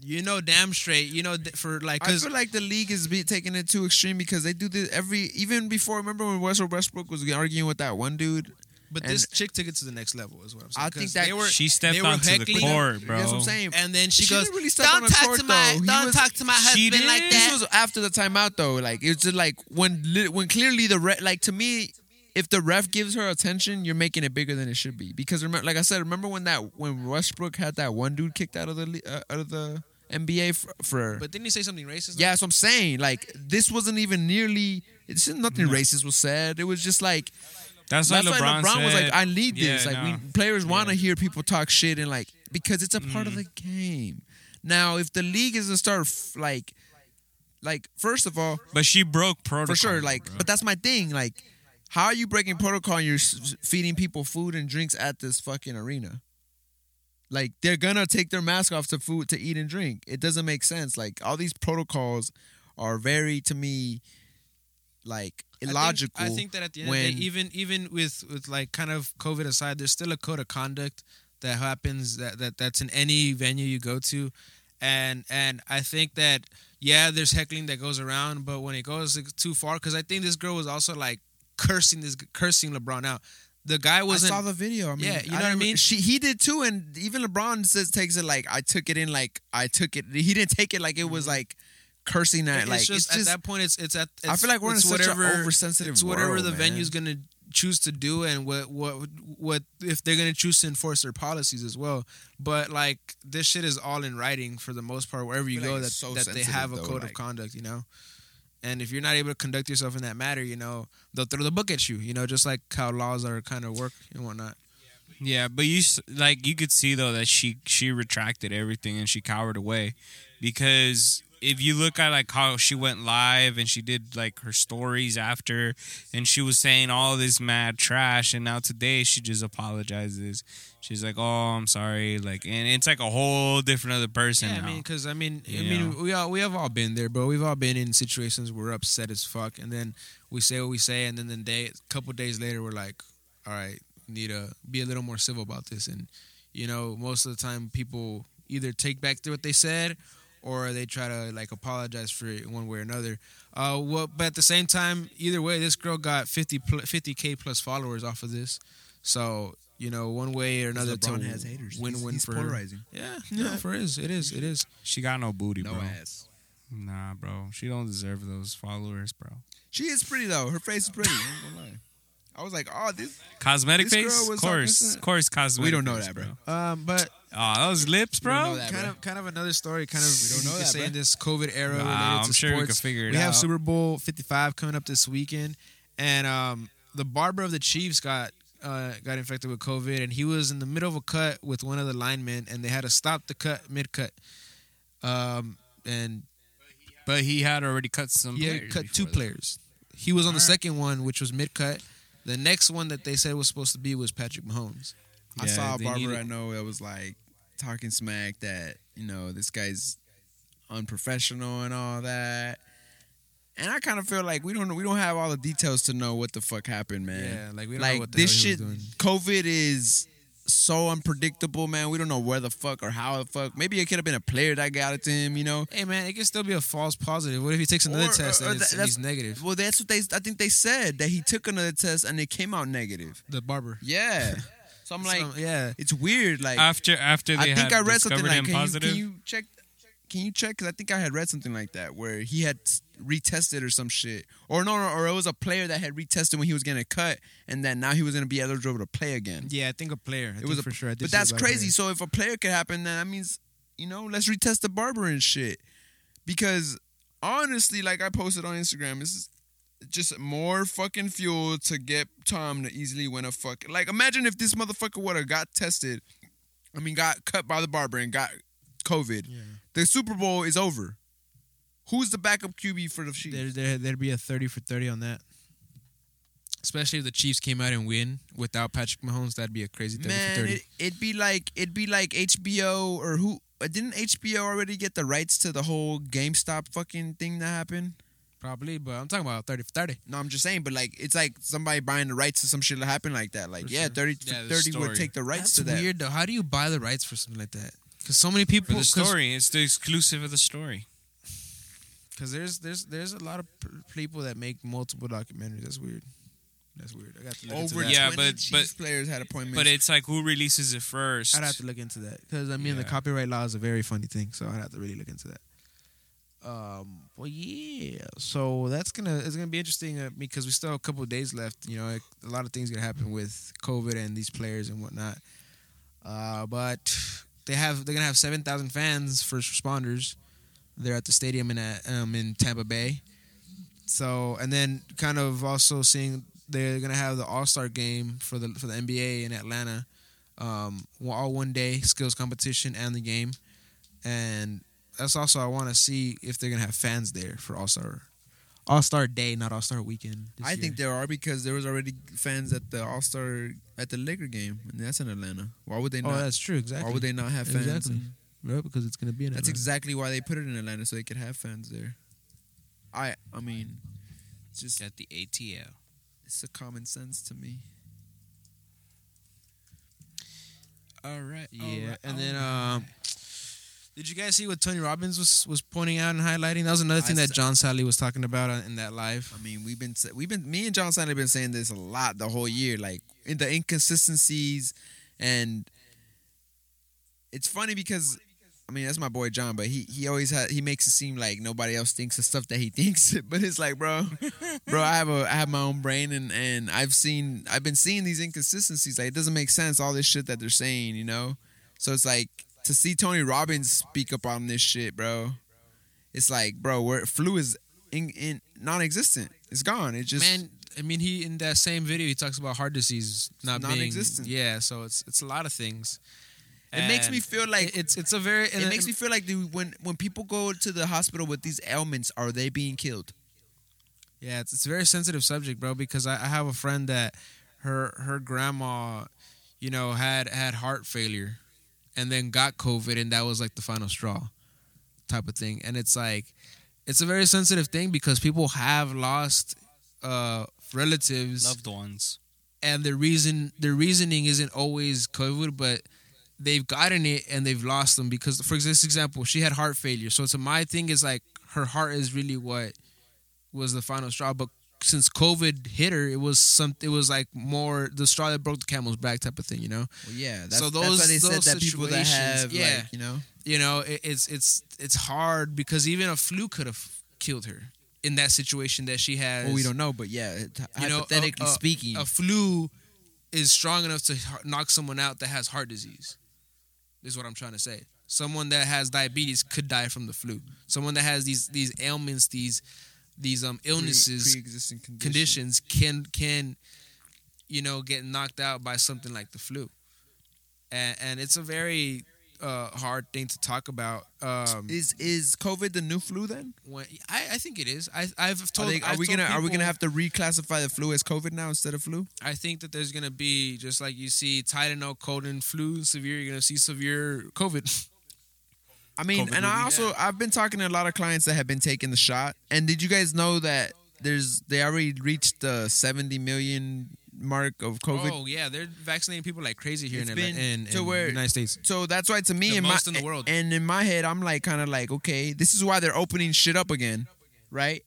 You know damn straight. You know for like. I feel like the league is be taking it too extreme because they do this every even before. Remember when Russell Westbrook was arguing with that one dude? But and this chick took it to the next level, is what I'm saying. I think that they were, she stepped onto the court, bro. That's what I'm saying. And then she, she goes, really "Don't talk court, to my, though. don't was, talk to my husband did. like that." This was after the timeout, though. Like it's just like when when clearly the re- like to me. If the ref gives her attention, you're making it bigger than it should be. Because remember, like I said, remember when that when Westbrook had that one dude kicked out of the uh, out of the N B A for, for. But didn't he say something racist? Yeah, that's what I'm saying. Like this wasn't even nearly. It's nothing no. racist was said. It was just like. That's, that's why LeBron, LeBron said, was like, "I need this." Yeah, like no. we players want to yeah. hear people talk shit and like because it's a part mm. of the game. Now, if the league is to start like, like first of all, but she broke protocol for sure. Like, bro. But that's my thing. Like. How are you breaking protocol and you're feeding people food and drinks at this fucking arena? Like, they're going to take their mask off to food, to eat and drink. It doesn't make sense. Like, all these protocols are very, to me, like, illogical. I think, I think that at the end of the day, even, even with, with, like, kind of COVID aside, there's still a code of conduct that happens that, that that's in any venue you go to. And and I think that, yeah, there's heckling that goes around, but when it goes too far, because I think this girl was also, like, Cursing this, cursing LeBron out. The guy wasn't. I saw the video. I mean, yeah, you know I what I mean. She, he did too, and even LeBron says takes it like I took it in, like I took it. He didn't take it like it was like cursing at. Like just, it's just, at that point, it's it's at. It's, I feel like we're in such whatever, an oversensitive. It's whatever world, the man. venue's gonna choose to do, and what what what if they're gonna choose to enforce their policies as well. But like this shit is all in writing for the most part. Wherever you go, like that so that they have a though, code like, of conduct. You know. And if you're not able to conduct yourself in that matter, you know, they'll throw the book at you, you know, just like how laws are kind of work and whatnot. Yeah, but you like you could see, though, that she she retracted everything and she cowered away because if you look at like how she went live and she did like her stories after and she was saying all this mad trash. And now today she just apologizes. She's like, oh, I'm sorry. Like, and it's like a whole different other person. Yeah, now. I mean, because I mean, you I mean, know? we all, we have all been there, bro. We've all been in situations where we're upset as fuck. And then we say what we say. And then the day, a couple days later, we're like, all right, need to be a little more civil about this. And, you know, most of the time people either take back what they said or they try to, like, apologize for it one way or another. Uh, well, but at the same time, either way, this girl got fifty, fifty K plus followers off of this. So, you know, one way or another, LeBron has haters. Win-win he's, he's for polarizing. Her. Yeah, yeah, for his. It is, it is. She got no booty, no bro. No ass. Nah, bro. She don't deserve those followers, bro. She is pretty, though. Her face is pretty. I ain't gonna lie. I was like, oh, this... Cosmetic this face? Of course. Of course, cosmetic We don't know face, that, bro. bro. Um, but... Oh, those lips, bro. That, kind bro. of, kind of another story. Kind of, we don't know that. Say in this COVID era, wow, related I'm to sure sports, we can figure it we have out. Super Bowl fifty-five coming up this weekend, and um, the barber of the Chiefs got uh, got infected with COVID, and he was in the middle of a cut with one of the linemen, and they had to stop the cut mid-cut. Um, and but he had already cut some. He players had cut two that. players. He was on All the right. second one, which was mid-cut. The next one that they said was supposed to be was Patrick Mahomes. Yeah, I saw a barber I know that was like talking smack that, you know, this guy's unprofessional and all that. And I kind of feel like we don't we don't have all the details to know what the fuck happened, man. Yeah, like we don't like, know what the this hell he shit was doing. COVID is so unpredictable, man. We don't know where the fuck or how the fuck. Maybe it could have been a player that got it to him, you know. Hey, man, it could still be a false positive. What if he takes another or, test or, or and that, he's negative? Well, that's what they I think they said that he took another test and it came out negative. The barber. Yeah. So I'm like, so, yeah, it's weird. Like after after they I think had I read something like, can you, can you check? Can you check? Because I think I had read something like that where he had retested or some shit, or no, or it was a player that had retested when he was gonna cut, and that now he was gonna be eligible to play again. Yeah, I think a player. I it think was a, for sure. I but that's crazy. Player. So if a player could happen, then that means you know, let's retest the barber and shit, because honestly, like I posted on Instagram, this is just more fucking fuel to get Tom to easily win a fuck. Like, imagine if this motherfucker would have got tested. I mean, got cut by the barber and got COVID. Yeah. The Super Bowl is over. Who's the backup Q B for the Chiefs? There, there, there'd be a thirty for thirty on that. Especially if the Chiefs came out and win without Patrick Mahomes, that'd be a crazy thirty Man, for thirty. It, it'd be like it'd be like H B O or who? Didn't H B O already get the rights to the whole GameStop fucking thing that happened? Probably, but I'm talking about thirty for thirty. No, I'm just saying, but like it's like somebody buying the rights to some shit that happened like that. Like, for yeah, sure. thirty for thirty would take the rights That's to that. That's weird though. How do you buy the rights for something like that? Because so many people. For the story, it's the exclusive of the story. Because there's there's there's a lot of people that make multiple documentaries. That's weird. That's weird. I got to look Over, into that. Yeah, but, but players had appointments. But it's like who releases it first. I'd have to look into that because I mean yeah. the copyright law is a very funny thing, so I'd have to really look into that. Um. Well, yeah. So that's gonna it's gonna be interesting uh, because we still have a couple of days left. You know, like, a lot of things gonna happen with COVID and these players and whatnot. Uh, but they have they're gonna have seven thousand fans, first responders. They're at the stadium in a, um in Tampa Bay. So and then kind of also seeing. They're gonna have the All-Star game for the for the N B A in Atlanta, um, all one day skills competition and the game, and that's also I want to see if they're gonna have fans there for All-Star All-Star Day, not All-Star Weekend. I year. think there are because there was already fans at the All-Star at the Laker game, and that's in Atlanta. Why would they? Not, oh, that's true. Exactly. Why would they not have fans? Exactly. Right, because it's gonna be in. That's Atlanta. Exactly why they put it in Atlanta so they could have fans there. I I mean, it's just at the A T L. It's a common sense to me. All right. Yeah. All right, and then, right. um, did you guys see what Tony Robbins was, was pointing out and highlighting? That was another thing I that John Sally was talking about in that live. I mean, we've been we've been me and John Sally have been saying this a lot the whole year, like in the inconsistencies, and it's funny because. I mean, that's my boy John, but he he always ha- he makes it seem like nobody else thinks the stuff that he thinks. But it's like, bro, bro, I have a I have my own brain, and, and I've seen I've been seeing these inconsistencies. Like, it doesn't make sense all this shit that they're saying, you know. So it's like to see Tony Robbins speak up on this shit, bro. It's like, bro, where flu is in, in non-existent. It's gone. It just man. I mean, he in that same video he talks about heart disease not non-existent. being yeah. So it's it's a lot of things. It makes me feel like it's it's a very. It makes me feel like dude, when when people go to the hospital with these ailments, are they being killed? Yeah, it's it's a very sensitive subject, bro. Because I, I have a friend that her her grandma, you know, had had heart failure, and then got COVID, and that was like the final straw, type of thing. And it's like, it's a very sensitive thing because people have lost uh, relatives, loved ones, and the reason their reasoning isn't always COVID, but they've gotten it and they've lost them because, for example, she had heart failure. So to my thing is like her heart is really what was the final straw. But since COVID hit her, it was some. It was like more the straw that broke the camel's back type of thing, you know. Well, yeah, that's, so those, that's why they those said that people that have, yeah, like, you know, you know, it, it's it's it's hard because even a flu could have killed her in that situation that she has. Well, we don't know, but yeah, it, you hypothetically know, a, speaking, a flu is strong enough to knock someone out that has heart disease. Is what I'm trying to say. Someone that has diabetes could die from the flu. Someone that has these these ailments, these these um illnesses, Pre, pre-existing conditions. conditions can can you know get knocked out by something like the flu, and and it's a very uh, hard thing to talk about. Um, is is COVID the new flu then? When, I I think it is. I I've told. Are, they, are I've we told gonna people, are we gonna have to reclassify the flu as COVID now instead of flu? I think that there's gonna be just like you see Tylenol, cold and flu severe. You're gonna see severe COVID. I mean, COVID and I also yeah. I've been talking to a lot of clients that have been taking the shot. And did you guys know that there's they already reached the seventy million mark of COVID? Oh yeah, they're vaccinating people like crazy here it's in, been, in, in, in where, the United States. So that's why to me, the in most my, in the world. And in my head, I'm like kind of like, okay, this is why they're opening shit up again, right?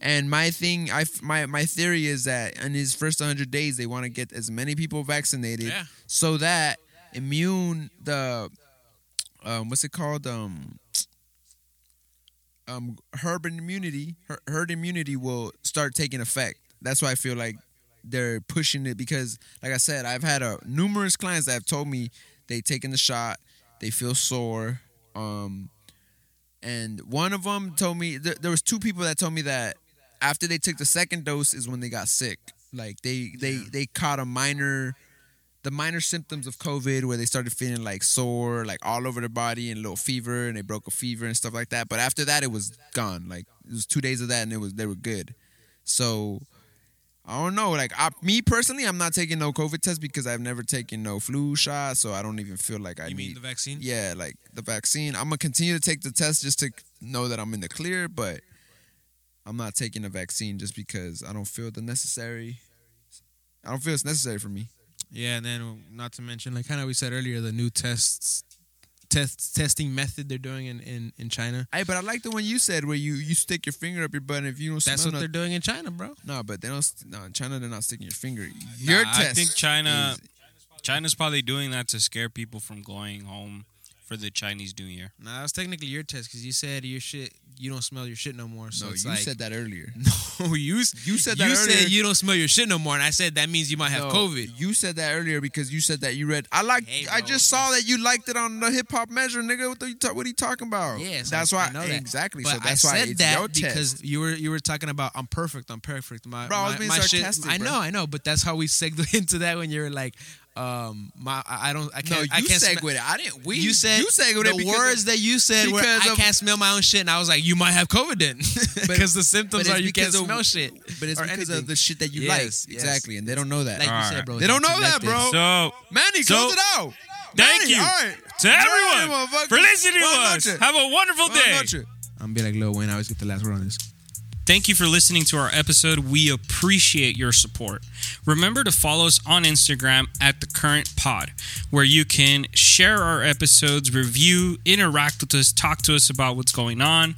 And my thing, I my my theory is that in his first one hundred days, they want to get as many people vaccinated, yeah. so that immune the, um, what's it called, um, um, herd immunity, herd immunity will start taking effect. That's why I feel like. They're pushing it because, like I said, I've had a, numerous clients that have told me they taken the shot, they feel sore, um, And one of them told me th- there was two people that told me that after they took the second dose is when they got sick. Like they they, yeah. they caught a minor, the minor symptoms of COVID where they started feeling like sore, like all over their body and a little fever, and they broke a fever and stuff like that. But after that, it was gone. Like it was two days of that, and it was they were good. So I don't know. Like I, me personally, I'm not taking no COVID test because I've never taken no flu shot, so I don't even feel like I. You mean need, the vaccine? Yeah, like the vaccine. I'm gonna continue to take the test just to know that I'm in the clear, but I'm not taking a vaccine just because I don't feel the necessary. I don't feel it's necessary for me. Yeah, and then not to mention, like kind of we said earlier, the new tests. Test, testing method they're doing in, in, in China. Hey, but I like the one you said where you, you stick your finger up your butt and if you don't smell That's what no, they're doing in China, bro. No, but they don't. No, in China, they're not sticking your finger. Your nah, test. I think China, is, China's probably doing that to scare people from going home for the Chinese New Year. Nah, that's technically your test because you said your shit, you don't smell your shit no more. So no, it's you like, said that earlier. No, you, you said that you earlier. You said you don't smell your shit no more, and I said that means you might have no, COVID. You said that earlier because you said that you read. I like. Hey, I just saw that you liked it on the Hip Hop Measure, nigga. What, the, what are you talking about? Yeah, so that's I, why. I know exactly. That. So that's I why it's that your test. Because you were you were talking about I'm perfect, I'm perfect. My, bro, my, I was being my sarcastic. Shit, I know, I know, but that's how we segued into that when you were like. Um, my I don't I can't no, you I can't segued sm- it. I didn't. We you said you segued the it words of, that you said were I of, can't smell my own shit, and I was like, you might have COVID then, because the symptoms are you can't of, smell shit, but it's because anything. Of the shit that you yes, like yes. exactly, and they don't know that. Like all you right. said, bro, they don't know that, bro. So Manny, so, close it out. Thank Manny, you right. to everyone for listening to us. Have a wonderful day. I'm gonna be like Lil Wayne. I always get the last word on this. Thank you for listening to our episode. We appreciate your support. Remember to follow us on Instagram at The Current Pod, where you can share our episodes, review, interact with us, talk to us about what's going on.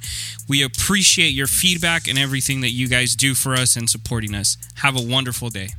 We appreciate your feedback and everything that you guys do for us and supporting us. Have a wonderful day.